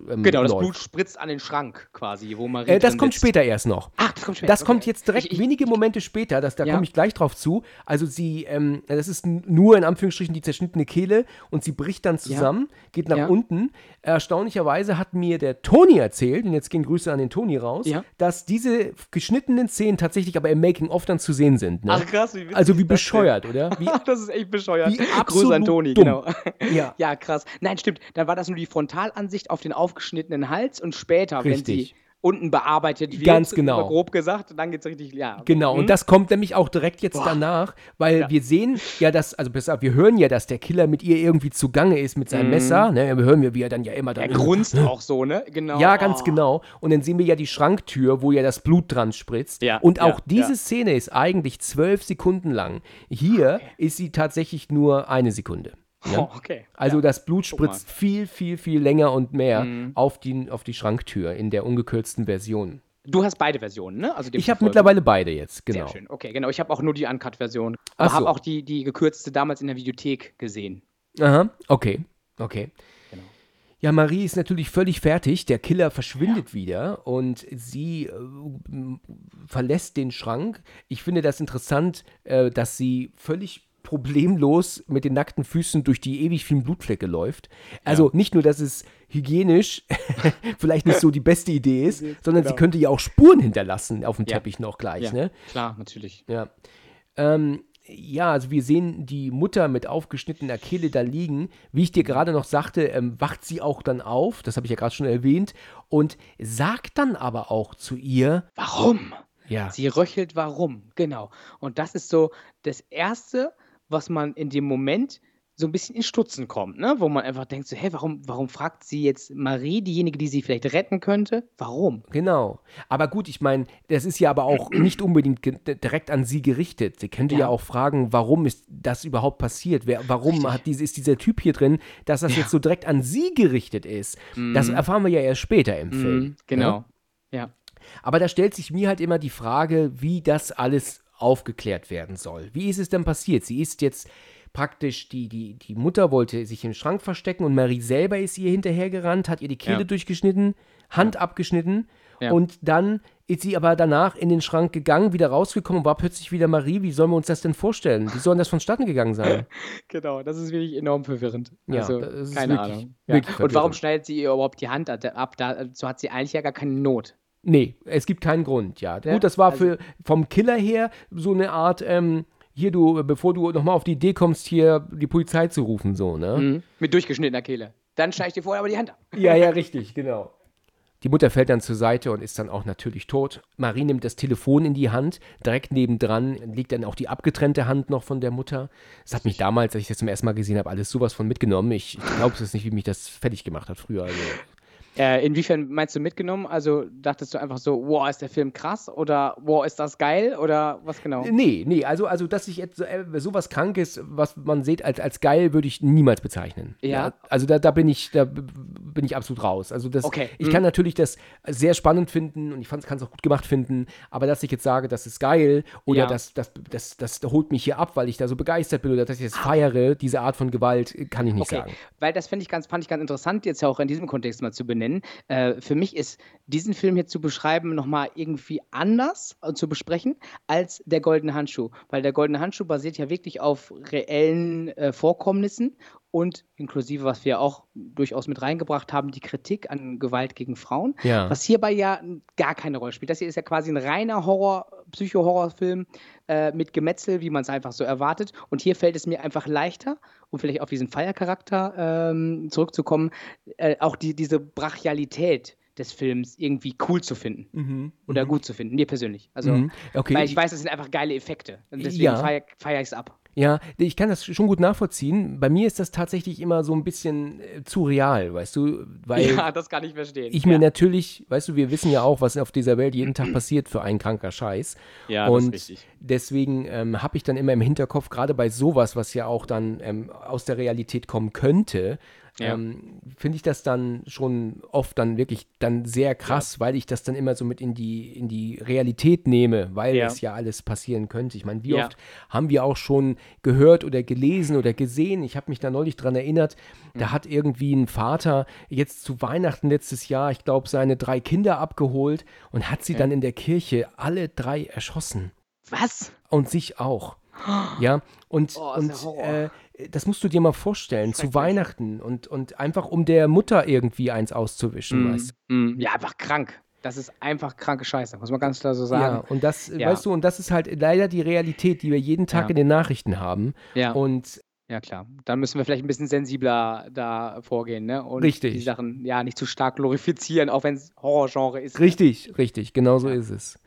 läuft. Das Blut spritzt an den Schrank quasi, wo Marie das kommt sitzt. Später erst noch. Das kommt jetzt direkt wenige Momente später, da komme ich gleich drauf zu. Also sie, das ist nur in Anführungsstrichen die zerschnittene Kehle und sie bricht dann zusammen, geht nach unten. Erstaunlicherweise hat mir der Toni erzählt, und jetzt gehen Grüße an den Toni raus, dass diese geschnittenen Szenen tatsächlich aber im Making-of dann zu sehen sind. Ne? Ach krass, wie witzig. Also wie bescheuert, oder? Das ist echt bescheuert. Grüße an Toni, genau. Ja, krass. Nein, stimmt. Dann war das nur die Frontalansicht auf den aufgeschnittenen Hals und später, wenn sie unten bearbeitet wird, ganz genau. Grob gesagt, dann geht's richtig, Genau, und das kommt nämlich auch direkt jetzt danach, weil wir sehen ja, wir hören ja, dass der Killer mit ihr irgendwie zugange ist mit seinem Messer, ne, hören wir, wie er dann ja immer da... Er grunzt auch so, ne? Genau. Ja, ganz genau. Und dann sehen wir ja die Schranktür, wo ja das Blut dran spritzt. Ja. Und auch diese Szene ist eigentlich 12 Sekunden lang. Hier ist sie tatsächlich nur 1 Sekunde. Ja? Oh, okay. Also das Blut spritzt viel länger und mehr auf die Schranktür in der ungekürzten Version. Du hast beide Versionen, ne? Also ich habe mittlerweile beide jetzt, genau. Sehr schön, okay, genau. Ich habe auch nur die Uncut-Version. Aber habe auch die gekürzte damals in der Videothek gesehen. Aha, okay. Genau. Ja, Marie ist natürlich völlig fertig. Der Killer verschwindet wieder und sie verlässt den Schrank. Ich finde das interessant, dass sie völlig problemlos mit den nackten Füßen durch die ewig vielen Blutflecke läuft. Also nicht nur, dass es hygienisch vielleicht nicht so die beste Idee ist, sondern sie könnte ja auch Spuren hinterlassen auf dem Teppich noch gleich. Ja, ne? Klar, natürlich. Ja. Also wir sehen die Mutter mit aufgeschnittener Kehle da liegen. Wie ich dir gerade noch sagte, wacht sie auch dann auf, das habe ich ja gerade schon erwähnt, und sagt dann aber auch zu ihr, warum? Ja. Sie röchelt, warum, genau. Und das ist so das Erste, was man in dem Moment so ein bisschen in Stutzen kommt, ne? Wo man einfach denkt, so, hey, warum fragt sie jetzt Marie, diejenige, die sie vielleicht retten könnte, warum? Genau. Aber gut, ich meine, das ist ja aber auch nicht unbedingt direkt an sie gerichtet. Sie könnte ja auch fragen, warum ist das überhaupt passiert? Warum ist dieser Typ hier drin, dass das jetzt so direkt an sie gerichtet ist? Mm. Das erfahren wir ja erst später im Film. Genau, ja. Aber da stellt sich mir halt immer die Frage, wie das alles aufgeklärt werden soll. Wie ist es denn passiert? Sie ist jetzt praktisch, die Mutter wollte sich im Schrank verstecken und Marie selber ist ihr hinterhergerannt, hat ihr die Kehle durchgeschnitten, Hand abgeschnitten und dann ist sie aber danach in den Schrank gegangen, wieder rausgekommen und war plötzlich wieder Marie. Wie sollen wir uns das denn vorstellen? Wie soll das vonstatten gegangen sein? Genau, das ist wirklich enorm verwirrend. Ja, also, keine Ahnung. Ja. Und warum schneidet sie ihr überhaupt die Hand ab? Dazu hat sie eigentlich ja gar keine Not. Nee, es gibt keinen Grund, ja. Gut, das war vom Killer her so eine Art, bevor du nochmal auf die Idee kommst, hier die Polizei zu rufen, so, ne? Mhm. Mit durchgeschnittener Kehle. Dann schneide ich dir vorher aber die Hand ab. Ja, richtig, genau. Die Mutter fällt dann zur Seite und ist dann auch natürlich tot. Marie nimmt das Telefon in die Hand. Direkt nebendran liegt dann auch die abgetrennte Hand noch von der Mutter. Das hat mich damals, als ich das zum ersten Mal gesehen habe, alles sowas von mitgenommen. Ich glaube es nicht, wie mich das fertig gemacht hat früher, also... Inwiefern meinst du mitgenommen? Also dachtest du einfach so, wow, ist der Film krass? Oder wow, ist das geil? Oder was genau? Nee, also dass ich sowas Krankes, was man sieht als geil, würde ich niemals bezeichnen. Ja? Also da bin ich absolut raus. Also das, ich kann natürlich das sehr spannend finden und ich kann es auch gut gemacht finden, aber dass ich jetzt sage, das ist geil oder das holt mich hier ab, weil ich da so begeistert bin oder dass ich das feiere, diese Art von Gewalt, kann ich nicht sagen. Weil das fand ich ganz interessant, jetzt ja auch in diesem Kontext mal zu benennen. Für mich ist, diesen Film hier zu beschreiben, nochmal irgendwie anders zu besprechen, als der Goldene Handschuh. Weil der Goldene Handschuh basiert ja wirklich auf reellen Vorkommnissen und inklusive, was wir auch durchaus mit reingebracht haben, die Kritik an Gewalt gegen Frauen, was hierbei ja gar keine Rolle spielt. Das hier ist ja quasi ein reiner Horror, Psycho-Horror-Film mit Gemetzel, wie man es einfach so erwartet. Und hier fällt es mir einfach leichter, um vielleicht auf diesen Feiercharakter zurückzukommen, auch diese Brachialität des Films irgendwie cool zu finden oder gut zu finden, mir persönlich. Also, weil ich weiß, das sind einfach geile Effekte. Und deswegen feiere ich es ab. Ja, ich kann das schon gut nachvollziehen. Bei mir ist das tatsächlich immer so ein bisschen zu real, weißt du? Weil das kann ich verstehen. Ich mir natürlich, weißt du, wir wissen ja auch, was auf dieser Welt jeden Tag passiert für einen kranker Scheiß. Ja, und das ist richtig. Deswegen habe ich dann immer im Hinterkopf, gerade bei sowas, was ja auch dann aus der Realität kommen könnte, finde ich das dann schon oft dann wirklich dann sehr krass, weil ich das dann immer so mit in die Realität nehme, weil das ja alles passieren könnte. Ich meine, wie oft haben wir auch schon gehört oder gelesen oder gesehen, ich habe mich da neulich dran erinnert, da hat irgendwie ein Vater jetzt zu Weihnachten letztes Jahr, ich glaube, seine 3 Kinder abgeholt und hat sie dann in der Kirche alle 3 erschossen. Was? Und sich auch. Ja, das musst du dir mal vorstellen, zu Weihnachten und einfach um der Mutter irgendwie eins auszuwischen, weißt du? Ja, einfach krank. Das ist einfach kranke Scheiße, muss man ganz klar so sagen. Ja, und das, weißt du, und das ist halt leider die Realität, die wir jeden Tag in den Nachrichten haben. Ja. Und ja, klar. Dann müssen wir vielleicht ein bisschen sensibler da vorgehen, ne? Und die Sachen nicht zu stark glorifizieren, auch wenn es Horrorgenre ist. Richtig, genau so ist es.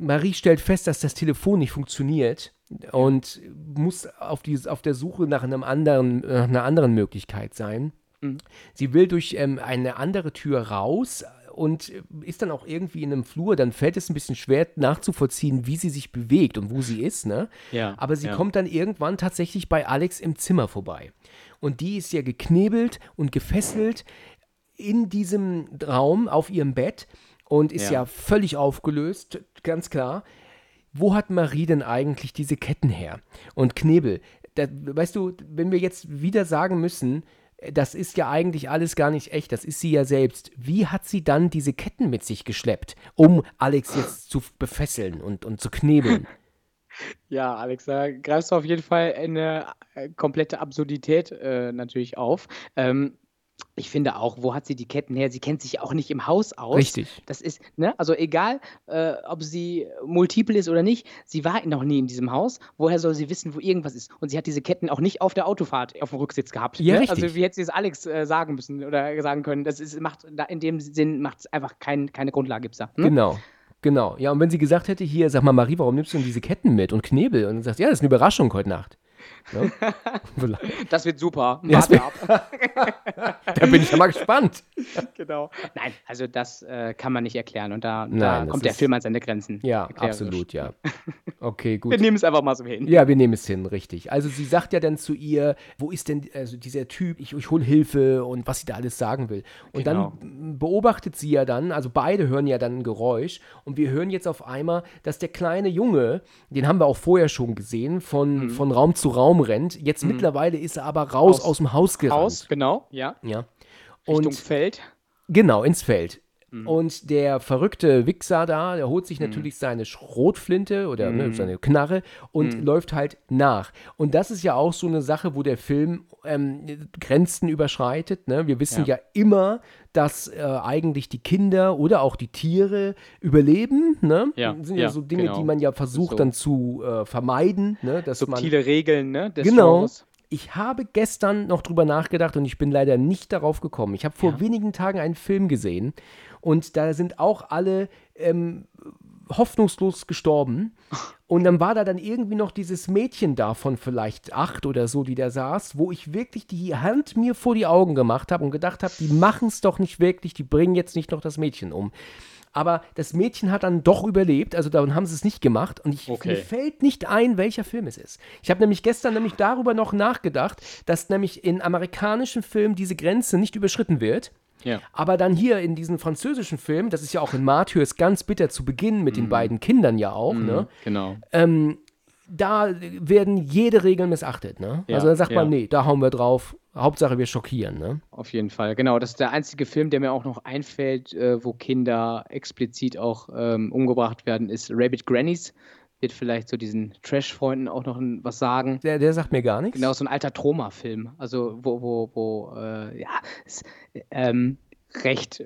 Marie stellt fest, dass das Telefon nicht funktioniert und muss auf der Suche nach einer anderen Möglichkeit sein. Mhm. Sie will durch eine andere Tür raus und ist dann auch irgendwie in einem Flur. Dann fällt es ein bisschen schwer nachzuvollziehen, wie sie sich bewegt und wo sie ist, ne? Ja, aber sie kommt dann irgendwann tatsächlich bei Alex im Zimmer vorbei. Und die ist ja geknebelt und gefesselt in diesem Raum auf ihrem Bett. und ist ja völlig aufgelöst, ganz klar. Wo hat Marie denn eigentlich diese Ketten her? Und Knebel, da, weißt du, wenn wir jetzt wieder sagen müssen, das ist ja eigentlich alles gar nicht echt, das ist sie ja selbst. Wie hat sie dann diese Ketten mit sich geschleppt, um Alex jetzt zu befesseln und zu knebeln? Ja, Alex, da greifst du auf jeden Fall eine komplette Absurdität natürlich auf. Ich finde auch, wo hat sie die Ketten her? Sie kennt sich auch nicht im Haus aus. Richtig. Das ist, ne? Also egal, ob sie multiple ist oder nicht, sie war noch nie in diesem Haus. Woher soll sie wissen, wo irgendwas ist? Und sie hat diese Ketten auch nicht auf der Autofahrt auf dem Rücksitz gehabt. Ja, ne? Richtig. Also wie hätte sie es Alex sagen müssen oder sagen können? Das ist, macht in dem Sinn macht's einfach keine Grundlage, gibt's da. Hm? Genau. Ja, und wenn sie gesagt hätte, hier, sag mal, Marie, warum nimmst du denn diese Ketten mit und Knebel? Und dann sagt, ja, das ist eine Überraschung heute Nacht. Ja. Das wird super. Warte ab. Da bin ich ja mal gespannt. Genau. Nein, also das kann man nicht erklären. Und da kommt der Film an seine Grenzen. Ja, absolut, ja. Okay, gut. Wir nehmen es einfach mal so hin. Ja, wir nehmen es hin, richtig. Also sie sagt ja dann zu ihr, wo ist denn also dieser Typ, ich hole Hilfe und was sie da alles sagen will. Und dann beobachtet sie ja dann, also beide hören ja dann ein Geräusch und wir hören jetzt auf einmal, dass der kleine Junge, den haben wir auch vorher schon gesehen, von Raum zu Raum rennt. Jetzt mittlerweile ist er aber raus aus dem Haus gerannt. Haus, genau, ja. Richtung Feld. Genau, ins Feld. Mhm. Und der verrückte Wichser da, der holt sich natürlich seine Schrotflinte oder seine Knarre und läuft halt nach. Und das ist ja auch so eine Sache, wo der Film Grenzen überschreitet. Ne? Wir wissen ja immer, dass eigentlich die Kinder oder auch die Tiere überleben. Ne? Ja, das sind ja so Dinge, die man ja versucht dann zu vermeiden. Ne? Dass subtile Regeln, ne? Des Genres. Ich habe gestern noch drüber nachgedacht und ich bin leider nicht darauf gekommen. Ich habe vor wenigen Tagen einen Film gesehen und da sind auch alle hoffnungslos gestorben. Und dann war da dann irgendwie noch dieses Mädchen da von vielleicht 8 oder so, die da saß, wo ich wirklich die Hand mir vor die Augen gemacht habe und gedacht habe, die machen es doch nicht wirklich, die bringen jetzt nicht noch das Mädchen um. Aber das Mädchen hat dann doch überlebt, also dann haben sie es nicht gemacht. Und mir fällt nicht ein, welcher Film es ist. Ich habe nämlich gestern darüber noch nachgedacht, dass nämlich in amerikanischen Filmen diese Grenze nicht überschritten wird. Ja. Aber dann hier in diesem französischen Film, das ist ja auch in Martyrs ganz bitter zu Beginn mit den beiden Kindern ja auch, ne? Genau. Da werden jede Regel missachtet, ne? Ja, also da sagt man, nee, da hauen wir drauf. Hauptsache wir schockieren, ne? Auf jeden Fall, genau. Das ist der einzige Film, der mir auch noch einfällt, wo Kinder explizit auch umgebracht werden, ist Rabbit Grannies. Wird vielleicht so diesen Trash-Freunden auch noch was sagen. Der sagt mir gar nichts. Genau, so ein alter Trauma-Film. Also recht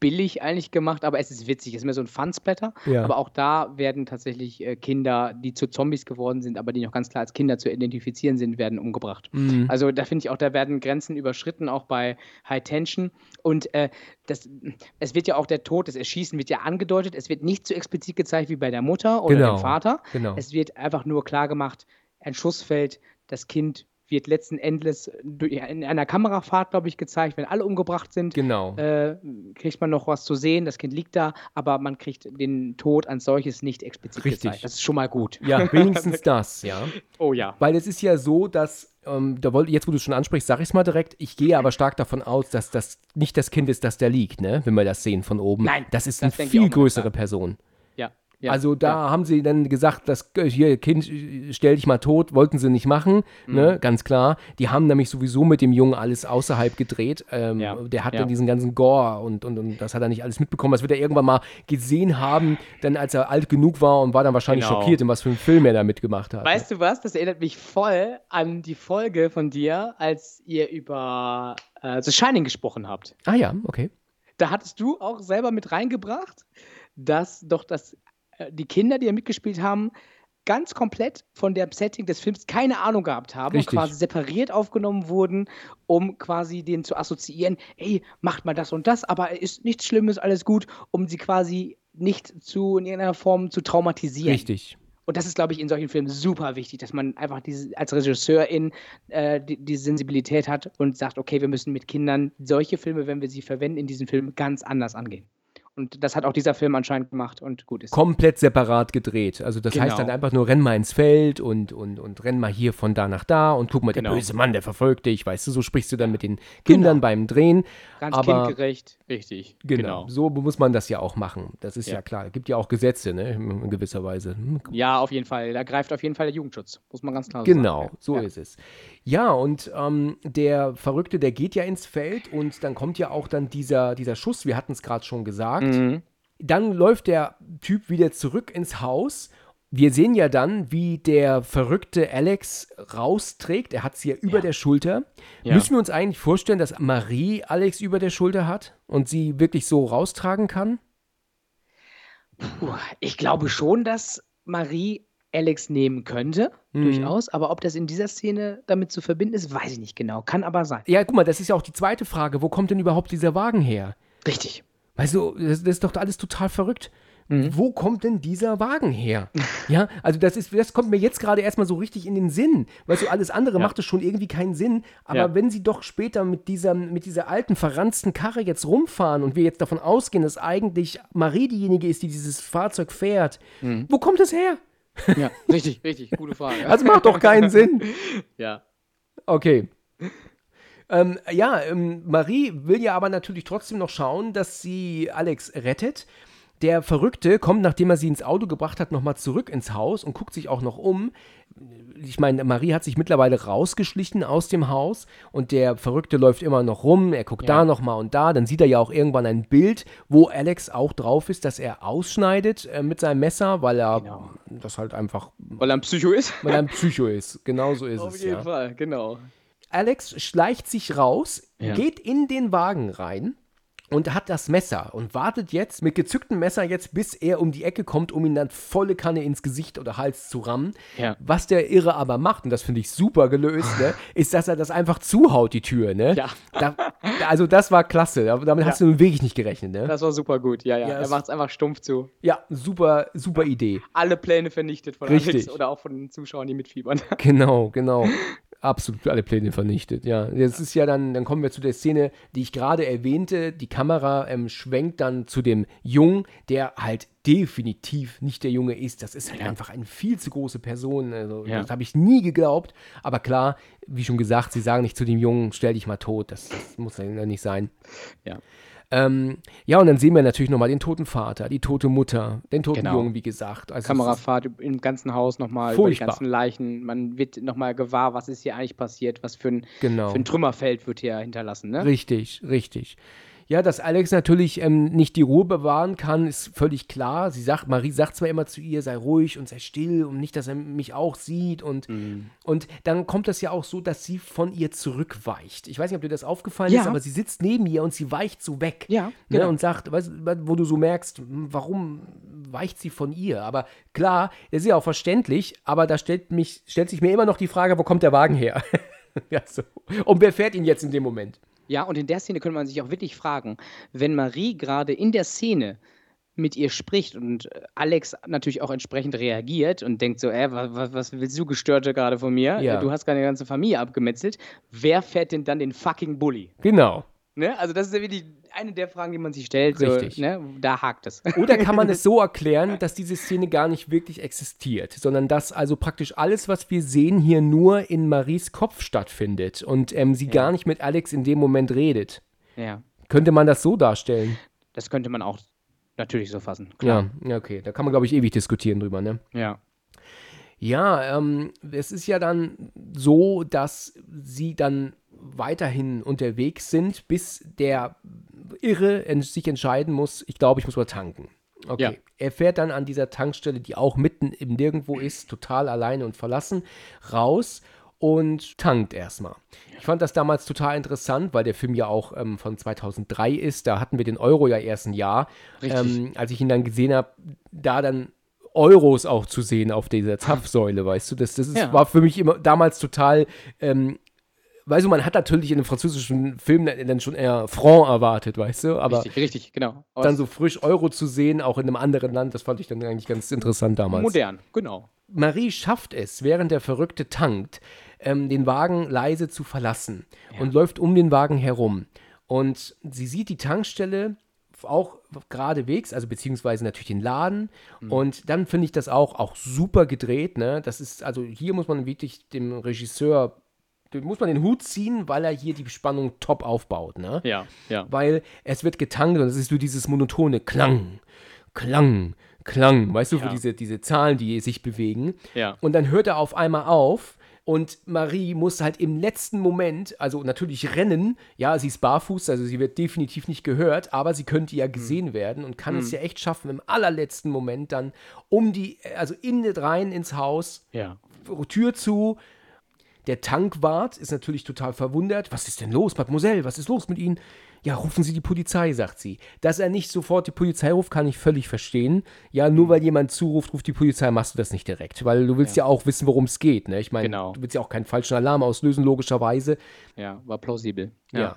billig eigentlich gemacht, aber es ist witzig. Es ist mehr so ein Fun-Splatter. Ja. Aber auch da werden tatsächlich Kinder, die zu Zombies geworden sind, aber die noch ganz klar als Kinder zu identifizieren sind, werden umgebracht. Mhm. Also da finde ich auch, da werden Grenzen überschritten, auch bei High Tension. Und es wird ja auch der Tod, das Erschießen wird ja angedeutet. Es wird nicht so explizit gezeigt wie bei der Mutter oder dem Vater. Genau. Es wird einfach nur klar gemacht, ein Schuss fällt, das Kind wird letzten Endes in einer Kamerafahrt, glaube ich, gezeigt, wenn alle umgebracht sind. Genau. Kriegt man noch was zu sehen, das Kind liegt da, aber man kriegt den Tod als solches nicht explizit gezeigt. Das ist schon mal gut. Ja, wenigstens das, ja. Oh ja. Weil es ist ja so, dass jetzt, wo du es schon ansprichst, sage ich es mal direkt. Ich gehe aber stark davon aus, dass das nicht das Kind ist, das da liegt, ne? Wenn wir das sehen von oben. Nein. Das ist eine viel größere Person. Ja, also da haben sie dann gesagt, das hier, Kind, stell dich mal tot, wollten sie nicht machen, ne? Ganz klar. Die haben nämlich sowieso mit dem Jungen alles außerhalb gedreht. Der hat dann diesen ganzen Gore und das hat er nicht alles mitbekommen. Das wird er irgendwann mal gesehen haben, dann als er alt genug war und war dann wahrscheinlich schockiert, in was für einen Film er da mitgemacht hat. Weißt du was? Das erinnert mich voll an die Folge von dir, als ihr über The Shining gesprochen habt. Ah ja, okay. Da hattest du auch selber mit reingebracht, dass doch die Kinder, die da mitgespielt haben, ganz komplett von dem Setting des Films keine Ahnung gehabt haben. Richtig. Und quasi separiert aufgenommen wurden, um quasi denen zu assoziieren, ey, macht mal das und das, aber ist nichts Schlimmes, alles gut, um sie quasi nicht in irgendeiner Form zu traumatisieren. Richtig. Und das ist, glaube ich, in solchen Filmen super wichtig, dass man einfach als Regisseurin die Sensibilität hat und sagt, okay, wir müssen mit Kindern solche Filme, wenn wir sie verwenden, in diesen Filmen ganz anders angehen. Und das hat auch dieser Film anscheinend gemacht und gut ist. Komplett separat gedreht. Also das heißt dann einfach nur, renn mal ins Feld und renn mal hier von da nach da und guck mal, der böse Mann, der verfolgt dich, weißt du, so sprichst du dann mit den Kindern beim Drehen. Ganz kindgerecht, richtig. Genau, so muss man das ja auch machen. Das ist ja klar, es gibt ja auch Gesetze, ne, in gewisser Weise. Ja, auf jeden Fall, da greift auf jeden Fall der Jugendschutz, muss man ganz klar sagen. Genau, so ist es. Ja, und der Verrückte, der geht ja ins Feld und dann kommt ja auch dann dieser Schuss, wir hatten es gerade schon gesagt, mhm. Dann läuft der Typ wieder zurück ins Haus. Wir sehen ja dann, wie der verrückte Alex rausträgt. Er hat sie ja über der Schulter. Ja. Müssen wir uns eigentlich vorstellen, dass Marie Alex über der Schulter hat und sie wirklich so raustragen kann? Puh, ich glaube schon, dass Marie Alex nehmen könnte, durchaus, aber ob das in dieser Szene damit zu verbinden ist, weiß ich nicht genau. Kann aber sein. Ja, guck mal, das ist ja auch die zweite Frage. Wo kommt denn überhaupt dieser Wagen her? Richtig. Weißt du, das ist doch alles total verrückt. Mhm. Wo kommt denn dieser Wagen her? Ja, also das kommt mir jetzt gerade erstmal so richtig in den Sinn. Weißt du, alles andere macht es schon irgendwie keinen Sinn. Aber wenn sie doch später mit dieser alten, verranzten Karre jetzt rumfahren und wir jetzt davon ausgehen, dass eigentlich Marie diejenige ist, die dieses Fahrzeug fährt, wo kommt es her? Ja, richtig, richtig, gute Frage. Also macht doch keinen Sinn. Ja. Okay. Marie will ja aber natürlich trotzdem noch schauen, dass sie Alex rettet. Der Verrückte kommt, nachdem er sie ins Auto gebracht hat, nochmal zurück ins Haus und guckt sich auch noch um. Ich meine, Marie hat sich mittlerweile rausgeschlichen aus dem Haus und der Verrückte läuft immer noch rum, er guckt da nochmal und da, dann sieht er ja auch irgendwann ein Bild, wo Alex auch drauf ist, dass er ausschneidet mit seinem Messer, weil er das halt einfach... Weil er ein Psycho ist? Weil er ein Psycho ist, genau so ist es. Auf jeden Fall, genau. Alex schleicht sich raus, geht in den Wagen rein und hat das Messer und wartet jetzt mit gezücktem Messer bis er um die Ecke kommt, um ihn dann volle Kanne ins Gesicht oder Hals zu rammen. Ja. Was der Irre aber macht, und das finde ich super gelöst, ne, ist, dass er das einfach zuhaut, die Tür. Ne? Ja. Also das war klasse, damit hast du nun wirklich nicht gerechnet. Ne? Das war super gut, ja. Er macht es einfach stumpf zu. Ja, super, super Idee. Alle Pläne vernichtet von Alex oder auch von den Zuschauern, die mitfiebern. Genau. Absolut alle Pläne vernichtet, ja. Das ist ja dann kommen wir zu der Szene, die ich gerade erwähnte. Die Kamera schwenkt dann zu dem Jungen, der halt definitiv nicht der Junge ist. Das ist halt einfach eine viel zu große Person. Also, das habe ich nie geglaubt. Aber klar, wie schon gesagt, sie sagen nicht zu dem Jungen, stell dich mal tot. Das muss ja nicht sein. Ja. Und dann sehen wir natürlich nochmal den toten Vater, die tote Mutter, den toten Jungen, wie gesagt. Also Kamerafahrt im ganzen Haus nochmal, über die ganzen Leichen. Man wird nochmal gewahr, was ist hier eigentlich passiert, was für ein Trümmerfeld wird hier hinterlassen, ne? Richtig, richtig. Ja, dass Alex natürlich nicht die Ruhe bewahren kann, ist völlig klar. Marie sagt zwar immer zu ihr, sei ruhig und sei still und nicht, dass er mich auch sieht. Und dann kommt das ja auch so, dass sie von ihr zurückweicht. Ich weiß nicht, ob dir das aufgefallen ist, aber sie sitzt neben ihr und sie weicht so weg. Ja, genau. Ne, und sagt, weißt, wo du so merkst, warum weicht sie von ihr? Aber klar, das ist ja auch verständlich, aber da stellt sich mir immer noch die Frage, wo kommt der Wagen her? Ja, so. Und wer fährt ihn jetzt in dem Moment? Ja, und in der Szene könnte man sich auch wirklich fragen, wenn Marie gerade in der Szene mit ihr spricht und Alex natürlich auch entsprechend reagiert und denkt so, was willst du Gestörte gerade von mir? Ja. Du hast gerade die ganze Familie abgemetzelt. Wer fährt denn dann den fucking Bulli? Genau. Ne? Also das ist ja wirklich eine der Fragen, die man sich stellt. Richtig. So, ne? Da hakt es. Oder kann man es so erklären, dass diese Szene gar nicht wirklich existiert, sondern dass also praktisch alles, was wir sehen, hier nur in Maries Kopf stattfindet und sie gar nicht mit Alex in dem Moment redet. Ja. Könnte man das so darstellen? Das könnte man auch natürlich so fassen, klar. Ja, okay. Da kann man, glaube ich, ewig diskutieren drüber, ne? Ja. Ja, es ist ja dann so, dass sie dann weiterhin unterwegs sind, bis der Irre sich entscheiden muss, ich glaube, ich muss mal tanken. Okay. Ja. Er fährt dann an dieser Tankstelle, die auch mitten im Nirgendwo ist, total alleine und verlassen, raus und tankt erstmal. Ich fand das damals total interessant, weil der Film ja auch von 2003 ist. Da hatten wir den Euro ja erst ein Jahr. Als ich ihn dann gesehen habe, da dann Euros auch zu sehen auf dieser Zapfsäule, weißt du. Das war für mich immer damals total... weißt du, man hat natürlich in einem französischen Film dann schon eher Franc erwartet, weißt du? Aber richtig, genau. Aber dann so frisch Euro zu sehen, auch in einem anderen Land, das fand ich dann eigentlich ganz interessant damals. Modern, genau. Marie schafft es, während der Verrückte tankt, den Wagen leise zu verlassen und läuft um den Wagen herum. Und sie sieht die Tankstelle auch geradewegs, also beziehungsweise natürlich den Laden. Mhm. Und dann finde ich das auch super gedreht, ne? Das ist, also hier muss man wirklich dem Regisseur, muss man den Hut ziehen, weil er hier die Spannung top aufbaut, ne? Ja, ja. Weil es wird getankt und es ist so dieses monotone Klang, Klang, Klang, weißt du, ja, wo diese Zahlen, die sich bewegen. Ja. Und dann hört er auf einmal auf. Und Marie muss halt im letzten Moment, also natürlich rennen, ja, sie ist barfuß, also sie wird definitiv nicht gehört, aber sie könnte ja gesehen werden und kann es ja echt schaffen, im allerletzten Moment dann rein ins Haus, ja, Tür zu. Der Tankwart ist natürlich total verwundert. Was ist denn los, Mademoiselle, was ist los mit Ihnen? Ja, rufen Sie die Polizei, sagt sie. Dass er nicht sofort die Polizei ruft, kann ich völlig verstehen. Ja, nur weil jemand zuruft, ruft die Polizei, machst du das nicht direkt. Weil du willst ja auch wissen, worum es geht, ne? Ich meine, du willst ja auch keinen falschen Alarm auslösen, logischerweise. Ja, war plausibel. Ja.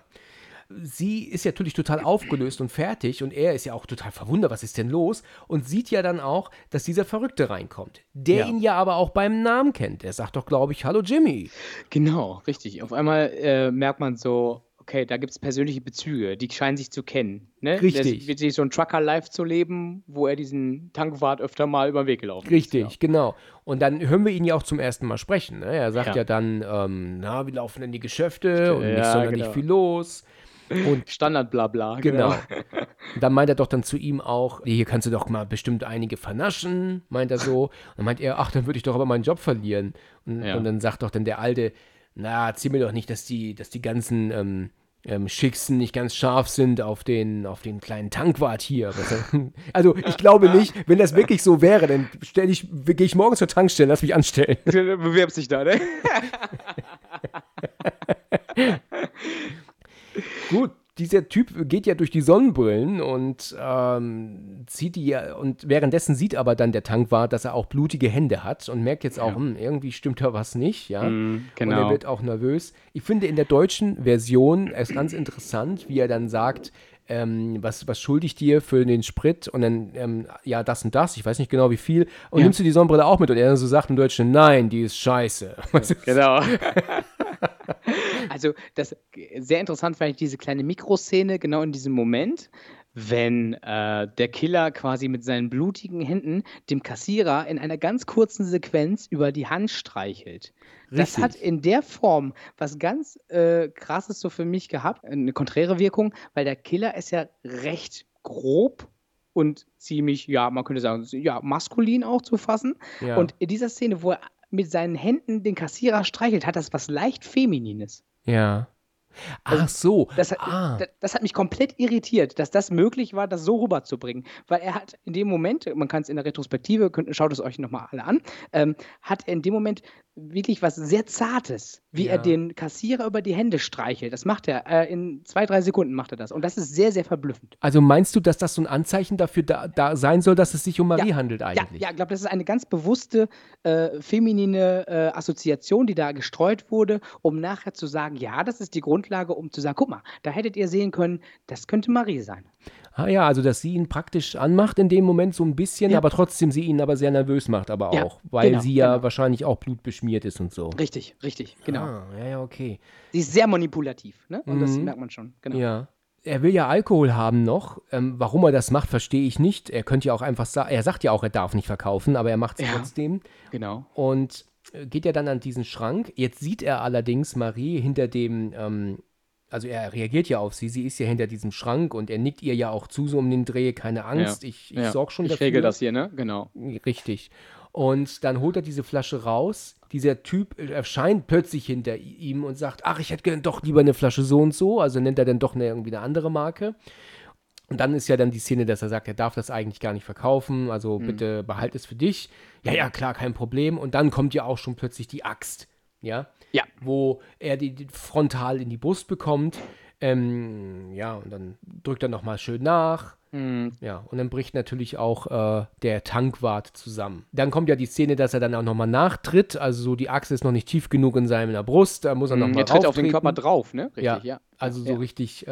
Sie ist ja natürlich total aufgelöst und fertig und er ist ja auch total verwundert, was ist denn los? Und sieht ja dann auch, dass dieser Verrückte reinkommt, der ihn ja aber auch beim Namen kennt. Er sagt doch, glaube ich, hallo Jimmy. Genau, richtig. Auf einmal merkt man so, okay, da gibt es persönliche Bezüge, die scheinen sich zu kennen. Ne? Richtig. Das wird so ein Trucker-Life zu leben, wo er diesen Tankwart öfter mal über den Weg gelaufen ist. Richtig, genau. Und dann hören wir ihn ja auch zum ersten Mal sprechen. Ne? Er sagt ja dann, wie laufen denn die Geschäfte und nicht sonderlich viel los. Und Standard-Blabla. Genau. Und dann meint er doch dann zu ihm auch, hier kannst du doch mal bestimmt einige vernaschen, meint er so. Und dann meint er, ach, dann würde ich doch aber meinen Job verlieren. Und dann sagt doch dann der Alte, na, zieh mir doch nicht, dass die ganzen Schicksen nicht ganz scharf sind auf den kleinen Tankwart hier. Also ich glaube nicht, wenn das wirklich so wäre, dann gehe ich morgen zur Tankstelle, lass mich anstellen. Du bewirbst dich da, ne? Gut, dieser Typ geht ja durch die Sonnenbrillen und zieht die ja, und währenddessen sieht aber dann der Tankwart, dass er auch blutige Hände hat und merkt jetzt auch, irgendwie stimmt da was nicht, ja. Genau. Und er wird auch nervös. Ich finde in der deutschen Version ist ganz interessant, wie er dann sagt, was schulde ich dir für den Sprit und dann, das und das, ich weiß nicht genau wie viel, und nimmst du die Sonnenbrille auch mit? Und er dann so sagt im Deutschen, nein, die ist scheiße. Ja, genau. Also das sehr interessant fand ich diese kleine Mikroszene genau in diesem Moment, wenn der Killer quasi mit seinen blutigen Händen dem Kassierer in einer ganz kurzen Sequenz über die Hand streichelt. Richtig. Das hat in der Form was ganz Krasses so für mich gehabt, eine konträre Wirkung, weil der Killer ist ja recht grob und ziemlich, man könnte sagen, maskulin auch zu fassen. Ja. Und in dieser Szene, wo er mit seinen Händen den Kassierer streichelt, hat das was leicht Feminines. Ja. Also ach so. Das hat mich komplett irritiert, dass das möglich war, das so rüberzubringen. Weil er hat in dem Moment, man kann es in der Retrospektive, schaut es euch nochmal alle an, hat er in dem Moment wirklich was sehr Zartes, wie er den Kassierer über die Hände streichelt. Das macht er, in 2-3 Sekunden macht er das. Und das ist sehr, sehr verblüffend. Also meinst du, dass das so ein Anzeichen dafür da sein soll, dass es sich um Marie handelt eigentlich? Ja, ich glaube, das ist eine ganz bewusste feminine Assoziation, die da gestreut wurde, um nachher zu sagen, ja, das ist die Grundlage, um zu sagen, guck mal, da hättet ihr sehen können, das könnte Marie sein. Ah ja, also dass sie ihn praktisch anmacht in dem Moment so ein bisschen, aber trotzdem sie ihn aber sehr nervös macht, aber auch, weil sie wahrscheinlich auch blutbeschmiert ist und so. Richtig, richtig, genau. Ah, ja, okay. Sie ist sehr manipulativ, ne? Und das merkt man schon, genau. Ja. Er will ja Alkohol haben noch. Warum er das macht, verstehe ich nicht. Er könnte ja auch einfach sagen, er sagt ja auch, er darf nicht verkaufen, aber er macht es trotzdem. Genau. Und geht ja dann an diesen Schrank. Jetzt sieht er allerdings Marie hinter dem, also er reagiert ja auf sie, sie ist ja hinter diesem Schrank und er nickt ihr ja auch zu, so um den Dreh, keine Angst, ich sorge schon dafür. Ich regel das hier, ne? Genau. Richtig. Und dann holt er diese Flasche raus, dieser Typ erscheint plötzlich hinter ihm und sagt, ach, ich hätte doch lieber eine Flasche so und so, also nennt er dann doch irgendwie eine andere Marke. Und dann ist ja dann die Szene, dass er sagt, er darf das eigentlich gar nicht verkaufen, also bitte behalt es für dich. Ja, klar, kein Problem. Und dann kommt ja auch schon plötzlich die Axt, ja, wo er die frontal in die Brust bekommt. Und dann drückt er nochmal schön nach. Ja, und dann bricht natürlich auch der Tankwart zusammen. Dann kommt ja die Szene, dass er dann auch nochmal nachtritt. Also so die Achse ist noch nicht tief genug in seiner Brust. Da muss er nochmal drauf. Er tritt auf den Körper drauf, ne? Richtig, ja. Also so richtig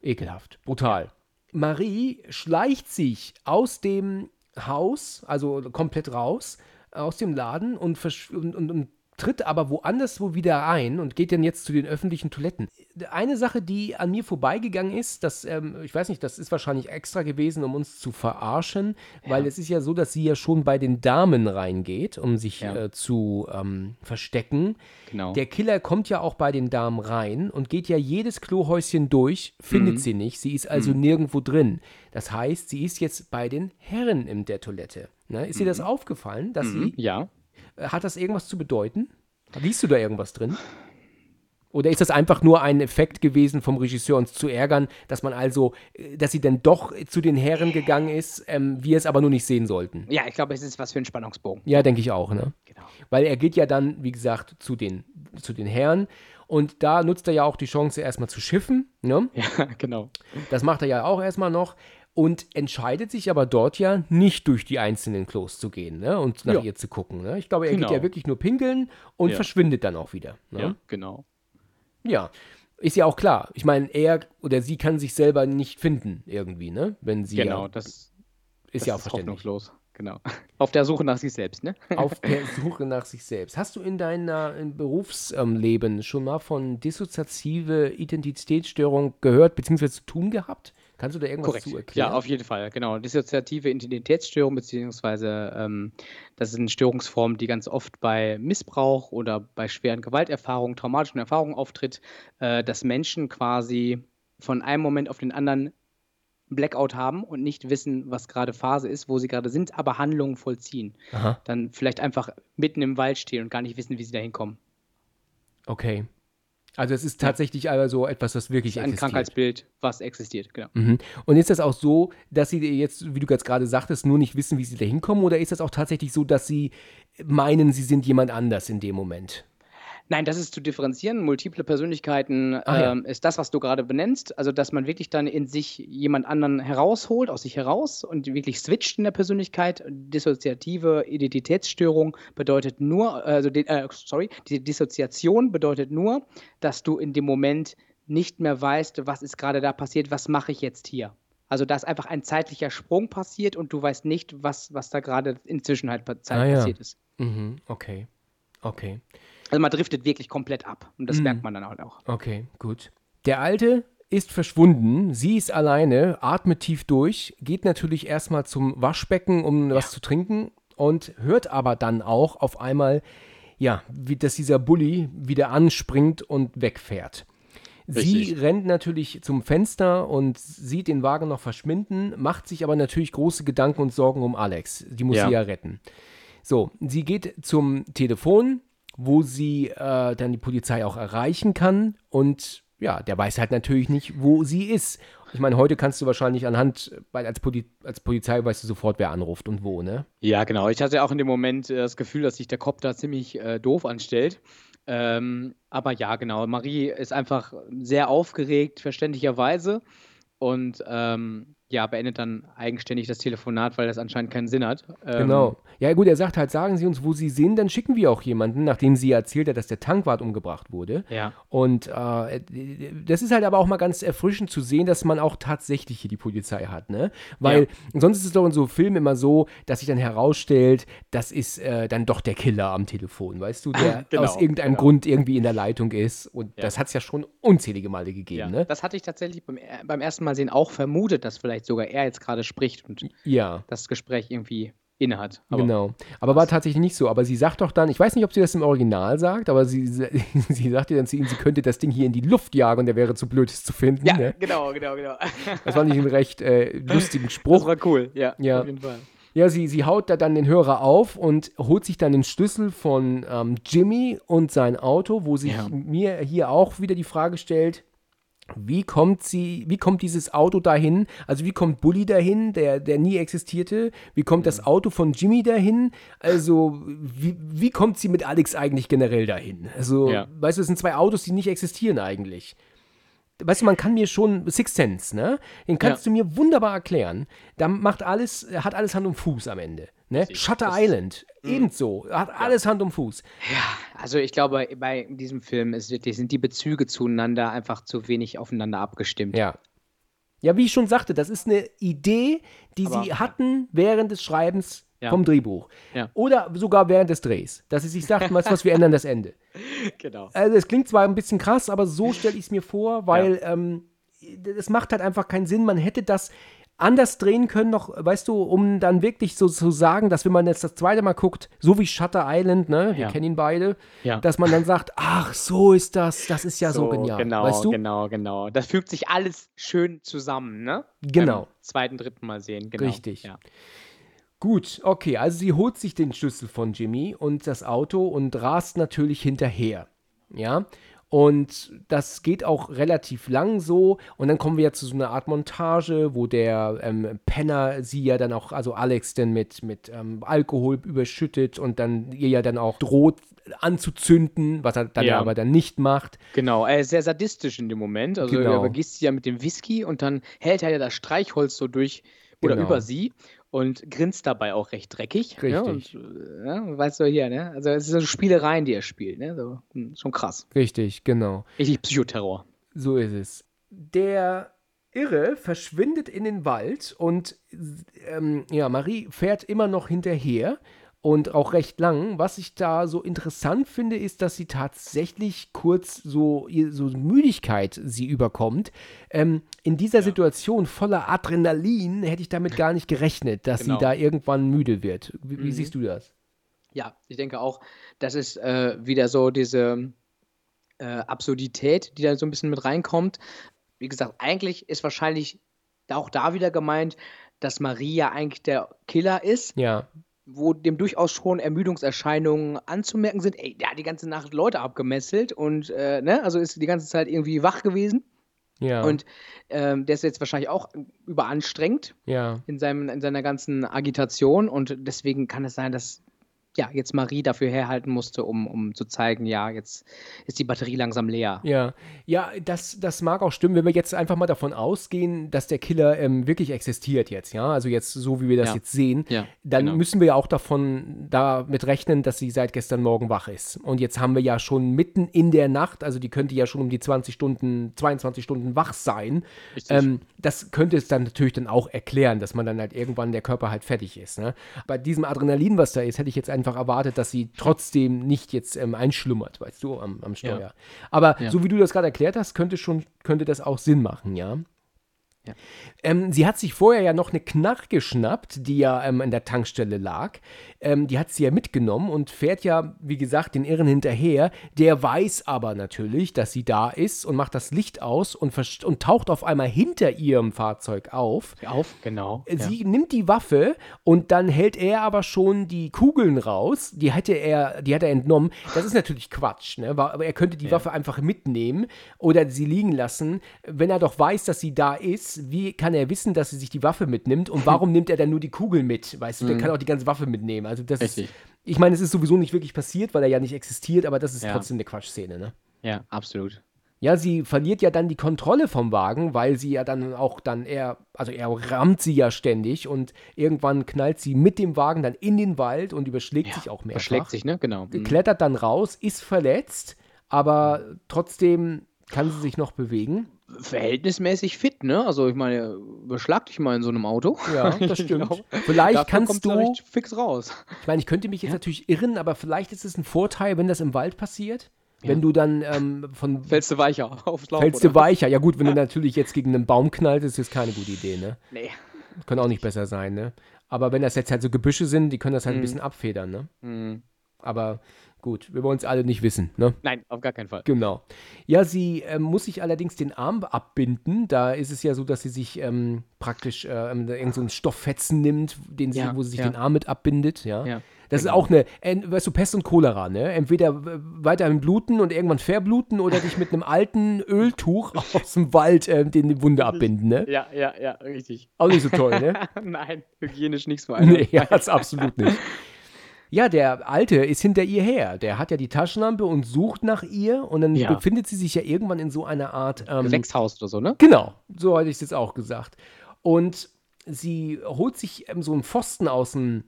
ekelhaft, brutal. Marie schleicht sich aus dem Haus, also komplett raus, aus dem Laden und tritt aber woanderswo wieder ein und geht dann jetzt zu den öffentlichen Toiletten. Eine Sache, die an mir vorbeigegangen ist, dass, ich weiß nicht, das ist wahrscheinlich extra gewesen, um uns zu verarschen, weil es ist ja so, dass sie ja schon bei den Damen reingeht, um sich zu verstecken. Genau. Der Killer kommt ja auch bei den Damen rein und geht ja jedes Klohäuschen durch, findet sie nicht, sie ist also nirgendwo drin. Das heißt, sie ist jetzt bei den Herren in der Toilette. Na, ist dir das aufgefallen, dass sie... Ja. Hat das irgendwas zu bedeuten? Liest du da irgendwas drin? Oder ist das einfach nur ein Effekt gewesen vom Regisseur, uns zu ärgern, dass man also, dass sie dann doch zu den Herren gegangen ist, wir es aber nur nicht sehen sollten? Ja, ich glaube, es ist was für ein Spannungsbogen. Ja, denke ich auch, ne? Genau. Weil er geht ja dann, wie gesagt, zu den Herren. Und da nutzt er ja auch die Chance, erstmal zu schiffen, ne? Ja, genau. Das macht er ja auch erstmal noch. Und entscheidet sich aber dort ja nicht durch die einzelnen Klos zu gehen, ne? Und nach ihr zu gucken. Ne? Ich glaube, er geht ja wirklich nur pinkeln und verschwindet dann auch wieder. Ne? Ja, genau. Ja, ist ja auch klar. Ich meine, er oder sie kann sich selber nicht finden irgendwie, ne? Wenn sie das ist verständlich. Hoffnungslos. Genau. Auf der Suche nach sich selbst, ne? Auf der Suche nach sich selbst. Hast du in deinem Berufsleben schon mal von dissoziative Identitätsstörung gehört bzw. zu tun gehabt? Kannst du da irgendwas zu erklären? Ja, auf jeden Fall, genau. Dissoziative Identitätsstörung beziehungsweise das ist eine Störungsform, die ganz oft bei Missbrauch oder bei schweren Gewalterfahrungen, traumatischen Erfahrungen auftritt, dass Menschen quasi von einem Moment auf den anderen Blackout haben und nicht wissen, was gerade Phase ist, wo sie gerade sind, aber Handlungen vollziehen. Aha. Dann vielleicht einfach mitten im Wald stehen und gar nicht wissen, wie sie da hinkommen. Okay. Also es ist tatsächlich aber so etwas, was wirklich existiert. Ein Krankheitsbild, was existiert, genau. Mhm. Und ist das auch so, dass sie jetzt, wie du gerade sagtest, nur nicht wissen, wie sie da hinkommen? Oder ist das auch tatsächlich so, dass sie meinen, sie sind jemand anders in dem Moment? Nein, das ist zu differenzieren. Multiple Persönlichkeiten ist das, was du gerade benennst. Also, dass man wirklich dann in sich jemand anderen herausholt, aus sich heraus und wirklich switcht in der Persönlichkeit. Dissoziative Identitätsstörung bedeutet nur, die Dissoziation bedeutet nur, dass du in dem Moment nicht mehr weißt, was ist gerade da passiert, was mache ich jetzt hier. Also, da ist einfach ein zeitlicher Sprung passiert und du weißt nicht, was da gerade inzwischen halt passiert ist. Mhm, okay. Also man driftet wirklich komplett ab. Und das merkt man dann auch. Okay, gut. Der Alte ist verschwunden. Sie ist alleine, atmet tief durch, geht natürlich erstmal zum Waschbecken, um was zu trinken und hört aber dann auch auf einmal, dass dieser Bulli wieder anspringt und wegfährt. Richtig. Sie rennt natürlich zum Fenster und sieht den Wagen noch verschwinden, macht sich aber natürlich große Gedanken und Sorgen um Alex. Die muss sie ja retten. So, sie geht zum Telefon, wo sie dann die Polizei auch erreichen kann. Und der weiß halt natürlich nicht, wo sie ist. Ich meine, heute kannst du wahrscheinlich weil als Polizei weißt du sofort, wer anruft und wo, ne? Ja, genau. Ich hatte auch in dem Moment das Gefühl, dass sich der Cop da ziemlich doof anstellt. Aber ja, genau. Marie ist einfach sehr aufgeregt, verständlicherweise. Und beendet dann eigenständig das Telefonat, weil das anscheinend keinen Sinn hat. Genau. Ja gut, er sagt halt, sagen Sie uns, wo Sie sind, dann schicken wir auch jemanden, nachdem sie erzählt hat, dass der Tankwart umgebracht wurde. Ja. Und das ist halt aber auch mal ganz erfrischend zu sehen, dass man auch tatsächlich hier die Polizei hat, ne? Weil sonst ist es doch in so Filmen immer so, dass sich dann herausstellt, das ist dann doch der Killer am Telefon, weißt du, der aus irgendeinem Grund irgendwie in der Leitung ist. Und das hat es ja schon unzählige Male gegeben, ne? Das hatte ich tatsächlich beim ersten Mal sehen auch vermutet, dass vielleicht sogar er jetzt gerade spricht und das Gespräch irgendwie inne hat. Genau. Aber war tatsächlich nicht so. Aber sie sagt doch dann, ich weiß nicht, ob sie das im Original sagt, aber sie sagt ihr dann zu ihm, sie könnte das Ding hier in die Luft jagen und er wäre zu blöd, es zu finden. Ja, ne? Genau. Das war nicht ein recht lustigen Spruch. Das war cool, ja. Auf jeden Fall. Ja, sie haut da dann den Hörer auf und holt sich dann den Schlüssel von Jimmy und sein Auto, wo sich mir hier auch wieder die Frage stellt, wie kommt dieses Auto dahin? Also wie kommt Bulli dahin, der nie existierte? Wie kommt das Auto von Jimmy dahin? Also wie kommt sie mit Alex eigentlich generell dahin? Also weißt du, es sind zwei Autos, die nicht existieren eigentlich. Weißt du, man kann mir schon Sixth Sense, ne? Den kannst du mir wunderbar erklären. Da hat alles Hand und Fuß am Ende. Ne? Shutter Island, ebenso, hat alles Hand und Fuß. Ja, also ich glaube, bei diesem Film sind die Bezüge zueinander einfach zu wenig aufeinander abgestimmt. Ja, wie ich schon sagte, das ist eine Idee, die sie hatten während des Schreibens, Ja. Vom Drehbuch. Ja. Oder sogar während des Drehs. Dass sie sich sagt, weißt du was, wir ändern das Ende. Genau. Also es klingt zwar ein bisschen krass, aber so stelle ich es mir vor, weil es macht halt einfach keinen Sinn. Man hätte das anders drehen können noch, weißt du, um dann wirklich so zu sagen, dass wenn man jetzt das zweite Mal guckt, so wie Shutter Island, ne, wir kennen ihn beide, dass man dann sagt, ach, so ist das, das ist ja so genial, genau, weißt du? Genau. Das fügt sich alles schön zusammen, ne? Genau. Beim zweiten, dritten Mal sehen, genau. Richtig. Ja. Gut, okay, also sie holt sich den Schlüssel von Jimmy und das Auto und rast natürlich hinterher, ja? Und das geht auch relativ lang so. Und dann kommen wir ja zu so einer Art Montage, wo der Penner sie ja dann auch, also Alex dann mit Alkohol überschüttet und dann ihr ja dann auch droht anzuzünden, was er dann aber dann nicht macht. Genau, er ist sehr sadistisch in dem Moment. Also er übergießt sie ja mit dem Whisky und dann hält er ja das Streichholz so durch oder über sie. Und grinst dabei auch recht dreckig. Richtig. Ja, und, weißt du hier, ne? Also es sind so Spielereien, die er spielt, ne? So, schon krass. Richtig, genau. Richtig Psychoterror. So ist es. Der Irre verschwindet in den Wald und Marie fährt immer noch hinterher und auch recht lang. Was ich da so interessant finde, ist, dass sie tatsächlich kurz so Müdigkeit sie überkommt. In dieser Situation voller Adrenalin hätte ich damit gar nicht gerechnet, dass sie da irgendwann müde wird. Wie siehst du das? Ja, ich denke auch, das ist wieder so diese Absurdität, die da so ein bisschen mit reinkommt. Wie gesagt, eigentlich ist wahrscheinlich auch da wieder gemeint, dass Maria eigentlich der Killer ist. Ja. Wo dem durchaus schon Ermüdungserscheinungen anzumerken sind. Ey, der hat die ganze Nacht Leute abgemesselt und also ist die ganze Zeit irgendwie wach gewesen. Ja. Und der ist jetzt wahrscheinlich auch überanstrengt in seiner ganzen Agitation und deswegen kann es sein, dass jetzt Marie dafür herhalten musste, um zu zeigen, jetzt ist die Batterie langsam leer. Ja, das mag auch stimmen, wenn wir jetzt einfach mal davon ausgehen, dass der Killer wirklich existiert jetzt, ja, also jetzt so, wie wir das jetzt sehen, dann müssen wir ja auch damit rechnen, dass sie seit gestern Morgen wach ist. Und jetzt haben wir ja schon mitten in der Nacht, also die könnte ja schon um die 22 Stunden wach sein. Das könnte es dann natürlich dann auch erklären, dass man dann halt irgendwann der Körper halt fertig ist, ne? Bei diesem Adrenalin, was da ist, hätte ich jetzt einfach erwartet, dass sie trotzdem nicht jetzt einschlummert, weißt du, am Steuer. Ja. Aber so wie du das gerade erklärt hast, könnte das auch Sinn machen, ja. Sie hat sich vorher ja noch eine Knarre geschnappt, die ja an der Tankstelle lag. Die hat sie ja mitgenommen und fährt ja, wie gesagt, den Irren hinterher. Der weiß aber natürlich, dass sie da ist und macht das Licht aus und taucht auf einmal hinter ihrem Fahrzeug auf. Genau. Sie nimmt die Waffe und dann hält er aber schon die Kugeln raus. Die hat er entnommen. Das ist natürlich Quatsch, ne? Aber er könnte die Waffe einfach mitnehmen oder sie liegen lassen, wenn er doch weiß, dass sie da ist. Wie kann er wissen, dass sie sich die Waffe mitnimmt und warum nimmt er dann nur die Kugel mit? Weißt du, der kann auch die ganze Waffe mitnehmen. Also das ist, ich meine, es ist sowieso nicht wirklich passiert, weil er ja nicht existiert, aber das ist trotzdem eine Quatschszene, ne? Ja, absolut. Ja, sie verliert ja dann die Kontrolle vom Wagen, weil sie ja dann auch er rammt sie ja ständig und irgendwann knallt sie mit dem Wagen dann in den Wald und überschlägt sich auch mehrfach. Überschlägt sich, ne? Genau. Klettert dann raus, ist verletzt, aber trotzdem kann sie sich noch bewegen. Verhältnismäßig fit, ne? Also ich meine, überschlag dich mal in so einem Auto. Ja, das stimmt. Vielleicht kannst du fix raus. Ich meine, ich könnte mich jetzt natürlich irren, aber vielleicht ist es ein Vorteil, wenn das im Wald passiert. Ja. Wenn du dann fällst du weicher aufs Laub. Ja gut, wenn du natürlich jetzt gegen einen Baum knallst, ist das keine gute Idee, ne? Nee. Können auch nicht besser sein, ne? Aber wenn das jetzt halt so Gebüsche sind, die können das halt ein bisschen abfedern, ne? Mhm. Aber gut, wir wollen es alle nicht wissen, ne? Nein, auf gar keinen Fall. Genau. Ja, sie muss sich allerdings den Arm abbinden. Da ist es ja so, dass sie sich praktisch irgend so einen Stofffetzen nimmt, wo sie sich den Arm mit abbindet, ja. Das ist auch eine, weißt du, Pest und Cholera, ne? Entweder weiterhin bluten und irgendwann verbluten oder dich mit einem alten Öltuch aus dem Wald die Wunde abbinden, ne? Ja, richtig. Auch nicht so toll, ne? Nein, hygienisch nichts vor allem. Nee, das absolut nicht. Ja, der Alte ist hinter ihr her. Der hat ja die Taschenlampe und sucht nach ihr. Und dann befindet sie sich ja irgendwann in so einer Art Gewächshaus oder so, ne? Genau, so hätte ich es jetzt auch gesagt. Und sie holt sich so einen Pfosten aus dem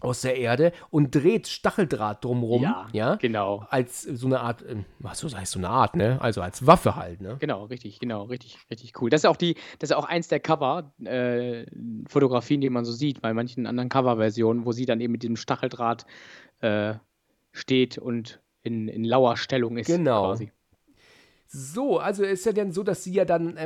aus der Erde und dreht Stacheldraht drumrum. Ja, genau. Als so eine Art, ne? Also als Waffe halt, ne? Genau, richtig cool. Das ist auch eins der Cover-Fotografien, die man so sieht bei manchen anderen Cover-Versionen, wo sie dann eben mit diesem Stacheldraht steht und in lauer Stellung ist. Genau. Quasi. So, also ist ja dann so, dass sie ja dann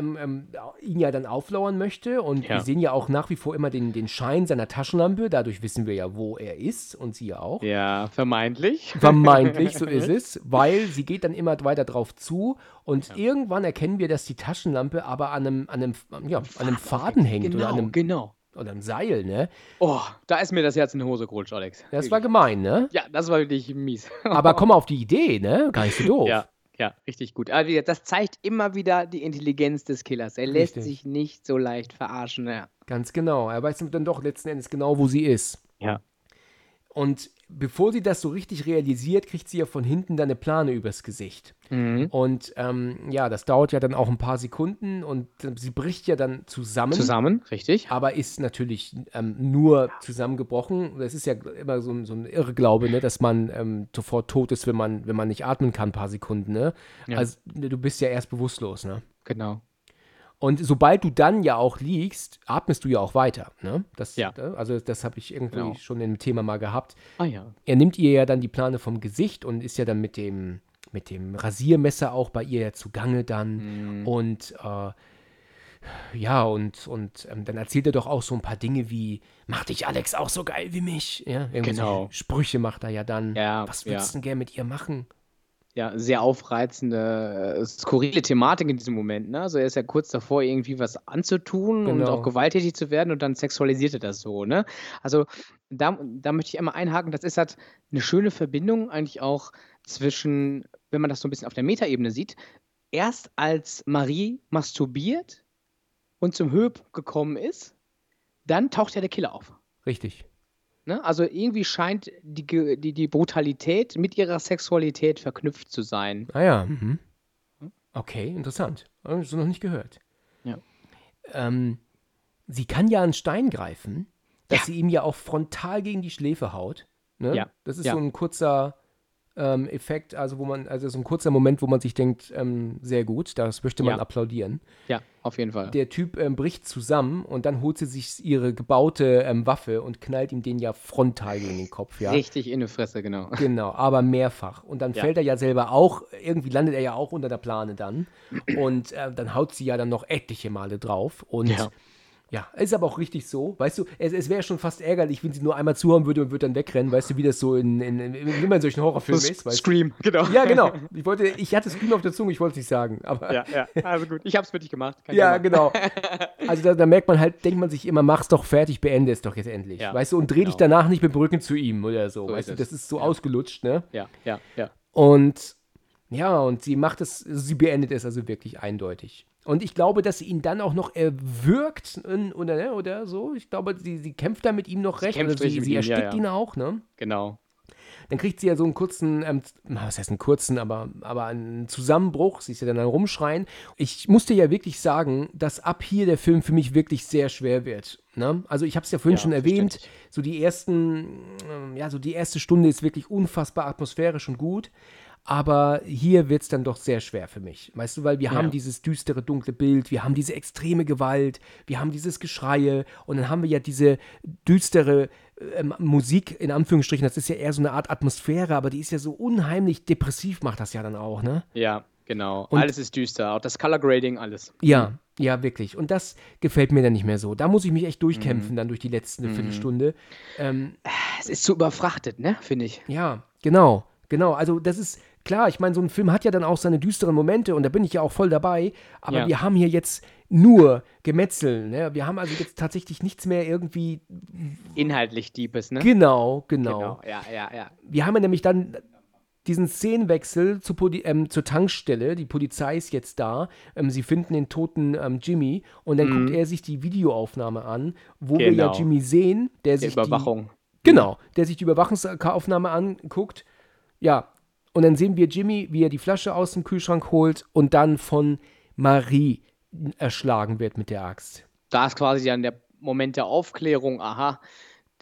ihn ja dann auflauern möchte und wir sehen ja auch nach wie vor immer den Schein seiner Taschenlampe, dadurch wissen wir ja, wo er ist und sie ja auch. Ja, vermeintlich. Vermeintlich, so ist es, weil sie geht dann immer weiter drauf zu und irgendwann erkennen wir, dass die Taschenlampe aber an einem Faden hängt. Genau. Oder ein Seil, ne? Oh, da ist mir das Herz in die Hose gerutscht, Alex. Das war gemein, ne? Ja, das war wirklich mies. Aber komm auf die Idee, ne? Gar nicht so doof. Ja, richtig gut. Also das zeigt immer wieder die Intelligenz des Killers. Er lässt sich nicht so leicht verarschen. Ja. Ganz genau. Er weiß dann doch letzten Endes genau, wo sie ist. Ja. Und bevor sie das so richtig realisiert, kriegt sie ja von hinten dann eine Plane übers Gesicht. Mhm. Und das dauert ja dann auch ein paar Sekunden und sie bricht ja dann zusammen. Zusammen, richtig. Aber ist natürlich nur zusammengebrochen. Das ist ja immer so ein Irrglaube, ne, dass man sofort tot ist, wenn man nicht atmen kann, ein paar Sekunden. Ne? Ja. Also du bist ja erst bewusstlos. Ne? Genau. Und sobald du dann ja auch liegst, atmest du ja auch weiter. Ne? Also das habe ich irgendwie schon im Thema mal gehabt. Ah ja. Er nimmt ihr ja dann die Plane vom Gesicht und ist ja dann mit dem Rasiermesser auch bei ihr zugange dann. Mhm. Und dann erzählt er doch auch so ein paar Dinge wie, mach dich Alex auch so geil wie mich. Ja, genau. Sprüche macht er ja dann. Ja, was würdest du denn gern mit ihr machen? Ja, sehr aufreizende, skurrile Thematik in diesem Moment. Ne? Also er ist ja kurz davor, irgendwie was anzutun und auch gewalttätig zu werden und dann sexualisiert er das so. Ne? Also da möchte ich einmal einhaken, das ist halt eine schöne Verbindung eigentlich auch zwischen, wenn man das so ein bisschen auf der Metaebene sieht, erst als Marie masturbiert und zum Höhepunkt gekommen ist, dann taucht ja der Killer auf. Richtig. Ne? Also irgendwie scheint die Brutalität mit ihrer Sexualität verknüpft zu sein. Ah ja. Mhm. Okay, interessant. Habe ich so noch nicht gehört. Ja. Sie kann ja an Stein greifen, dass sie ihm ja auch frontal gegen die Schläfe haut. Ne? Ja. Das ist so ein kurzer Effekt, also so ein kurzer Moment, wo man sich denkt, sehr gut, das möchte man applaudieren. Ja, auf jeden Fall. Der Typ bricht zusammen und dann holt sie sich ihre gebaute Waffe und knallt ihm den ja frontal gegen den Kopf. Ja. Richtig in die Fresse, genau. Genau, aber mehrfach. Und dann fällt er ja selber auch, irgendwie landet er ja auch unter der Plane dann und dann haut sie ja dann noch etliche Male drauf und ja, ist aber auch richtig so, weißt du, es wäre schon fast ärgerlich, wenn sie nur einmal zuhauen würde und würde dann wegrennen, weißt du, wie das so in solchen Horrorfilmen ist. Weißt Scream, du? Genau. Ja, genau. Ich hatte Scream auf der Zunge, ich wollte es nicht sagen. Aber ja, also gut, ich hab's für dich gemacht. Genau. Also da merkt man halt, denkt man sich immer, mach's doch fertig, beende es doch jetzt endlich, weißt du, und dreh dich danach nicht mit dem Rücken zu ihm oder so, weißt du, das ist so ausgelutscht, ne? Ja. Und sie beendet es also wirklich eindeutig. Und ich glaube, dass sie ihn dann auch noch erwürgt oder so. Ich glaube, sie kämpft da mit ihm noch recht. Sie erstickt ihn auch, ne? Genau. Dann kriegt sie ja so einen kurzen, aber einen Zusammenbruch. Sie ist ja dann rumschreien. Ich musste ja wirklich sagen, dass ab hier der Film für mich wirklich sehr schwer wird. Ne? Also ich habe es ja vorhin schon erwähnt, so die erste Stunde ist wirklich unfassbar atmosphärisch und gut. Aber hier wird es dann doch sehr schwer für mich, weißt du, weil wir haben dieses düstere, dunkle Bild, wir haben diese extreme Gewalt, wir haben dieses Geschreie und dann haben wir ja diese düstere Musik, in Anführungsstrichen, das ist ja eher so eine Art Atmosphäre, aber die ist ja so unheimlich depressiv, macht das ja dann auch, ne? Ja, genau, und alles ist düster, auch das Color Grading, alles. Ja, wirklich und das gefällt mir dann nicht mehr so, da muss ich mich echt durchkämpfen dann durch die letzte Viertelstunde. Es ist zu überfrachtet, ne, finde ich. Ja, genau, also das ist klar, ich meine, so ein Film hat ja dann auch seine düsteren Momente und da bin ich ja auch voll dabei, aber wir haben hier jetzt nur Gemetzel, ne? Wir haben also jetzt tatsächlich nichts mehr irgendwie inhaltlich Deepes, ne? Genau. Ja. Wir haben ja nämlich dann diesen Szenenwechsel zur Tankstelle, die Polizei ist jetzt da, sie finden den toten Jimmy und dann guckt er sich die Videoaufnahme an, wo wir ja Jimmy sehen, der sich die Überwachungsaufnahme anguckt. Ja, und dann sehen wir Jimmy, wie er die Flasche aus dem Kühlschrank holt und dann von Marie erschlagen wird mit der Axt. Da ist quasi dann der Moment der Aufklärung, aha,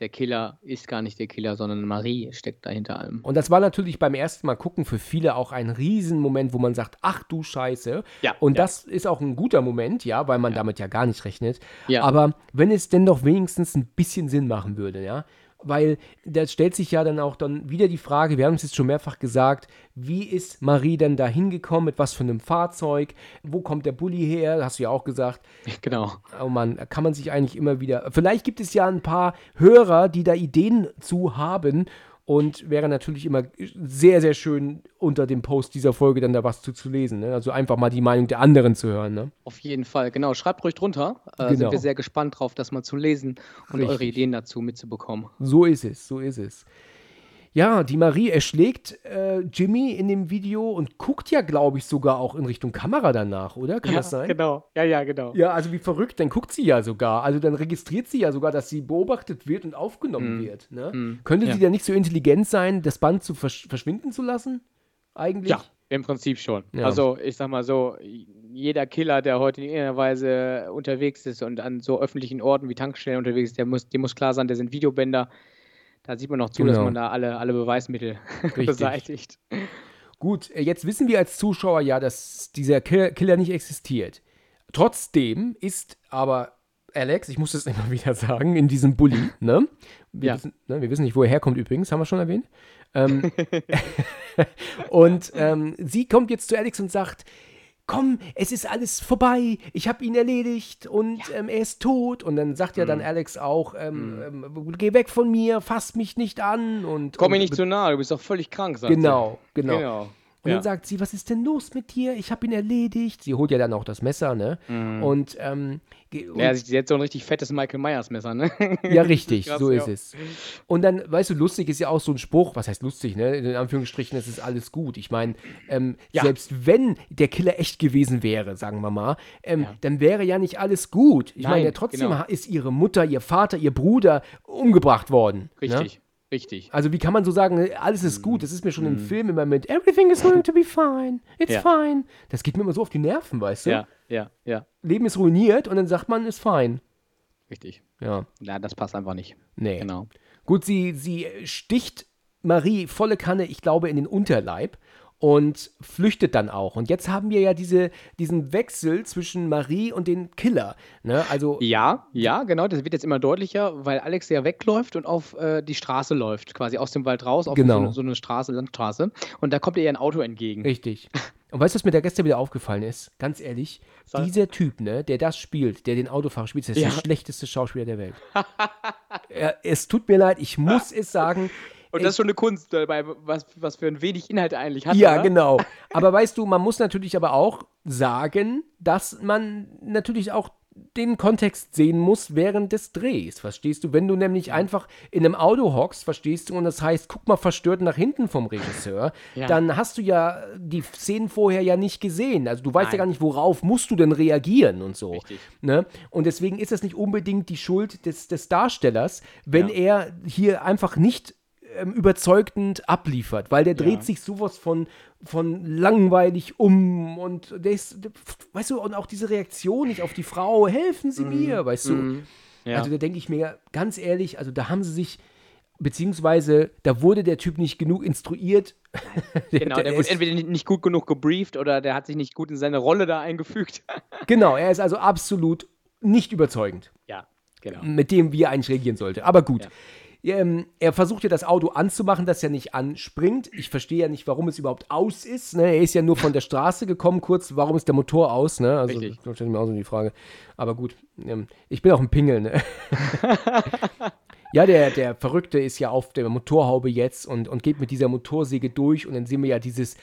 der Killer ist gar nicht der Killer, sondern Marie steckt dahinter allem. Und das war natürlich beim ersten Mal gucken für viele auch ein Riesenmoment, wo man sagt, ach du Scheiße. Ja, und das ist auch ein guter Moment, ja, weil man damit ja gar nicht rechnet. Ja. Aber wenn es denn doch wenigstens ein bisschen Sinn machen würde, ja. Weil da stellt sich ja dann auch dann wieder die Frage, wir haben es jetzt schon mehrfach gesagt, wie ist Marie denn da hingekommen, mit was für einem Fahrzeug, wo kommt der Bulli her, hast du ja auch gesagt. Genau. Oh Mann, kann man sich eigentlich immer wieder, vielleicht gibt es ja ein paar Hörer, die da Ideen zu haben und wäre natürlich immer sehr, sehr schön unter dem Post dieser Folge dann da was zu lesen, ne? Also einfach mal die Meinung der anderen zu hören. Ne? Auf jeden Fall, genau, schreibt ruhig drunter, sind wir sehr gespannt drauf, das mal zu lesen und eure Ideen dazu mitzubekommen. So ist es, so ist es. Ja, die Marie erschlägt Jimmy in dem Video und guckt ja, glaube ich, sogar auch in Richtung Kamera danach, oder? Kann das sein? Genau. Ja, genau. Ja, also wie verrückt, dann guckt sie ja sogar. Also dann registriert sie ja sogar, dass sie beobachtet wird und aufgenommen wird. Ne? Könnte sie dann nicht so intelligent sein, das Band zu verschwinden zu lassen? Eigentlich? Ja, im Prinzip schon. Ja. Also ich sag mal so, jeder Killer, der heute in irgendeiner Weise unterwegs ist und an so öffentlichen Orten wie Tankstellen unterwegs ist, dem muss klar sein, da sind Videobänder. Da sieht man noch zu, dass man da alle Beweismittel beseitigt. Gut, jetzt wissen wir als Zuschauer ja, dass dieser Killer nicht existiert. Trotzdem ist aber Alex, ich muss das immer wieder sagen, in diesem Bulli, ne? Wir wissen nicht, wo er herkommt übrigens, haben wir schon erwähnt. Und sie kommt jetzt zu Alex und sagt, komm, es ist alles vorbei, ich habe ihn erledigt und er ist tot. Und dann sagt ja dann Alex auch, geh weg von mir, fass mich nicht an. Komm mir nicht zu nahe, du bist doch völlig krank, sagt sie. Genau. Und dann sagt sie, was ist denn los mit dir? Ich habe ihn erledigt. Sie holt ja dann auch das Messer, ne? Und, sie hat so ein richtig fettes Michael-Myers-Messer, ne? Ja, richtig, krass, so ist es. Und dann, weißt du, lustig ist ja auch so ein Spruch, was heißt lustig, ne? In Anführungsstrichen, es ist alles gut. Ich meine, selbst wenn der Killer echt gewesen wäre, sagen wir mal, dann wäre ja nicht alles gut. Ich meine, trotzdem ist ihre Mutter, ihr Vater, ihr Bruder umgebracht worden. Richtig. Ne? Richtig. Also wie kann man so sagen, alles ist gut, das ist mir schon im Film immer mit everything is going to be fine, it's fine. Das geht mir immer so auf die Nerven, weißt du? Ja. Leben ist ruiniert und dann sagt man, ist fine. Richtig. Ja, das passt einfach nicht. Nee. Genau. Gut, sie sticht Marie volle Kanne, ich glaube, in den Unterleib und flüchtet dann auch. Und jetzt haben wir ja diesen Wechsel zwischen Marie und den Killer. Ne? Also ja, genau. Das wird jetzt immer deutlicher, weil Alex ja wegläuft und auf die Straße läuft. Quasi aus dem Wald raus, auf so eine Straße, Landstraße. Und da kommt ihr ein Auto entgegen. Richtig. Und weißt du, was mir da gestern wieder aufgefallen ist? Ganz ehrlich, dieser Typ, ne, der das spielt, der den Autofahrer spielt, ist der schlechteste Schauspieler der Welt. Es tut mir leid, ich muss es sagen. Und das ist schon eine Kunst, was für ein wenig Inhalt eigentlich hat. Ja, oder? Genau. Aber weißt du, man muss natürlich aber auch sagen, dass man natürlich auch den Kontext sehen muss während des Drehs, verstehst du? Wenn du nämlich einfach in einem Auto hockst, verstehst du, und das heißt, guck mal verstört nach hinten vom Regisseur, dann hast du ja die Szenen vorher ja nicht gesehen. Also du weißt ja gar nicht, worauf musst du denn reagieren und so. Ne? Und deswegen ist das nicht unbedingt die Schuld des Darstellers, wenn er hier einfach nicht überzeugend abliefert, weil der dreht sich sowas von langweilig um und der ist, weißt du, und auch diese Reaktion nicht auf die Frau, helfen Sie mir, weißt du. Ja. Also da denke ich mir, ganz ehrlich, also da haben sie sich, beziehungsweise da wurde der Typ nicht genug instruiert. Genau, der wurde entweder nicht gut genug gebrieft oder der hat sich nicht gut in seine Rolle da eingefügt. Genau, er ist also absolut nicht überzeugend. Ja, genau. Mit dem, wie er eigentlich reagieren sollte. Aber gut. Ja. Er versucht ja das Auto anzumachen, dass er nicht anspringt. Ich verstehe ja nicht, warum es überhaupt aus ist. Ne? Er ist ja nur von der Straße gekommen, kurz, warum ist der Motor aus? Ne? Also, richtig. Das stellt mir auch so die Frage. Aber gut, ich bin auch ein Pingel. Ne? Ja, der Verrückte ist ja auf der Motorhaube jetzt und geht mit dieser Motorsäge durch und dann sehen wir ja diese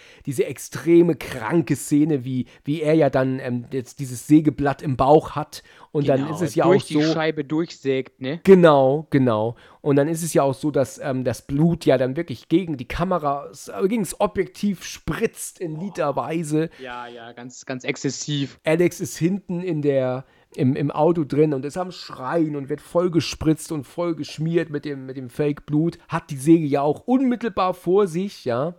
extreme kranke Szene, wie er ja dann jetzt dieses Sägeblatt im Bauch hat und dann ist es ja auch so. Durch die Scheibe durchsägt, ne? Genau. Und dann ist es ja auch so, dass das Blut ja dann wirklich gegen die Kamera, gegen das Objektiv spritzt in Literweise. Ja, ganz, ganz exzessiv. Alex ist hinten im Auto drin und ist am Schreien und wird voll gespritzt und voll geschmiert mit dem Fake-Blut, hat die Säge ja auch unmittelbar vor sich, ja.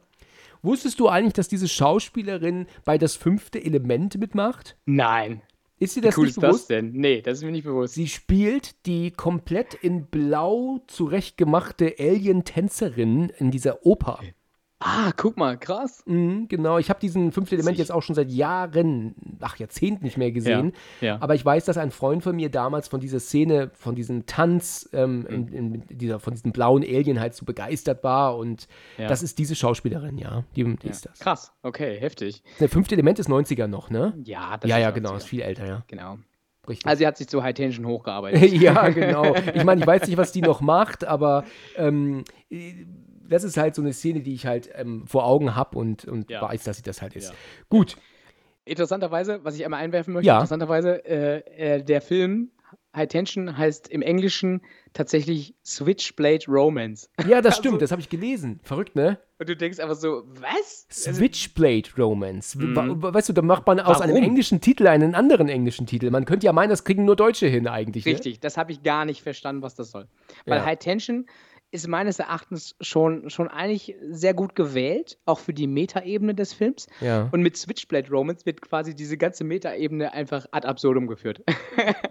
Wusstest du eigentlich, dass diese Schauspielerin bei Das Fünfte Element mitmacht? Nein. Ist sie das nicht bewusst? Wie cool ist das denn? Nee, das ist mir nicht bewusst. Sie spielt die komplett in Blau zurechtgemachte Alien-Tänzerin in dieser Oper. Ah, guck mal, krass. Mhm, genau, ich habe diesen fünften Element jetzt auch schon seit Jahren, Jahrzehnten nicht mehr gesehen. Ja. Aber ich weiß, dass ein Freund von mir damals von dieser Szene, von diesem Tanz, von diesem blauen Alien halt so begeistert war. Und das ist diese Schauspielerin, die ist das. Krass, okay, heftig. Der fünfte Element ist 90er noch, ne? Ja, das ist 90er. Genau, ist viel älter, ja. Genau. Richtig. Also sie hat sich zu High Tension hochgearbeitet. Ja, genau. Ich meine, ich weiß nicht, was die noch macht, aber das ist halt so eine Szene, die ich halt vor Augen habe und weiß, dass sie das halt ist. Ja. Gut. Interessanterweise, was ich einmal einwerfen möchte, der Film High Tension heißt im Englischen tatsächlich Switchblade Romance. Ja, das stimmt, das habe ich gelesen. Verrückt, ne? Und du denkst einfach so, was? Switchblade Romance. Weißt du, da macht man aus einem englischen Titel einen anderen englischen Titel. Man könnte ja meinen, das kriegen nur Deutsche hin eigentlich. Richtig, ne? Das habe ich gar nicht verstanden, was das soll. Weil High Tension ist meines Erachtens schon eigentlich sehr gut gewählt, auch für die Metaebene des Films. Ja. Und mit Switchblade Romance wird quasi diese ganze Metaebene einfach ad absurdum geführt.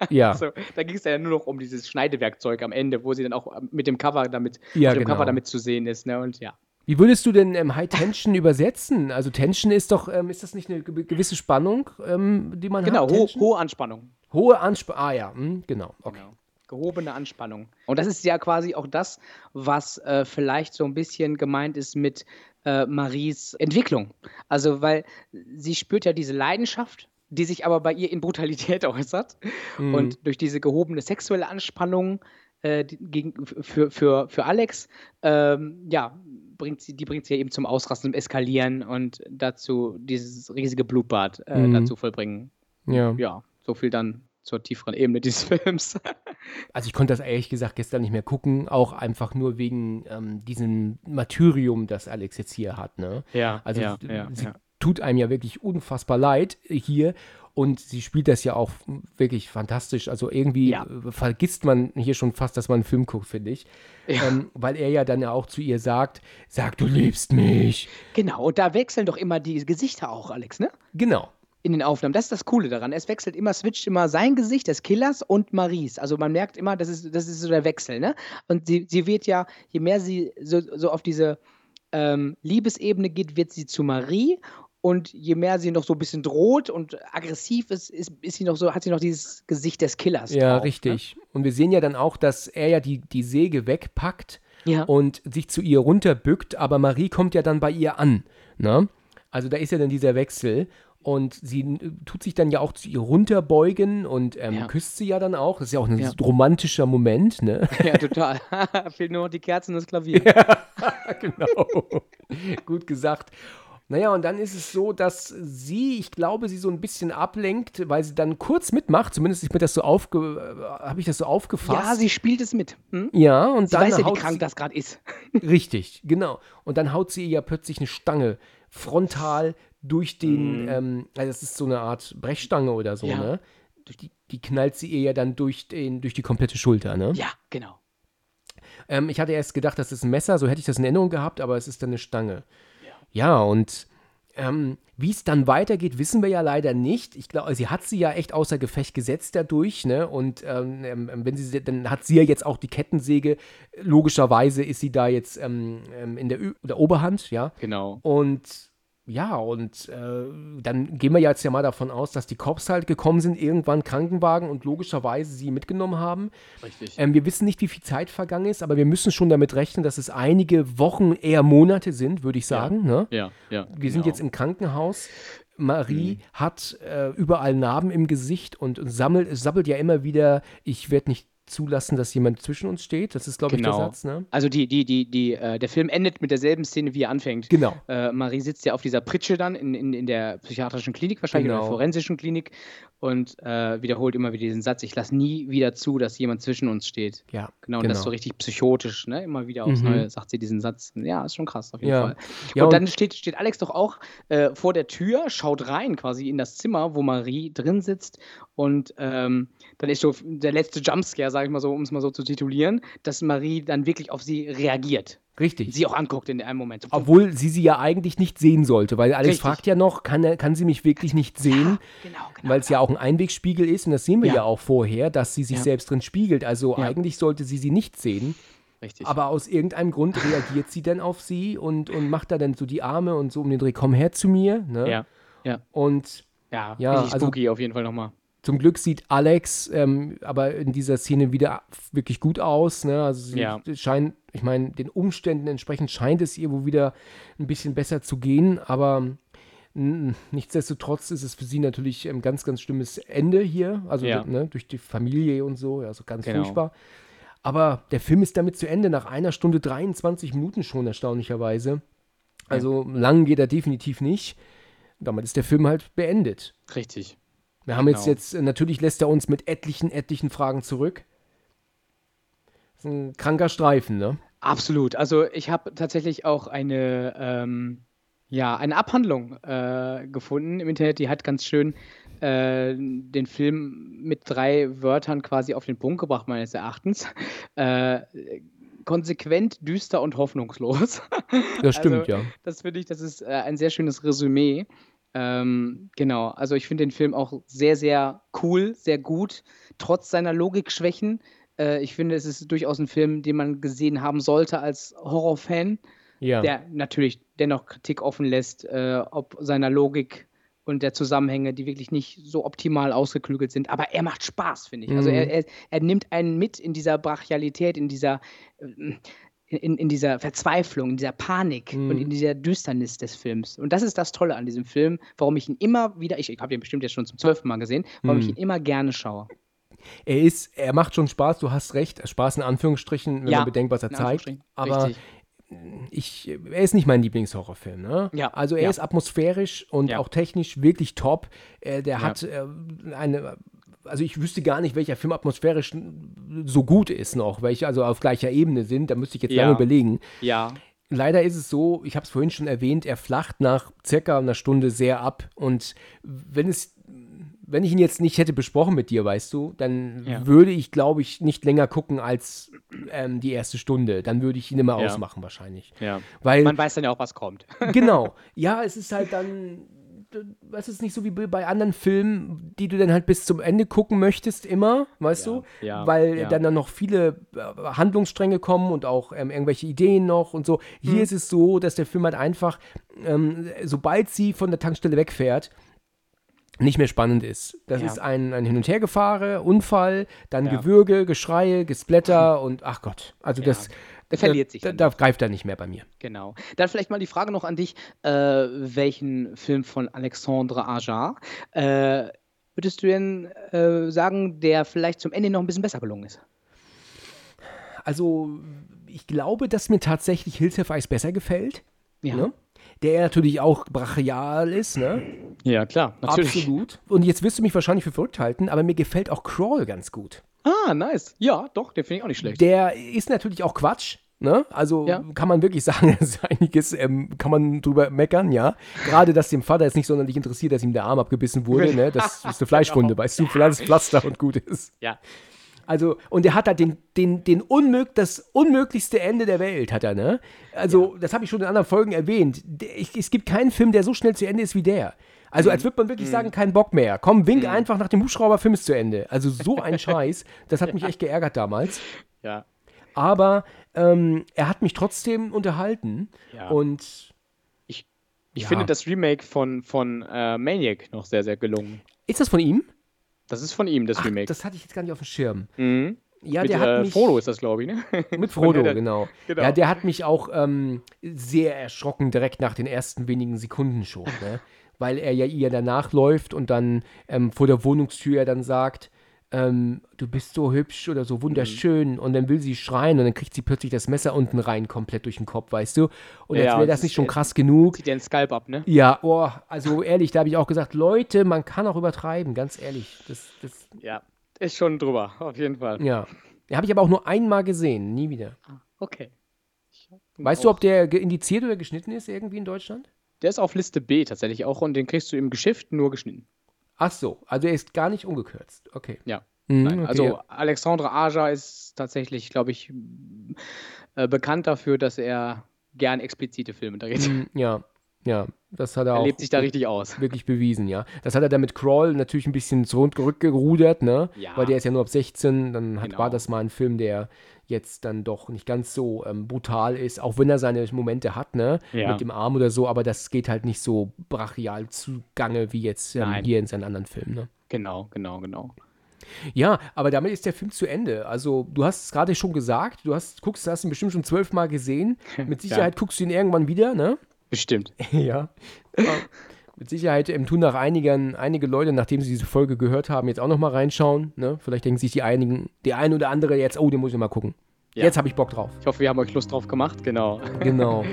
Ja. So, da ging es ja nur noch um dieses Schneidewerkzeug am Ende, wo sie dann auch mit dem Cover damit, Cover damit zu sehen ist. Ne? Und Wie würdest du denn High Tension übersetzen? Also Tension ist doch, ist das nicht eine gewisse Spannung, die man hat? Genau, hohe Anspannung. Hohe Anspannung, genau, okay. Genau. Gehobene Anspannung. Und das ist ja quasi auch das, was vielleicht so ein bisschen gemeint ist mit Maries Entwicklung. Also, weil sie spürt ja diese Leidenschaft, die sich aber bei ihr in Brutalität äußert. Mhm. Und durch diese gehobene sexuelle Anspannung für Alex, bringt sie ja eben zum Ausrasten, zum Eskalieren und dazu dieses riesige Blutbad dazu vollbringen. Ja, so viel dann zur tieferen Ebene dieses Films. Also ich konnte das ehrlich gesagt gestern nicht mehr gucken, auch einfach nur wegen diesem Martyrium, das Alex jetzt hier hat. Ne? Ja, also sie tut einem ja wirklich unfassbar leid hier und sie spielt das ja auch wirklich fantastisch. Also irgendwie vergisst man hier schon fast, dass man einen Film guckt, finde ich. Ja. Weil er ja dann ja auch zu ihr sagt, sag, du liebst mich. Genau, und da wechseln doch immer die Gesichter auch, Alex, ne? Genau. In den Aufnahmen. Das ist das Coole daran. Es wechselt immer, switcht immer sein Gesicht des Killers und Maries. Also man merkt immer, das ist so der Wechsel, ne? Und sie wird ja, je mehr sie so auf diese Liebesebene geht, wird sie zu Marie. Und je mehr sie noch so ein bisschen droht und aggressiv ist sie noch so, hat sie noch dieses Gesicht des Killers. Ja, drauf, richtig. Ne? Und wir sehen ja dann auch, dass er ja die Säge wegpackt und sich zu ihr runterbückt, aber Marie kommt ja dann bei ihr an. Ne? Also da ist ja dann dieser Wechsel. Und sie tut sich dann ja auch zu ihr runterbeugen und küsst sie ja dann auch. Das ist ja auch ein romantischer Moment, ne? Ja, total. Fehlt nur noch die Kerzen und das Klavier. Ja, genau. Gut gesagt. Naja, und dann ist es so, dass sie so ein bisschen ablenkt, weil sie dann kurz mitmacht. Zumindest habe ich das so aufgefasst. Ja, sie spielt es mit. Hm? Ja, und dann weiß ja, wie krank das gerade ist. Richtig, genau. Und dann haut sie ihr ja plötzlich eine Stange frontal durch den, also das ist so eine Art Brechstange oder so, ne? Die knallt sie ihr ja dann durch die komplette Schulter, ne? Ja, genau. Ich hatte erst gedacht, das ist ein Messer, so hätte ich das in Erinnerung gehabt, aber es ist dann eine Stange. Ja, und wie es dann weitergeht, wissen wir ja leider nicht. Ich glaube, sie hat sie ja echt außer Gefecht gesetzt dadurch, ne? Und dann hat sie ja jetzt auch die Kettensäge. Logischerweise ist sie da jetzt in der Oberhand, ja? Genau. Und dann gehen wir jetzt ja mal davon aus, dass die Cops halt gekommen sind, irgendwann Krankenwagen und logischerweise sie mitgenommen haben. Richtig. Wir wissen nicht, wie viel Zeit vergangen ist, aber wir müssen schon damit rechnen, dass es einige Wochen, eher Monate sind, würde ich sagen. Ja, ne? Wir sind jetzt im Krankenhaus. Marie hat überall Narben im Gesicht und sabbelt ja immer wieder, ich werde nicht zulassen, dass jemand zwischen uns steht. Das ist, glaube ich, der Satz, ne? Also der Film endet mit derselben Szene, wie er anfängt. Genau. Marie sitzt ja auf dieser Pritsche dann in der psychiatrischen Klinik wahrscheinlich oder in der forensischen Klinik und wiederholt immer wieder diesen Satz, ich lasse nie wieder zu, dass jemand zwischen uns steht. Ja. Genau, und das ist so richtig psychotisch, ne? Immer wieder aufs Neue sagt sie diesen Satz. Ja, ist schon krass, auf jeden Fall. Ja, und dann steht Alex doch auch vor der Tür, schaut rein quasi in das Zimmer, wo Marie drin sitzt und dann ist so der letzte Jumpscare, sage ich mal so, um es mal so zu titulieren, dass Marie dann wirklich auf sie reagiert. Richtig. Sie auch anguckt in einem Moment. Obwohl sie ja eigentlich nicht sehen sollte, weil Alex fragt ja noch, kann sie mich wirklich nicht sehen? Ja, genau, weil es ja auch ein Einwegspiegel ist und das sehen wir ja auch vorher, dass sie sich selbst drin spiegelt. Also eigentlich sollte sie nicht sehen. Richtig. Aber aus irgendeinem Grund reagiert sie dann auf sie und macht da dann so die Arme und so um den Dreh, komm her zu mir. Ne? Ja. Ja. Und ja richtig spooky also, auf jeden Fall nochmal. Zum Glück sieht Alex aber in dieser Szene wieder wirklich gut aus. Ne? Also sie scheint, ich meine, den Umständen entsprechend scheint es ihr wohl wieder ein bisschen besser zu gehen. Aber nichtsdestotrotz ist es für sie natürlich ein ganz, ganz schlimmes Ende hier. Also durch die Familie und so, also ganz furchtbar. Aber der Film ist damit zu Ende, nach 1 Stunde 23 Minuten schon, erstaunlicherweise. Also lang geht er definitiv nicht. Damit ist der Film halt beendet. Richtig. Wir haben jetzt natürlich lässt er uns mit etlichen Fragen zurück. Das ist ein kranker Streifen, ne? Absolut. Also ich habe tatsächlich auch eine Abhandlung gefunden im Internet, die hat ganz schön den Film mit 3 Wörtern quasi auf den Punkt gebracht, meines Erachtens. Konsequent, düster und hoffnungslos. Das stimmt, also, ja. Das finde ich, das ist ein sehr schönes Resümee. Genau, also ich finde den Film auch sehr, sehr cool, sehr gut, trotz seiner Logikschwächen. Ich finde, es ist durchaus ein Film, den man gesehen haben sollte als Horrorfan, der natürlich dennoch Kritik offen lässt, ob seiner Logik und der Zusammenhänge, die wirklich nicht so optimal ausgeklügelt sind. Aber er macht Spaß, finde ich. Also er nimmt einen mit in dieser Brachialität, in dieser... In dieser Verzweiflung, in dieser Panik und in dieser Düsternis des Films. Und das ist das Tolle an diesem Film, warum ich ihn immer wieder, ich habe ihn bestimmt jetzt schon zum 12. Mal gesehen, warum ich ihn immer gerne schaue. Er macht schon Spaß, du hast recht, Spaß in Anführungsstrichen, wenn man bedenkt, was er zeigt. Aber er ist nicht mein Lieblingshorrorfilm. Ne? Ja. Also er ist atmosphärisch und auch technisch wirklich top. Der hat also ich wüsste gar nicht, welcher Film atmosphärisch so gut ist noch, welche also auf gleicher Ebene sind, da müsste ich jetzt lange überlegen. Ja. Leider ist es so, ich habe es vorhin schon erwähnt, er flacht nach circa einer Stunde sehr ab und wenn ich ihn jetzt nicht hätte besprochen mit dir, weißt du, dann würde ich, glaube ich, nicht länger gucken als die erste Stunde. Dann würde ich ihn immer ausmachen wahrscheinlich. Ja. Weil, man weiß dann ja auch, was kommt. Genau. Ja, es ist halt dann... Das ist nicht so wie bei anderen Filmen, die du dann halt bis zum Ende gucken möchtest, immer, weißt du? Ja, weil dann noch viele Handlungsstränge kommen und auch irgendwelche Ideen noch und so. Hier ist es so, dass der Film halt einfach, sobald sie von der Tankstelle wegfährt, nicht mehr spannend ist. Das ist ein Hin- und Hergefahre, Unfall, dann Gewürge, Geschreie, Gesplatter und ach Gott. Also das... Der verliert sich. Da greift er nicht mehr bei mir. Genau. Dann vielleicht mal die Frage noch an dich, welchen Film von Alexandre Aja würdest du denn sagen, der vielleicht zum Ende noch ein bisschen besser gelungen ist? Also, ich glaube, dass mir tatsächlich Hills Have Eyes besser gefällt. Ja. Ne? Der natürlich auch brachial ist, ne? Ja, klar. Natürlich. Absolut. Und jetzt wirst du mich wahrscheinlich für verrückt halten, aber mir gefällt auch Crawl ganz gut. Ah, nice. Ja, doch, den finde ich auch nicht schlecht. Der ist natürlich auch Quatsch, ne? Also kann man wirklich sagen, das ist einiges, kann man drüber meckern, ja. Gerade, dass dem Vater jetzt nicht sonderlich interessiert, dass ihm der Arm abgebissen wurde, ne? Das ist eine Fleischwunde, weißt du, vielleicht ist Pflaster und gut ist. Ja. Also, und er hat halt das unmöglichste Ende der Welt, hat er, ne? Also, das habe ich schon in anderen Folgen erwähnt. Es gibt keinen Film, der so schnell zu Ende ist wie der. Also als würde man wirklich sagen, kein Bock mehr. Komm, wink einfach nach dem Hubschrauber, Film ist zu Ende. Also so ein Scheiß. Das hat mich echt geärgert damals. Ja. Aber er hat mich trotzdem unterhalten. Ja. Und ich finde das Remake von Maniac noch sehr, sehr gelungen. Ist das von ihm? Das ist von ihm, das Remake. Das hatte ich jetzt gar nicht auf dem Schirm. Mhm. Ja, mit, der hat mich, Frodo ist das, glaube ich, ne? Mit Frodo, genau. Ja, der hat mich auch sehr erschrocken, direkt nach den ersten wenigen Sekunden schon, ne? Weil er ja ihr danach läuft und dann vor der Wohnungstür dann sagt, du bist so hübsch oder so wunderschön und dann will sie schreien und dann kriegt sie plötzlich das Messer unten rein, komplett durch den Kopf, weißt du? Und als wäre das nicht schon krass genug. Zieht den Skalp ab, ne? Ja, also ehrlich, da habe ich auch gesagt, Leute, man kann auch übertreiben, ganz ehrlich. Das ja, ist schon drüber, auf jeden Fall. Ja, den habe ich aber auch nur einmal gesehen, nie wieder. Okay. Weißt du, ob der indiziert oder geschnitten ist irgendwie in Deutschland? Der ist auf Liste B tatsächlich auch und den kriegst du im Geschäft nur geschnitten. Ach so, also er ist gar nicht ungekürzt, okay. Ja, Nein. Okay, also ja. Alexandre Aja ist tatsächlich, glaube ich, bekannt dafür, dass er gern explizite Filme dreht. Ja, ja. Das hat er auch lebt sich da richtig aus. Wirklich bewiesen, ja. Das hat er dann mit Crawl natürlich ein bisschen zurückgerudert, ne? Ja. Weil der ist ja nur ab 16. Dann war das mal ein Film, der jetzt dann doch nicht ganz so brutal ist, auch wenn er seine Momente hat, ne? Ja. Mit dem Arm oder so, aber das geht halt nicht so brachial zugange wie jetzt hier in seinen anderen Filmen, ne? Genau. Ja, aber damit ist der Film zu Ende. Also, du hast es gerade schon gesagt, du hast ihn bestimmt schon 12 Mal gesehen. Mit Sicherheit guckst du ihn irgendwann wieder, ne? Bestimmt. Ja. Mit Sicherheit tun nach einige Leute, nachdem sie diese Folge gehört haben, jetzt auch nochmal reinschauen. Ne? Vielleicht denken sich die einen oder andere jetzt, oh, den muss ich mal gucken. Ja. Jetzt habe ich Bock drauf. Ich hoffe, wir haben euch Lust drauf gemacht, genau. Genau.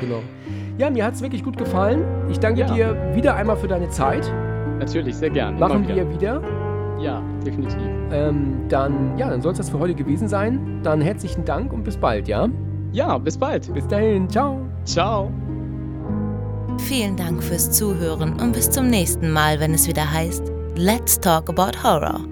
Ja, mir hat es wirklich gut gefallen. Ich danke dir wieder einmal für deine Zeit. Natürlich, sehr gerne. Machen wir wieder. Ja, definitiv. Dann soll es das für heute gewesen sein. Dann herzlichen Dank und bis bald, ja? Ja, bis bald. Bis dahin, ciao. Ciao. Vielen Dank fürs Zuhören und bis zum nächsten Mal, wenn es wieder heißt Let's Talk About Horror.